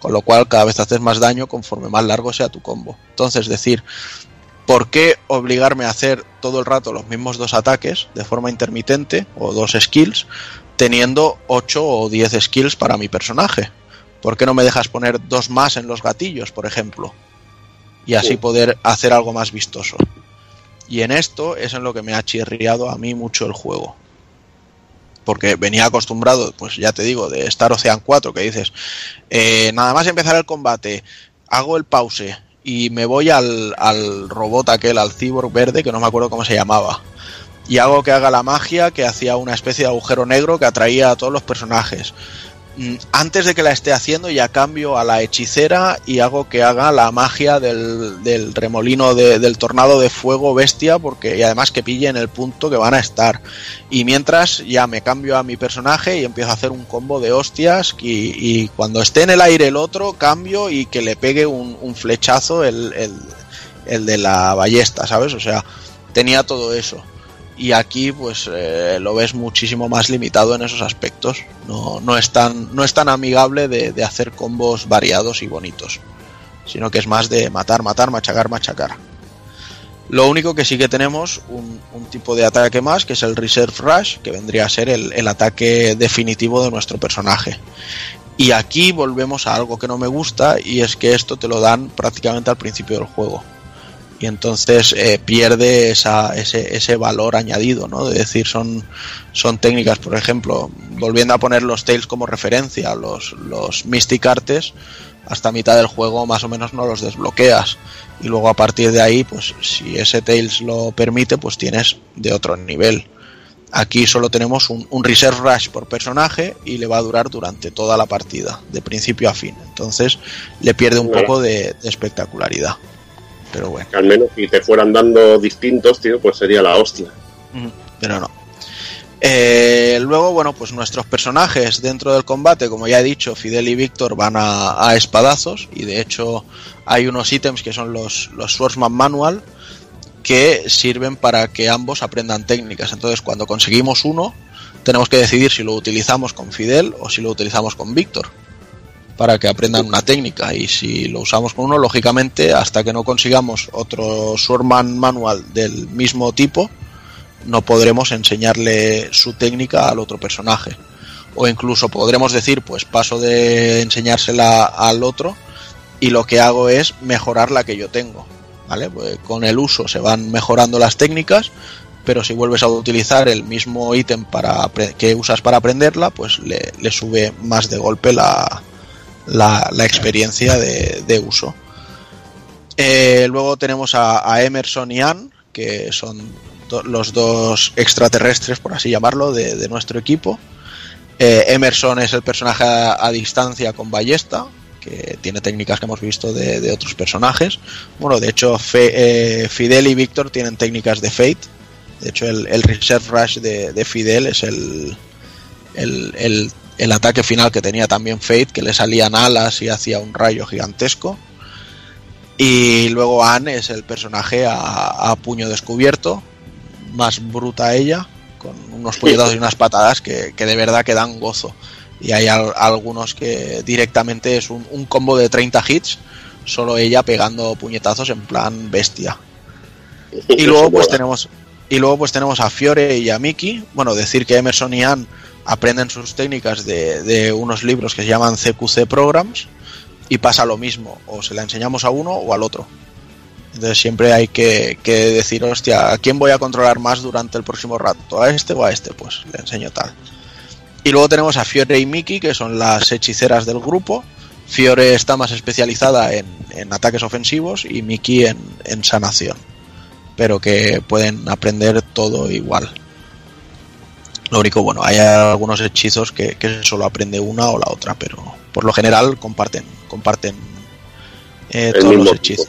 con lo cual cada vez haces más daño conforme más largo sea tu combo. Entonces, decir, ¿por qué obligarme a hacer todo el rato los mismos dos ataques de forma intermitente o dos skills, teniendo 8 o 10 skills para mi personaje? ¿Por qué no me dejas poner dos más en los gatillos, por ejemplo? Y así poder hacer algo más vistoso. Y en esto es en lo que me ha chirriado a mí mucho el juego, porque venía acostumbrado, pues ya te digo, de Star Ocean 4, que dices, nada más empezar el combate, hago el pause y me voy al robot aquel, al cyborg verde, que no me acuerdo cómo se llamaba, y hago que haga la magia, que hacía una especie de agujero negro que atraía a todos los personajes. Antes de que la esté haciendo ya cambio a la hechicera y hago que haga la magia del remolino del tornado de fuego bestia, porque y además que pille en el punto que van a estar, y mientras ya me cambio a mi personaje y empiezo a hacer un combo de hostias y cuando esté en el aire el otro cambio y que le pegue un flechazo el de la ballesta, ¿sabes? O sea, tenía todo eso. Y aquí pues lo ves muchísimo más limitado en esos aspectos. No es tan amigable de hacer combos variados y bonitos, sino que es más de matar, machacar. Lo único que sí que tenemos un tipo de ataque más, que es el Reserve Rush, que vendría a ser el ataque definitivo de nuestro personaje. Y aquí volvemos a algo que no me gusta, y es que esto te lo dan prácticamente al principio del juego. Y entonces pierde ese valor añadido, ¿no? De decir, son técnicas, por ejemplo, volviendo a poner los Tails como referencia, los Mystic Artes, hasta mitad del juego más o menos no los desbloqueas. Y luego a partir de ahí, pues si ese Tails lo permite, pues tienes de otro nivel. Aquí solo tenemos un Reserve Rush por personaje y le va a durar durante toda la partida, de principio a fin. Entonces le pierde un poco de espectacularidad. Pero bueno, que al menos si te fueran dando distintos, tío, pues sería la hostia. Pero no. Luego, bueno, pues nuestros personajes dentro del combate, como ya he dicho, Fidel y Víctor van a espadazos, y de hecho hay unos ítems que son los Swordsman Manual, que sirven para que ambos aprendan técnicas. Entonces, cuando conseguimos uno, tenemos que decidir si lo utilizamos con Fidel o si lo utilizamos con Víctor, para que aprendan una técnica. Y si lo usamos con uno, lógicamente, hasta que no consigamos otro Swordsman Manual del mismo tipo, no podremos enseñarle su técnica al otro personaje. O incluso podremos decir, pues paso de enseñársela al otro y lo que hago es mejorar la que yo tengo, ¿vale? Pues con el uso se van mejorando las técnicas, pero si vuelves a utilizar el mismo ítem que usas para aprenderla, pues le sube más de golpe la experiencia de uso. Luego tenemos a Emerson y Ann, que son los dos extraterrestres, por así llamarlo, de nuestro equipo. Emerson es el personaje a distancia con ballesta, que tiene técnicas que hemos visto de otros personajes. Bueno, de hecho, Fidel y Víctor tienen técnicas de Fate. De hecho, el Reserve Rush de Fidel es el ataque final que tenía también Fate, que le salían alas y hacía un rayo gigantesco. Y luego Anne es el personaje a puño descubierto, más bruta ella, con unos puñetazos y unas patadas que de verdad que dan gozo. Y hay algunos que directamente es un combo de 30 hits, solo ella pegando puñetazos en plan bestia. Y luego pues tenemos a Fiore y a Mickey. Bueno, decir que Emerson y Ann aprenden sus técnicas de unos libros que se llaman CQC Programs, y pasa lo mismo, o se la enseñamos a uno o al otro. Entonces siempre hay que decir, hostia, ¿a quién voy a controlar más durante el próximo rato? ¿A este o a este? Pues le enseño tal. Y luego tenemos a Fiore y Mickey, que son las hechiceras del grupo. Fiore está más especializada en ataques ofensivos y Mickey en sanación, pero que pueden aprender todo igual. Lo único, bueno, hay algunos hechizos que solo aprende una o la otra, pero por lo general comparten todos los hechizos.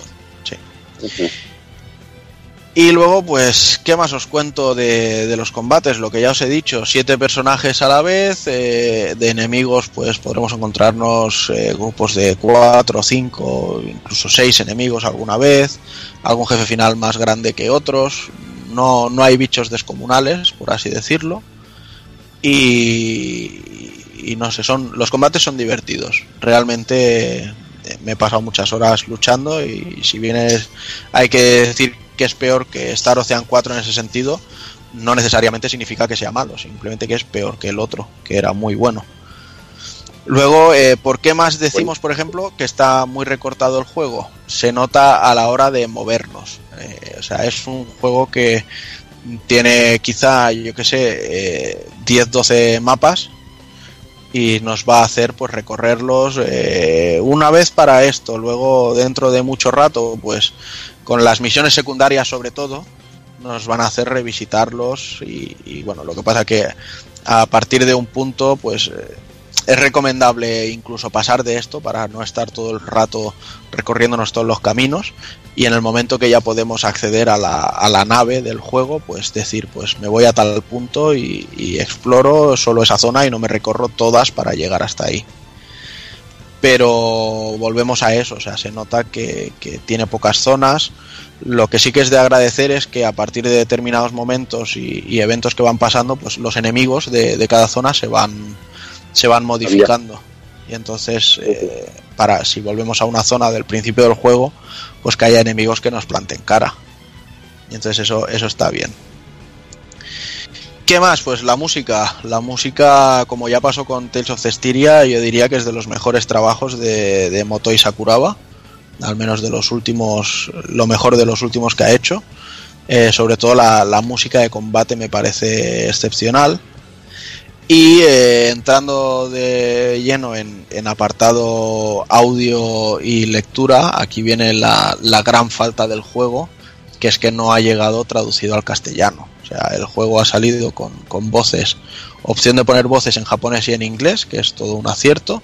Sí. Y luego, pues, ¿qué más os cuento de los combates? Lo que ya os he dicho, 7 personajes a la vez. De enemigos, pues, podremos encontrarnos grupos de 4, 5, incluso 6 enemigos alguna vez. Algún jefe final más grande que otros. No hay bichos descomunales, por así decirlo. Y no sé, los combates son divertidos. Realmente me he pasado muchas horas luchando, y si bien hay que decir que es peor que Star Ocean 4 en ese sentido, no necesariamente significa que sea malo, simplemente que es peor que el otro, que era muy bueno. Luego, ¿por qué más decimos, por ejemplo, que está muy recortado el juego? Se nota a la hora de movernos. O sea, es un juego que tiene quizá, 10-12 mapas, y nos va a hacer pues recorrerlos una vez para esto, luego dentro de mucho rato, pues con las misiones secundarias sobre todo, nos van a hacer revisitarlos, y bueno, lo que pasa que a partir de un punto, pues es recomendable incluso pasar de esto para no estar todo el rato recorriéndonos todos los caminos, y en el momento que ya podemos acceder a la nave del juego, pues decir, pues me voy a tal punto y exploro solo esa zona y no me recorro todas para llegar hasta ahí. Pero volvemos a eso, o sea, se nota que tiene pocas zonas. Lo que sí que es de agradecer es que a partir de determinados momentos y eventos que van pasando, pues los enemigos de cada zona se van modificando. Y entonces, si volvemos a una zona del principio del juego, pues que haya enemigos que nos planten cara. Y entonces eso está bien. ¿Qué más? Pues la música. La música, como ya pasó con Tales of Zestiria, yo diría que es de los mejores trabajos de Motoi Sakuraba, al menos de los últimos, lo mejor de los últimos que ha hecho. Sobre todo la música de combate me parece excepcional. Y entrando de lleno en apartado audio y lectura, aquí viene la gran falta del juego, que es que no ha llegado traducido al castellano. O sea, el juego ha salido con voces, opción de poner voces en japonés y en inglés, que es todo un acierto,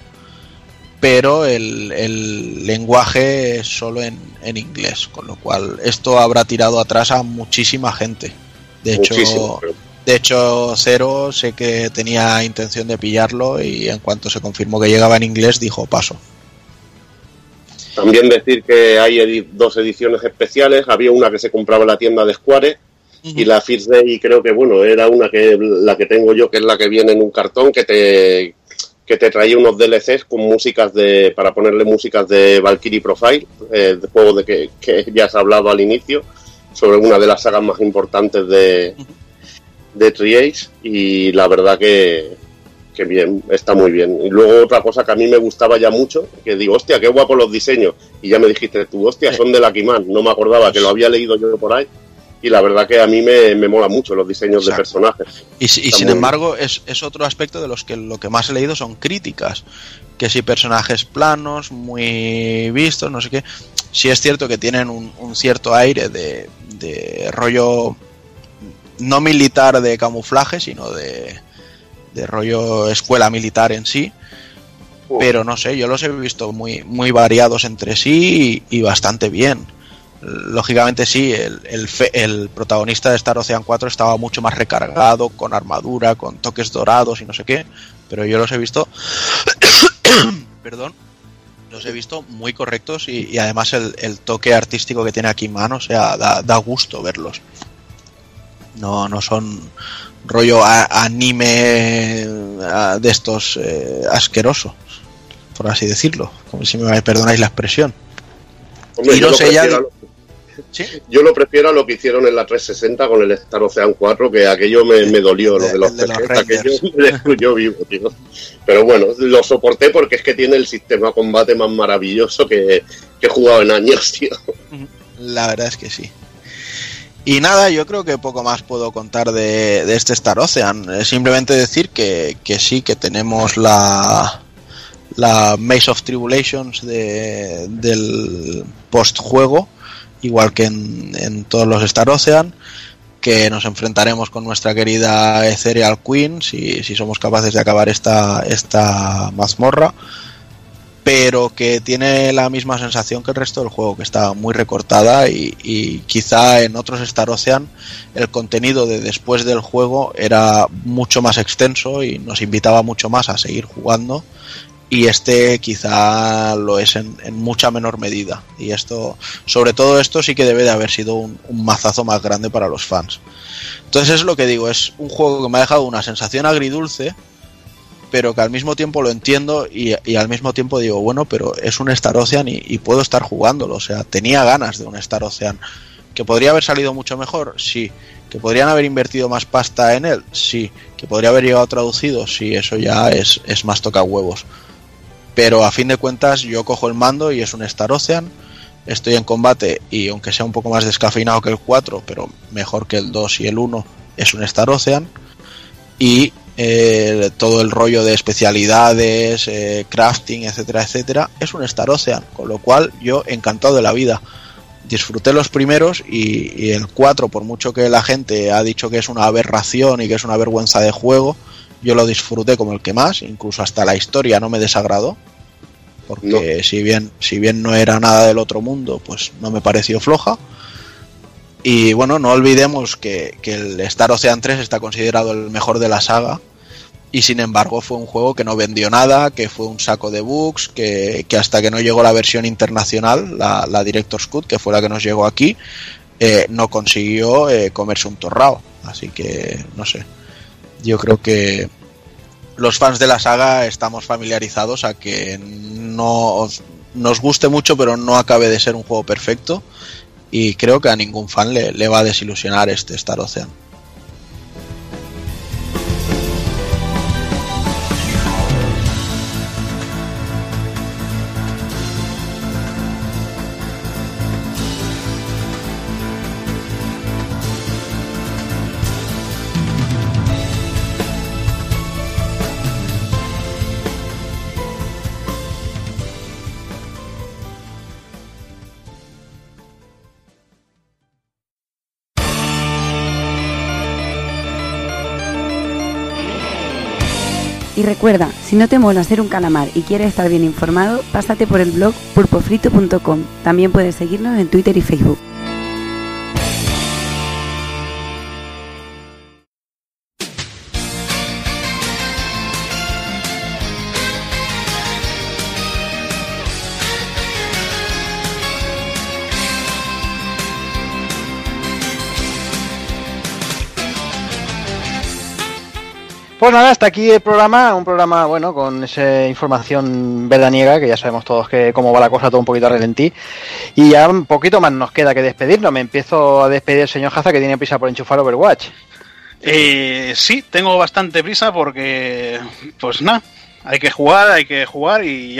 pero el lenguaje es solo en inglés, con lo cual esto habrá tirado atrás a muchísima gente. De hecho, De hecho, Zero sé que tenía intención de pillarlo y en cuanto se confirmó que llegaba en inglés dijo paso. También decir que hay dos ediciones especiales. Había una que se compraba en la tienda de Square, uh-huh, y la First Day creo que bueno era una que la que tengo yo, que es la que viene en un cartón que te traía unos DLCs con músicas para ponerle músicas de Valkyrie Profile, de juego de que ya se ha hablado al inicio sobre una de las sagas más importantes de Tri-Ace, y la verdad que bien, está muy bien. Y luego otra cosa que a mí me gustaba ya mucho, que digo, hostia, qué guapo los diseños, y ya me dijiste tú, hostia, son de Lucky Man, no me acordaba, que lo había leído yo por ahí, y la verdad que a mí me mola mucho los diseños, exacto, de personajes. Y sin embargo, es otro aspecto de los que lo que más he leído son críticas, que si personajes planos, muy vistos, no sé qué, sí es cierto que tienen un cierto aire de rollo... no militar de camuflaje, sino de rollo escuela militar en sí, pero no sé, yo los he visto muy, muy variados entre sí y bastante bien. Lógicamente sí, el protagonista de Star Ocean 4 estaba mucho más recargado, con armadura, con toques dorados y no sé qué, pero yo los he visto perdón, los he visto muy correctos y además el toque artístico que tiene aquí en mano, o sea, da gusto verlos. No son rollo anime de estos asqueroso, por así decirlo, como si me perdonáis la expresión. Hombre, y no sé ya... ¿Sí? Yo lo prefiero a lo que hicieron en la 360 con el Star Ocean 4, que aquello me dolió, lo de los PGs, aquello me destruyó vivo, tío. Pero bueno, lo soporté porque es que tiene el sistema de combate más maravilloso que he jugado en años, tío. La verdad es que sí. Y nada, yo creo que poco más puedo contar de este Star Ocean. Simplemente decir que sí, que tenemos la Maze of Tribulations del postjuego, igual que en todos los Star Ocean, que nos enfrentaremos con nuestra querida Ethereal Queen, si somos capaces de acabar esta mazmorra, pero que tiene la misma sensación que el resto del juego, que está muy recortada y quizá en otros Star Ocean el contenido de después del juego era mucho más extenso y nos invitaba mucho más a seguir jugando, y este quizá lo es en mucha menor medida, y esto, sobre todo esto, sí que debe de haber sido un mazazo más grande para los fans. Entonces es lo que digo, es un juego que me ha dejado una sensación agridulce, pero que al mismo tiempo lo entiendo y al mismo tiempo digo, bueno, pero es un Star Ocean y puedo estar jugándolo. O sea, tenía ganas de un Star Ocean. ¿Que podría haber salido mucho mejor? Sí. ¿Que podrían haber invertido más pasta en él? Sí. ¿Que podría haber llegado traducido? Sí, eso ya es más tocahuevos. Pero a fin de cuentas yo cojo el mando y es un Star Ocean, estoy en combate y aunque sea un poco más descafeinado que el 4, pero mejor que el 2 y el 1, es un Star Ocean. Y... todo el rollo de especialidades, crafting, etcétera, etcétera, es un Star Ocean, con lo cual yo encantado de la vida. Disfruté los primeros y el 4, por mucho que la gente ha dicho que es una aberración y que es una vergüenza de juego, yo lo disfruté como el que más, incluso hasta la historia no me desagradó, porque no. si bien no era nada del otro mundo, pues no me pareció floja. Y bueno, no olvidemos que el Star Ocean 3 está considerado el mejor de la saga y sin embargo fue un juego que no vendió nada, que fue un saco de bugs, que hasta que no llegó la versión internacional, la Director's Cut, que fue la que nos llegó aquí, no consiguió comerse un torrao. Así que, no sé, yo creo que los fans de la saga estamos familiarizados a que no nos guste mucho, pero no acabe de ser un juego perfecto. Y creo que a ningún fan le va a desilusionar este Star Ocean. Y recuerda, si no te mola hacer un calamar y quieres estar bien informado, pásate por el blog pulpofrito.com. También puedes seguirnos en Twitter y Facebook. Pues nada, hasta aquí el programa, un programa bueno con esa información veraniega que ya sabemos todos que cómo va la cosa, todo un poquito a relentí, y ya un poquito más nos queda que despedirnos. Me empiezo a despedir el señor Jaza, que tiene prisa por enchufar Overwatch. Sí, tengo bastante prisa porque pues nada, hay que jugar y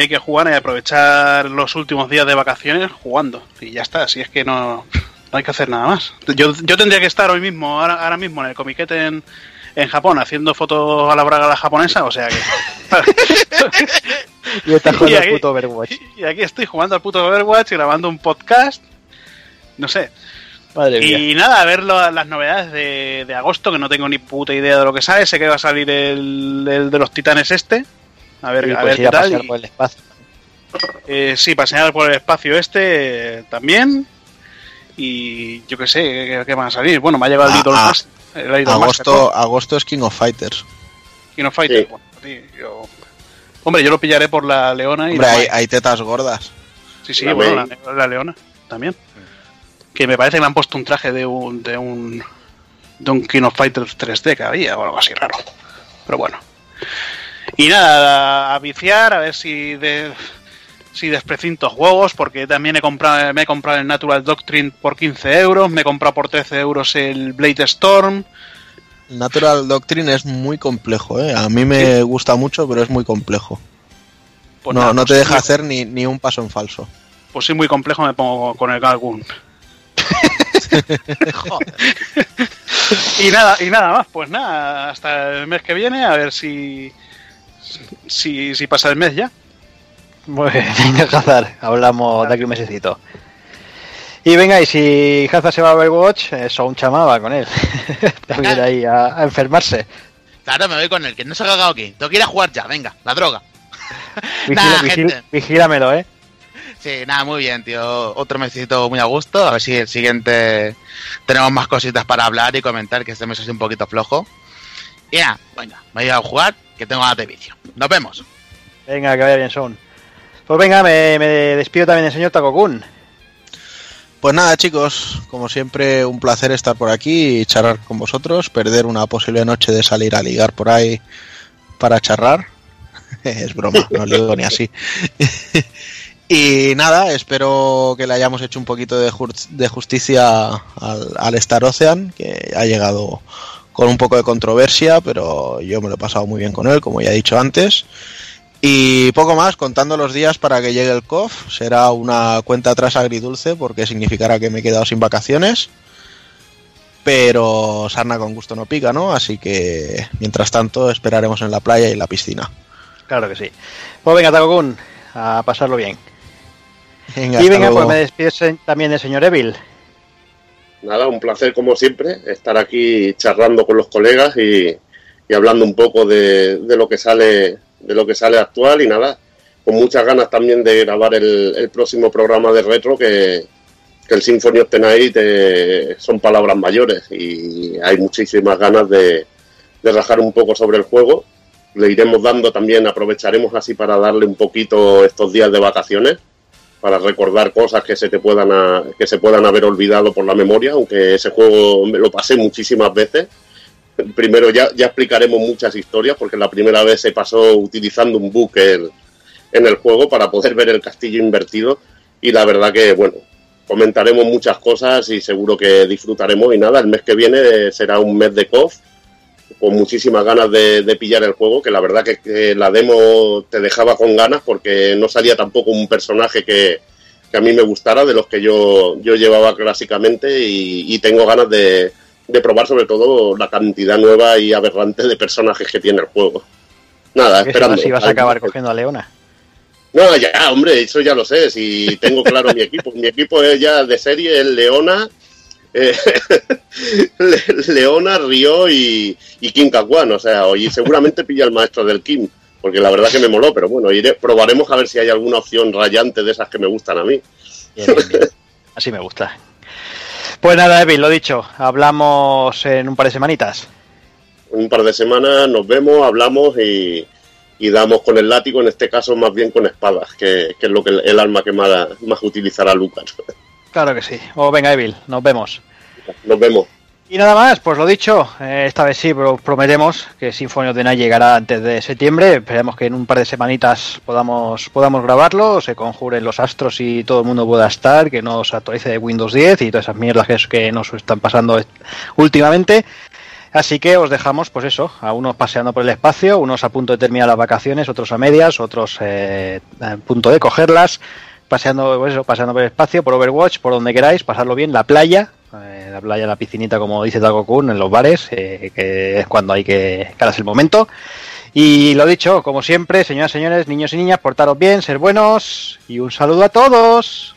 aprovechar los últimos días de vacaciones jugando y ya está, si es que no hay que hacer nada más. Yo tendría que estar ahora mismo en el comiquete en Japón, haciendo fotos a la braga a la japonesa, o sea que... Yo estaba jugando al puto Overwatch. Y aquí estoy jugando al puto Overwatch y grabando un podcast, no sé. Madre y mía. Nada, a ver las novedades de agosto, que no tengo ni puta idea de lo que sale. Sé que va a salir el de los titanes este. A ver, sí, a ver qué tal. Pasear por el espacio. Sí, pasear por el espacio este también. Y yo qué sé, ¿qué va a salir? Bueno, me ha llegado Agosto es King of Fighters. King of Fighters, sí. Bueno, tío, yo lo pillaré por la Leona. Y hombre, hay tetas gordas. Sí, la bueno, la Leona también. Que me parece que me han puesto un traje de un King of Fighters 3D que había o algo así raro. Pero bueno. Y nada, a viciar, a ver si desprecinto juegos, porque también me he comprado el Natural Doctrine por 15 euros, me he comprado por 13 euros el Blade Storm. Natural Doctrine es muy complejo, ¿eh? A mí me gusta mucho, pero es muy complejo. Pues no te deja hacer ni un paso en falso. Pues sí, muy complejo me pongo con el Galgun. Joder. Y nada más, pues nada, hasta el mes que viene, a ver si pasa el mes ya. Bueno, venga, Hazar, hablamos de aquí un mesecito. Y venga, y si Hazar se va a Overwatch, Sound Chama va con él. También ahí a enfermarse. Claro, me voy con él, que no se ha cagado aquí. Tengo que ir a jugar ya, venga, la droga. Vigílamelo, ¿eh? Sí, nada, muy bien, tío. Otro mesecito muy a gusto. A ver si el siguiente tenemos más cositas para hablar y comentar, que este mes es un poquito flojo. Y nada, venga, me voy a jugar, que tengo ganas de vicio. Nos vemos. Venga, que vaya bien, Son. Pues venga, me despido también del señor Takokun. Pues nada, chicos, como siempre, un placer estar por aquí y charlar con vosotros. Perder una posible noche de salir a ligar por ahí para charlar. Es broma, no lo digo ni así. Y nada, espero que le hayamos hecho un poquito de justicia al Star Ocean, que ha llegado con un poco de controversia, pero yo me lo he pasado muy bien con él, como ya he dicho antes. Y poco más, contando los días para que llegue el COF, será una cuenta atrás agridulce, porque significará que me he quedado sin vacaciones, pero sarna con gusto no pica, ¿no? Así que, mientras tanto, esperaremos en la playa y en la piscina. Claro que sí. Pues venga, Takokun, a pasarlo bien. Venga, y venga, pues me despido también del señor Evil. Nada, un placer como siempre estar aquí charlando con los colegas y hablando un poco de lo que sale actual, y nada, con muchas ganas también de grabar el próximo programa de Retro, que el Symphony of the Night son palabras mayores y hay muchísimas ganas de rajar un poco sobre el juego. Le iremos dando también, aprovecharemos así para darle un poquito estos días de vacaciones, para recordar cosas que se puedan haber olvidado por la memoria, aunque ese juego me lo pasé muchísimas veces. Primero ya explicaremos muchas historias, porque la primera vez se pasó utilizando un bug en el juego para poder ver el castillo invertido, y la verdad que, bueno, comentaremos muchas cosas y seguro que disfrutaremos. Y nada, el mes que viene será un mes de COF, con muchísimas ganas de pillar el juego, que la verdad que la demo te dejaba con ganas, porque no salía tampoco un personaje que a mí me gustara, de los que yo llevaba clásicamente, y tengo ganas de probar sobre todo la cantidad nueva y aberrante de personajes que tiene el juego. Nada, esperando. Si vas a acabar cogiendo a Leona. No, ya, hombre, eso ya lo sé, si tengo claro mi equipo. Mi equipo es ya de serie, es Leona... Leona, Río y King Kakuan, o sea, hoy seguramente pilla el maestro del King, porque la verdad que me moló, pero bueno, probaremos a ver si hay alguna opción rayante de esas que me gustan a mí. Bien. Así me gusta. Pues nada, Evil, lo dicho, hablamos en un par de semanitas. En un par de semanas nos vemos, hablamos y damos con el látigo, en este caso más bien con espadas, que es lo que el arma que más utilizará Lucas. Claro que sí. Venga, Evil, nos vemos. Nos vemos. Y nada más, pues lo dicho, esta vez sí, pero prometemos que Symphony of the Night llegará antes de septiembre. Esperemos que en un par de semanitas podamos grabarlo, se conjuren los astros y todo el mundo pueda estar, que no se actualice de Windows 10 y todas esas mierdas que nos están pasando últimamente. Así que os dejamos, pues eso, a unos paseando por el espacio, unos a punto de terminar las vacaciones, otros a medias, otros a punto de cogerlas, paseando por el espacio, por Overwatch, por donde queráis, pasarlo bien, la playa, la piscinita, como dice Taco-kun, en los bares, que es cuando hay que caras el momento. Y lo dicho, como siempre, señoras, señores, niños y niñas, portaros bien, ser buenos y un saludo a todos.